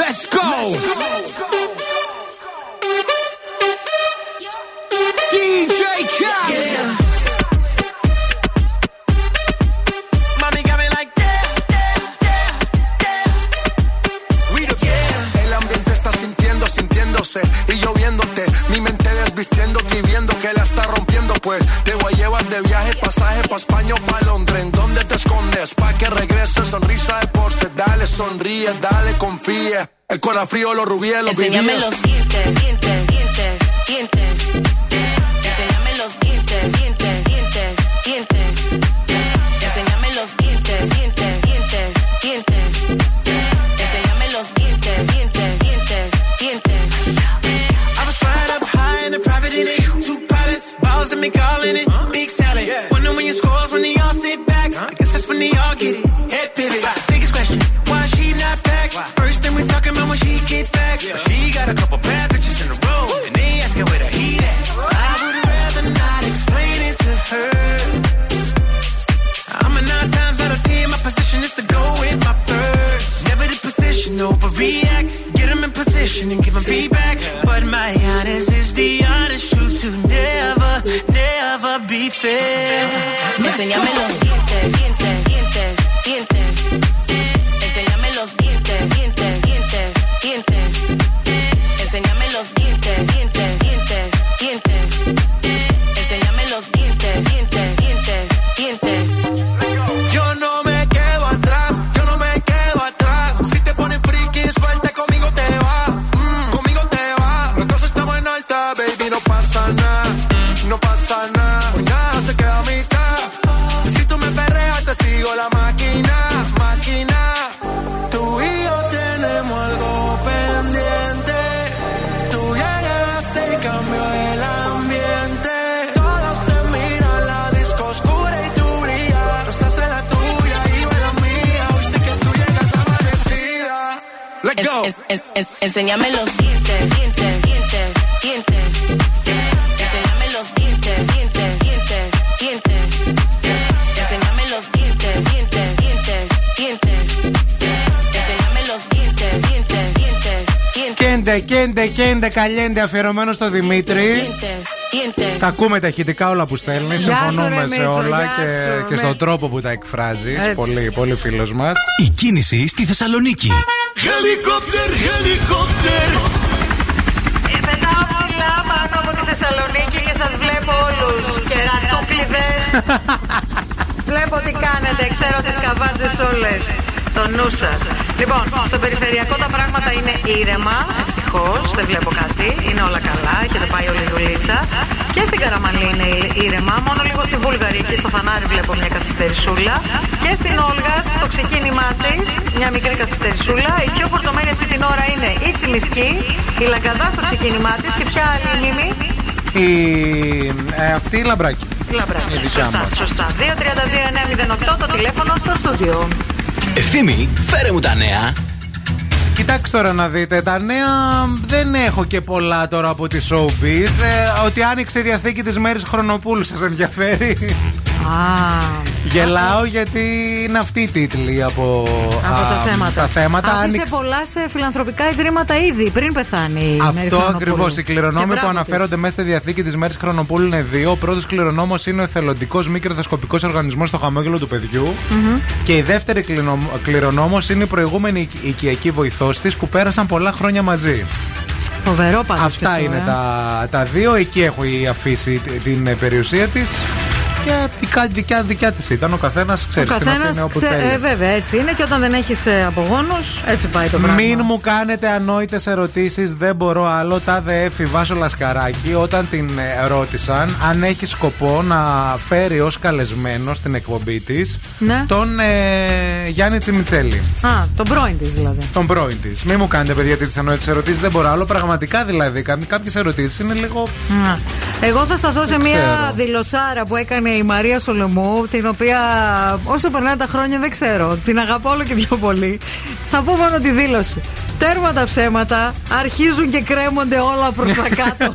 Let's go. Let's go. Let's go. Y yo viéndote, mi mente desvistiéndote y viendo que la está rompiendo. Pues te voy a llevar de viaje, pasaje pa' España o pa' Londres. ¿En dónde te escondes? Pa' que regrese, sonrisa de porce. Dale, sonríe, dale, confía. El corazón frío, los rubíes, los brillos. Enséñame los dientes, dientes, dientes, dientes. Enséñame los dientes, dientes, dientes, dientes. Enséñame los dientes, dientes, dientes, dientes. Enséñame los dientes, dientes, dientes, dientes. Two pilots, balls and me calling it huh? Big salad, yeah. Wonder when you scores when they all sit back huh? I guess that's when they all get it, head pivot right. Biggest question, why she not back? Why? First thing we talking about when she get back yeah. But she got a couple bad bitches in a row. Woo. And they asking where the heat at. I would rather not explain it to her. I'm a nine times out of ten. My position is to go with my first. Never the position, overreact. Get them in position and give them feedback yeah. But my honest is the honest truth to never, never be fair. Enséñame los dientes, dientes, dientes, dientes. Enséñame los dientes, dientes, dientes, dientes. Enséñame los dientes, dientes, dientes, dientes. Enséñame los dientes, dientes, dientes, dientes. Yo no me quedo atrás, yo no me quedo atrás. Si te pones friki, suelta conmigo te vas. Mm, conmigo te vas. Los dos estamos en alta, baby, no pasa nada. No pasa nada, hoy nada se queda a mitad. Si tú me perreas te sigo la máquina, máquina. Tú y yo tenemos algo pendiente. Tú llegaste y cambió el ambiente. Todos te miran, la disco oscura y tú brillas. Tú estás en la tuya y yo en la mía. Hoy sé que tú llegas amanecida. Let's go. En, en, en, enséñame los dientes, dientes, dientes, dientes. Κέντε, κέντε, καλλιέντε, αφιερωμένο στο Δημήτρη. Τα ακούμε τα χητικά όλα που στέλνει. Συμφωνούμε σε όλα και, και στον τρόπο που τα εκφράζει. Πολύ, πολύ φίλος μας. Η κίνηση στη Θεσσαλονίκη. Χελικόπτερ, χελικόπτερ. Πετάω ψηλά πάνω από τη Θεσσαλονίκη και σας βλέπω όλους. Κερατούκλιδες. Βλέπω τι κάνετε, ξέρω τις καβάντζες όλες. Το νου σας. Λοιπόν, στο περιφερειακό τα πράγματα είναι ήρεμα. Ευτυχώς, δεν βλέπω κάτι. Είναι όλα καλά, έχετε πάει όλη η δουλίτσα. Και στην Καραμαλή είναι ήρεμα. Μόνο λίγο στη Βούλγαρη, εκεί στο Φανάρι βλέπω μια καθυστερησούλα. Και στην Όλγας, στο ξεκίνημά της, μια μικρή καθυστερησούλα. Η πιο φορτωμένη αυτή την ώρα είναι η Τσιμισκή, η Λαγκαδά στο ξεκίνημά της. Και ποια άλλη μήμη? Η... Ε, αυτή η Λαμπράκη. Η Λαμπράκη. Η σωστά, σωστά. δύο τρία δύο εννιά μηδέν οκτώ το τηλέφωνο στο στούντιο. Ευθύμη, φέρε μου τα νέα. Κοιτάξτε τώρα να δείτε. Τα νέα δεν έχω και πολλά τώρα από τη Showbiz. ε, Ότι άνοιξε η διαθήκη της Μέρης Χρονοπούλου. Σας ενδιαφέρει? Ah. Γελάω γιατί είναι αυτοί οι τίτλοι από, από τα, α, θέματα. τα θέματα. Άφησε άνοιξε... πολλά σε φιλανθρωπικά ιδρύματα ήδη πριν πεθάνει η Μέρη Χρονοπούλου. Αυτό ακριβώς. Οι κληρονόμοι που αναφέρονται μέσα στη διαθήκη της Μέρης Χρονοπούλου είναι δύο. Ο πρώτος κληρονόμος είναι ο εθελοντικός μη κερδοσκοπικός οργανισμός στο Χαμόγελο του Παιδιού. Mm-hmm. Και η δεύτερη κληρονόμος είναι η προηγούμενη οικιακή βοηθός της που πέρασαν πολλά χρόνια μαζί. Φοβερό πάντως. Αυτά είναι τα, τα δύο. Εκεί έχω αφήσει την περιουσία της. Και δικιά, δικιά, δικιά της ήταν. Ο καθένας ξέρει τι είναι. Ξε... Ε, βέβαια, έτσι είναι. Και όταν δεν έχεις απογόνους, έτσι πάει το πράγμα. Μην μου κάνετε ανόητες ερωτήσεις, δεν μπορώ άλλο. Τάδε έφη Βάσω Λασκαράκη, όταν την ρώτησαν αν έχει σκοπό να φέρει ως καλεσμένο στην εκπομπή της, ναι, τον ε, Γιάννη Τσιμιτσέλη. Α, τον πρώην της δηλαδή. Τον πρώην της. Μην μου κάνετε, παιδιά, τις ανόητες ερωτήσεις, δεν μπορώ άλλο. Πραγματικά δηλαδή, κάποιες ερωτήσεις είναι λίγο. Να. Εγώ θα σταθώ σε μία δηλωσάρα που έκανε η Μαρία Σολεμού, την οποία όσο περνάνε τα χρόνια δεν ξέρω, την αγαπώ όλο και πιο πολύ. Θα πω μόνο τη δήλωση. Τέρμα τα ψέματα, αρχίζουν και κρέμονται όλα προς τα κάτω.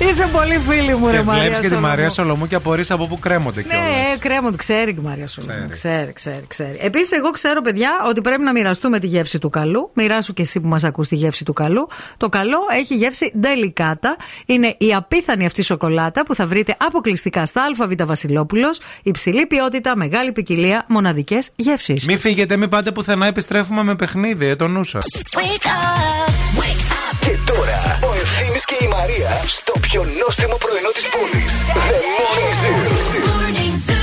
Είσαι πολύ φίλη μου, ρε Μαρία Σολεμού. Και βλέπεις και τη Μαρία Σολεμού και απορείς από πού κρέμονται κιόλας. Ναι, κρέμονται, ξέρει η Μαρία Σολεμού. Ξέρει, ξέρει, ξέρει. Επίσης, εγώ ξέρω, παιδιά, ότι πρέπει να μοιραστούμε τη γεύση του καλού. Μοιράσου και εσύ που μας ακούς τη γεύση του καλού. Το καλό έχει γεύση ντελικάτα. Είναι η απίθανη αυτή σοκολάτα που θα βρείτε αποκλειστικά στα Α Β Βασιλόπουλος. Υψηλή ποιότητα, μεγάλη ποικιλία, μοναδικές γεύσεις. Μην φύγετε, μην πάτε πουθενά, επιστρέφουμε με παιχνίδι, ε, το νου σας. Και τώρα ο Ευθύμης και η Μαρία στο πιο νόστιμο πρωινό της πόλης. The Morning Zoo. Morning Zoo.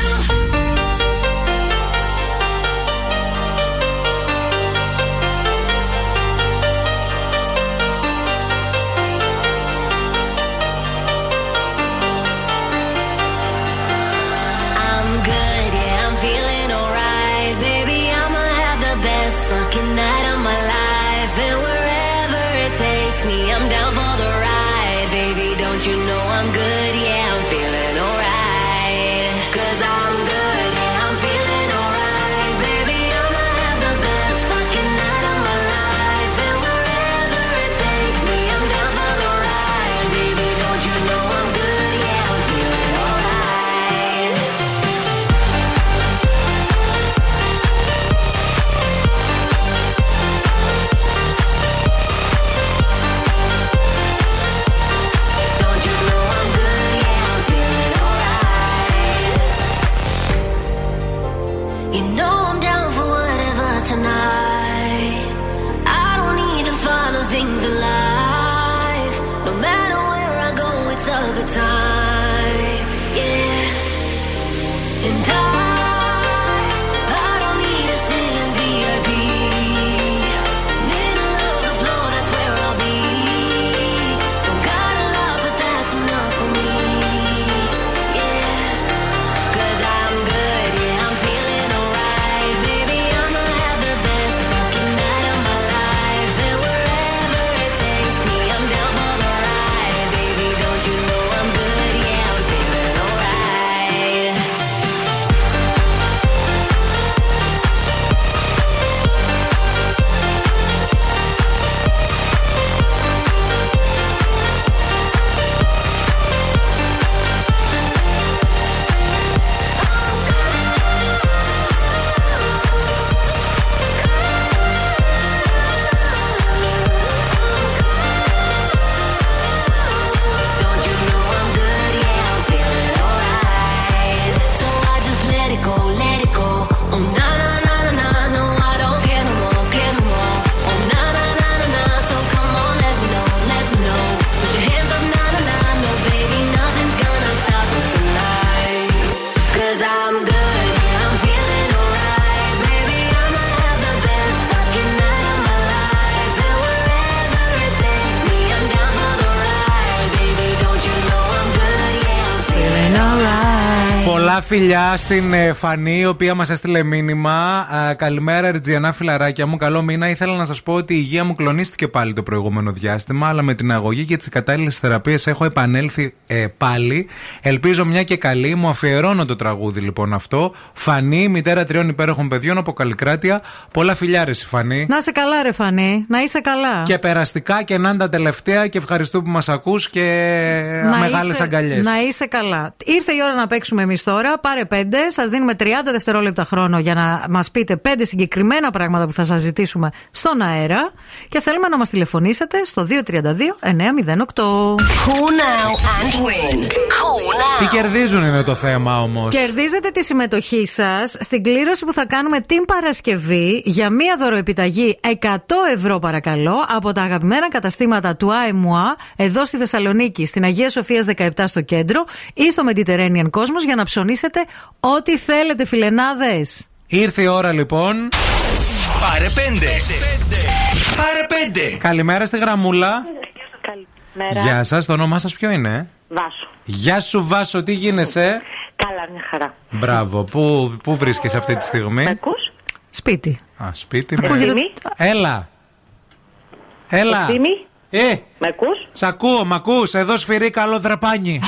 Φιλιά στην Φανή, η οποία μας έστειλε μήνυμα. Καλημέρα, Ριτζιανά, φιλαράκια μου. Καλό μήνα. Ήθελα να σας πω ότι η υγεία μου κλονίστηκε πάλι το προηγούμενο διάστημα, αλλά με την αγωγή και τις κατάλληλες θεραπείες έχω επανέλθει ε, πάλι. Ελπίζω μια και καλή. Μου αφιερώνω το τραγούδι λοιπόν αυτό. Φανή, μητέρα τριών υπέροχων παιδιών από Καλλικράτεια. Πολλά φιλιά, ρε Φανή. Να είσαι καλά, ρε Φανή. Να είσαι καλά. Και περαστικά και να είναι τα τελευταία. Και ευχαριστώ που μας ακούς και μεγάλες αγκαλιές. Να είσαι καλά. Ήρθε η ώρα να παίξουμε εμείς τώρα. Πάρε πέντε, σας δίνουμε τριάντα δευτερόλεπτα χρόνο για να μας πείτε πέντε συγκεκριμένα πράγματα που θα σας ζητήσουμε στον αέρα και θέλουμε να μας τηλεφωνήσετε στο δύο τρία δύο εννιά μηδέν οκτώ. Τι κερδίζουν είναι το θέμα όμως. Κερδίζετε τη συμμετοχή σας στην κλήρωση που θα κάνουμε την Παρασκευή για μία δωροεπιταγή εκατό ευρώ παρακαλώ από τα αγαπημένα καταστήματα του ΑΕΜΟΑ εδώ στη Θεσσαλονίκη, στην Αγία Σοφίας δεκαεπτά στο κέντρο ή στο Mediterranean Cosmos για να ψωνίσετε ό,τι θέλετε, φιλενάδες. Ήρθε η ώρα λοιπόν. Πάρε πέντε. Πάρε πέντε. Καλημέρα στη Γραμμούλα. Καλημέρα. Γεια σας, το όνομά σας ποιο είναι? Βάσο. Γεια σου Βάσο, τι γίνεσαι? Καλά, μια χαρά. Μπράβο, πού, πού βρίσκεσαι αυτή τη στιγμή? Με ακούς? Σπίτι. Α, σπίτι. Με. Έλα. Έλα. Ευθύμη. Ε, με ακούς? Σ' ακούω, μ' ακούς, εδώ σφυρί καλό δραπάνι.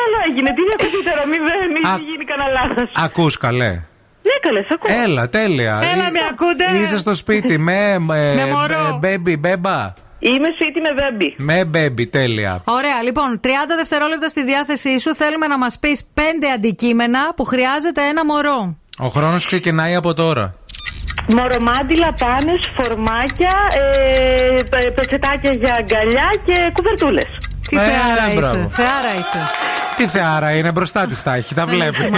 Καλά έγινε, τι είναι καλύτερα, μη δεν γίνει κανένα λάθος. Ακούς καλέ? Ναι καλέ, σ' ακούω. Έλα, τέλεια. Έλα, με ακούτε. Είσαι στο σπίτι με, με, με, με baby, μπέμπα. Είμαι City με Baby. Με Baby, τέλεια. Ωραία, λοιπόν, τριάντα δευτερόλεπτα στη διάθεσή σου. Θέλουμε να μας πεις πέντε αντικείμενα που χρειάζεται ένα μωρό. Ο χρόνος ξεκινάει από τώρα. Μωρομάντιλα, πάνες, φορμάκια, ε, πετσετάκια για αγκαλιά και κουβερτούλες. Τι θεάρα είσαι, θεάρα είσαι. Τι θεάρα είναι, μπροστά της τα έχει, τα βλέπει.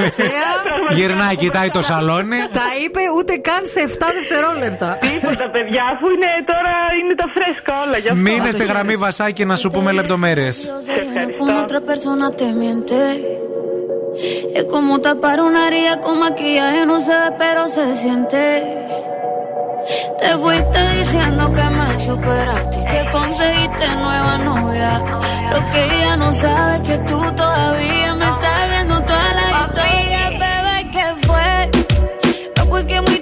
Γυρνάει, κοιτάει το σαλόνι. Τα είπε ούτε καν σε εφτά δευτερόλεπτα. Τίποτα, παιδιά, αφού είναι τώρα είναι τα φρέσκα όλα γι' αυτό. Μείνε στη γραμμή, Βασάκη, να σου πούμε λεπτομέρειες. Σε ευχαριστώ. Es como tapar una herida con maquillaje, no se ve pero se siente. Te fuiste diciendo que me superaste y que conseguiste nueva novia. Lo que ella no sabe es que tú todavía me estás viendo toda la historia. Bebé, ¿qué fue? No, pues que muy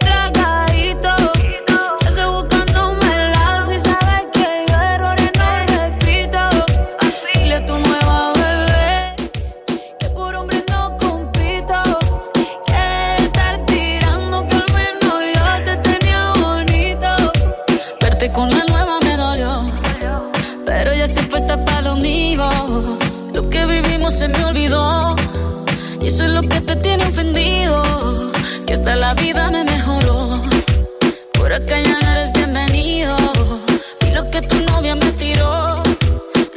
con la nueva me dolió, pero ya estoy puesta pa' lo mío. Lo que vivimos se me olvidó y eso es lo que te tiene ofendido, que hasta la vida me mejoró. Por acá ya no eres bienvenido y lo que tu novia me tiró,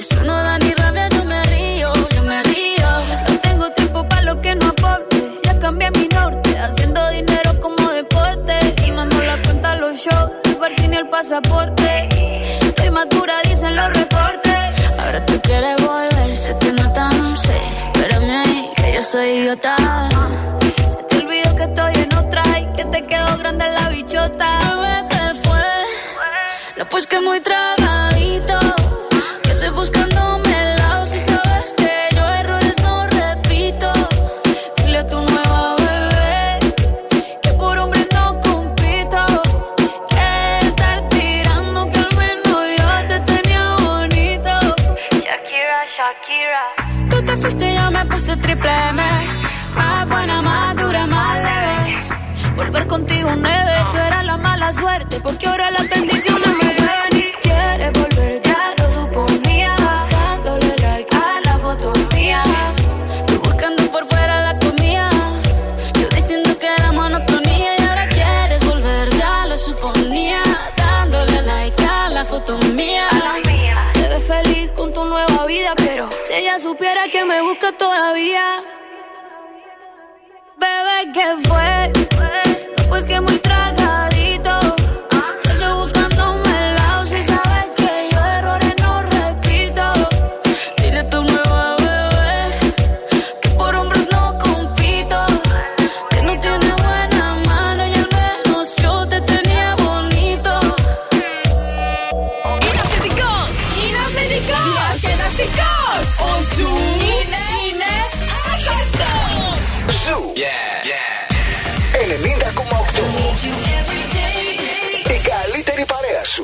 eso no da ni rabia, yo me río, yo me río. No tengo tiempo pa' lo que no aporte, ya cambié mi norte, haciendo dinero como deporte y no nos la cuenta los shows. Ni el pasaporte, estoy madura, dicen los reportes. Ahora tú quieres volver, se te nota, no sé. Espérame ahí, que yo soy idiota. Se te olvidó que estoy en otra y que te quedó grande la bichota. Bebé, ¿qué fue? No, pues que muy tragadito, que estoy buscándome el lado. Si sabes que yo errores no repito, dile a tu nueva bebé que por hombre no compito. Tú te fuiste y yo me puse triple M. Más buena, más dura, más leve. Volver contigo nueve. Tú eras la mala suerte, porque ahora las bendiciones me llegan. Y quieres volver, ya lo suponía, dándole like a la foto mía. Tú buscando por fuera la comida, yo diciendo que era monotonía. Y ahora quieres volver, ya lo suponía, dándole like a la foto mía. Te ves feliz con tu nueva vida, pero si ella supiera que me busca todavía. Bebé, ¿qué fue? No, pues que muy tragadito, yo estoy buscándome el lado. Si sabes que yo errores no repito, dile a tu nueva bebé que por hombres no compito, que no tiene buena mano y al menos yo te tenía bonito. Είναι αθλητικός, είναι αθλητικός, διασκεδαστικός. Ο Ζου είναι, είναι άχαστος. Ζου, yeah, yeah. ενενήντα κόμμα οκτώ. Η καλύτερη παρέα σου.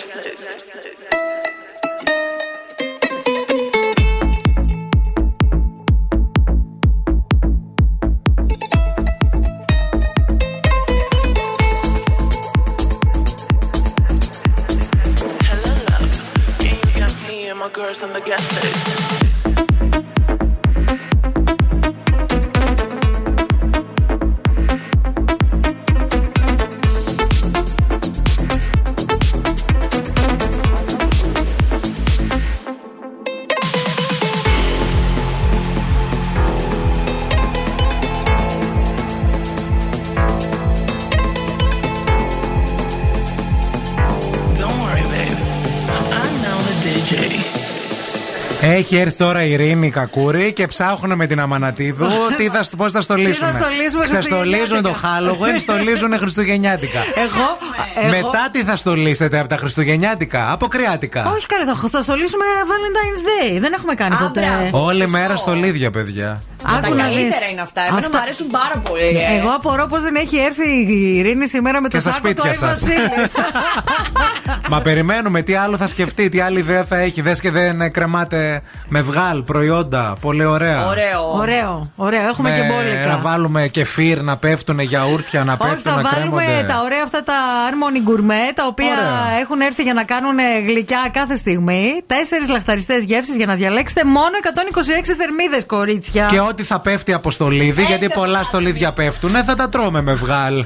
Hello, love. Can you got me and my girls on the guest list? Έχει έρθει τώρα η Ειρήνη Κακούρη και ψάχνουν με την Αμανατίδου πώς θα στολίσουν. Ξεστολίζουν το Χάλογουιν, στολίζουν χριστουγεννιάτικα. Εγώ, εγώ. Μετά τι θα στολίσετε από τα χριστουγεννιάτικα, από κρεάτικα? Όχι, καλά, θα στολίσουμε Valentine's Day. Δεν έχουμε κάνει Ά, ποτέ. Μπράβο, όλη μέρα στολίδια, παιδιά. Άκου να δεις. Αυτά. Εμένα αυτά... μου αρέσουν πάρα πολύ. Ε. Εγώ απορώ πως δεν έχει έρθει η Ειρήνη σήμερα με το σάκο του Άι Βασίλη. Μα περιμένουμε τι άλλο θα σκεφτεί, τι άλλη ιδέα θα έχει. Δες και δεν κρεμάτε με βγάλ προϊόντα. Πολύ ωραία. Ωραίο. Ωραίο. Ωραίο. Έχουμε με... και μπόλικα. Να βάλουμε κεφίρ, να πέφτουν γιαούρτια, να πέφτουν. Όχι, θα βάλουμε κρέμονται. Τα ωραία αυτά τα Harmony Gourmet, τα οποία ωραία. Έχουν έρθει για να κάνουν γλυκιά κάθε στιγμή. Τέσσερις λαχταριστές γεύσεις για να διαλέξετε. Μόνο εκατόν είκοσι έξι θερμίδες, κορίτσια. Και ό,τι θα πέφτει από στολίδι, γιατί πολλά στολίδια πέφτουν, θα τα τρώμε με βγάλ.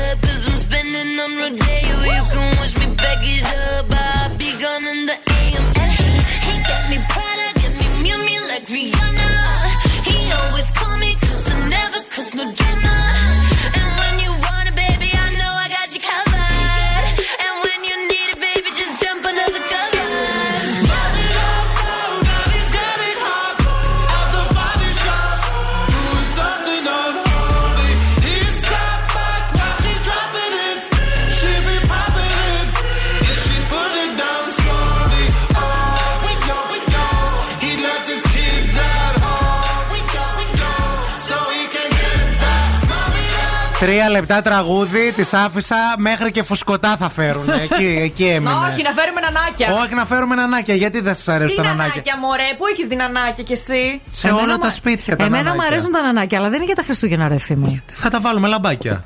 up, cause I'm spending on Rodeo. You can wish me back it up, I'll be gone in the A M. And he, he got me Prada, got me Miu Miu like Rihanna. He always call me cause I never cause no drama. And when you want it, baby, I know I got you covered. And when you need it, baby, just jump another cover. Τρία λεπτά τραγούδι, τις άφησα μέχρι και φουσκωτά θα φέρουν. Εκεί, εκεί έμεινε. Όχι, να φέρουμε νανάκια. Όχι, να φέρουμε νανάκια. Γιατί δεν σας αρέσουν τα νανάκια? Νανάκια, μωρέ, πού έχεις την νανάκια κι εσύ? Σε εμένα όλα μα... τα σπίτια τα εμένα νανάκια. Εμένα μου αρέσουν τα νανάκια, αλλά δεν είναι για τα Χριστούγεννα, ρε Ευθύμη. Θα τα βάλουμε λαμπάκια.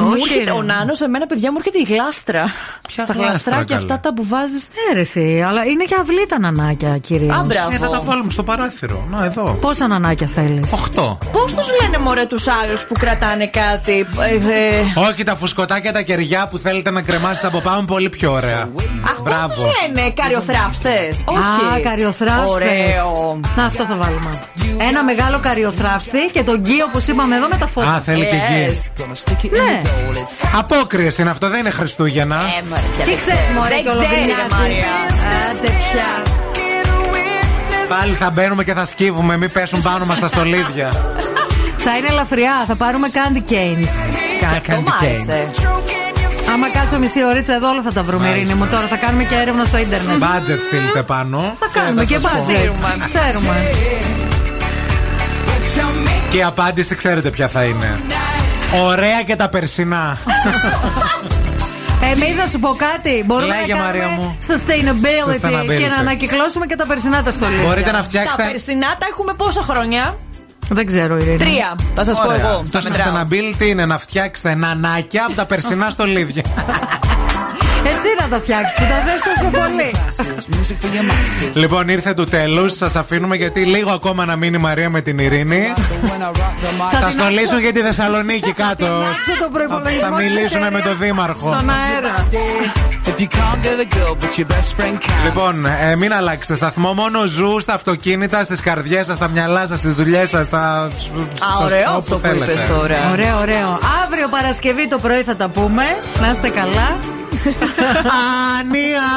Όχι, ο Νάνος, εμένα παιδιά μου έρχεται η γλάστρα. Ποια τα γλαστράκια αυτά τα που βάζεις. Έρεση, αλλά είναι και αυλή τα νανάκια, κυρίως. Α, μπράβο. Ε, θα τα βάλουμε στο παράθυρο. Να, εδώ. Πόσα νανάκια θέλεις? Οχτώ. Πώς τους λένε, μωρέ, τους άλλους που κρατάνε κάτι? Όχι, τα φουσκωτάκια, τα κεριά που θέλετε να κρεμάσετε από πάνω, πολύ πιο ωραία. Μπράβο. Πώς τους λένε, καριοθράφστες? Όχι. Α, καριοθράφστες. Αυτό θα βάλουμε. Ένα μεγάλο καριοθράφστη και τον γκίο που είπαμε εδώ με τα φώτα. Α, θέλει και γκίο. Ναι. Απόκριες είναι αυτό, δεν είναι Χριστούγεννα. Τι ξέρεις, μωρέ, το ολοκληρώνεις. Άντε πια. Πάλι θα μπαίνουμε και θα σκύβουμε, μην πέσουν πάνω μας τα στολίδια. Θα είναι ελαφριά, θα πάρουμε candy canes. Candy canes. Άμα κάτσω μισή ωρίτσα εδώ, όλα θα τα βρούμε, Ειρήνη μου. Τώρα θα κάνουμε και έρευνα στο ίντερνετ. Budget στείλτε πάνω. Θα κάνουμε και budget. Ξέρουμε. Και η απάντηση ξέρετε ποια θα είναι. Ωραία και τα περσινά. Εμείς να σου πω κάτι. Μπορούμε Λέγε, να κάνουμε sustainability, sustainability και να ανακυκλώσουμε και τα περσινά τα στολίδια. Μπορείτε να φτιάξετε. Τα περσινά τα έχουμε πόσα χρόνια? Δεν ξέρω, Ειρήνη. Τρία. Θα σας Ωραία. πω εγώ. Το sustainability είναι να φτιάξετε νανάκια από τα περσινά στολίδια. Εσύ να τα φτιάξεις που τα δες τόσο πολύ. Λοιπόν, ήρθε του τέλους. Σας αφήνουμε γιατί λίγο ακόμα να μείνει η Μαρία με την Ειρήνη. Θα στολίσουν για τη Θεσσαλονίκη κάτω. Θα μιλήσουν με τον Δήμαρχο. Στον αέρα. Λοιπόν, ε, μην αλλάξετε σταθμό. Μόνο ζου στα αυτοκίνητα, στις καρδιές σας, στα μυαλά σας, στις δουλειές σας. Στα... Α, ωραίο αυτό που είπες τώρα. Ωραίο, ωραίο. Αύριο Παρασκευή το πρωί θα τα πούμε. Να είστε καλά. Ανία!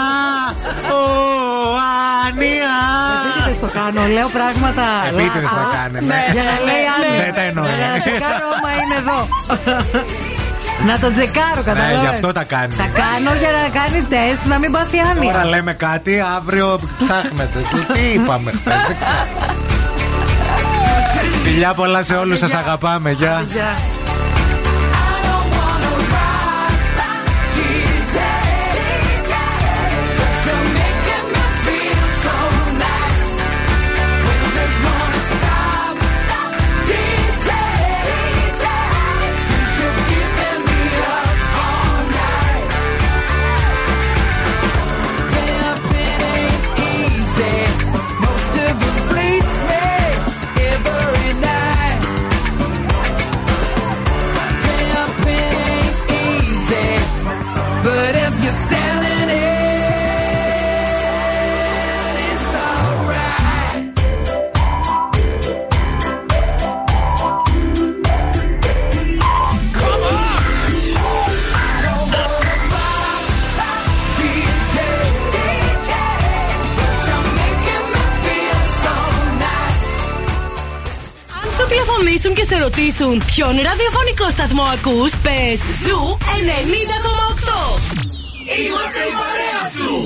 Ανία! Επίτηδες το κάνω, λέω πράγματα. Επίτηδες το κάνω. Για να λέει Άννη. Δεν τα εννοώ. Για να τσεκάρω άμα είναι εδώ. Να το τσεκάρω, καταλαβαίνω. Ναι, γι' αυτό τα κάνει. Τα κάνω για να κάνει τεστ, να μην πάθει άνοια. Τώρα λέμε κάτι, αύριο ψάχνετε. Τι είπαμε χθες, δεν ξέρω. Φιλιά πολλά σε όλους, σας αγαπάμε. Γεια. Και σε ρωτήσουν ποιον ραδιοφωνικό σταθμό ακούς, πες Ζου ενενήντα κόμμα οκτώ. Είμαστε η παρέα σου.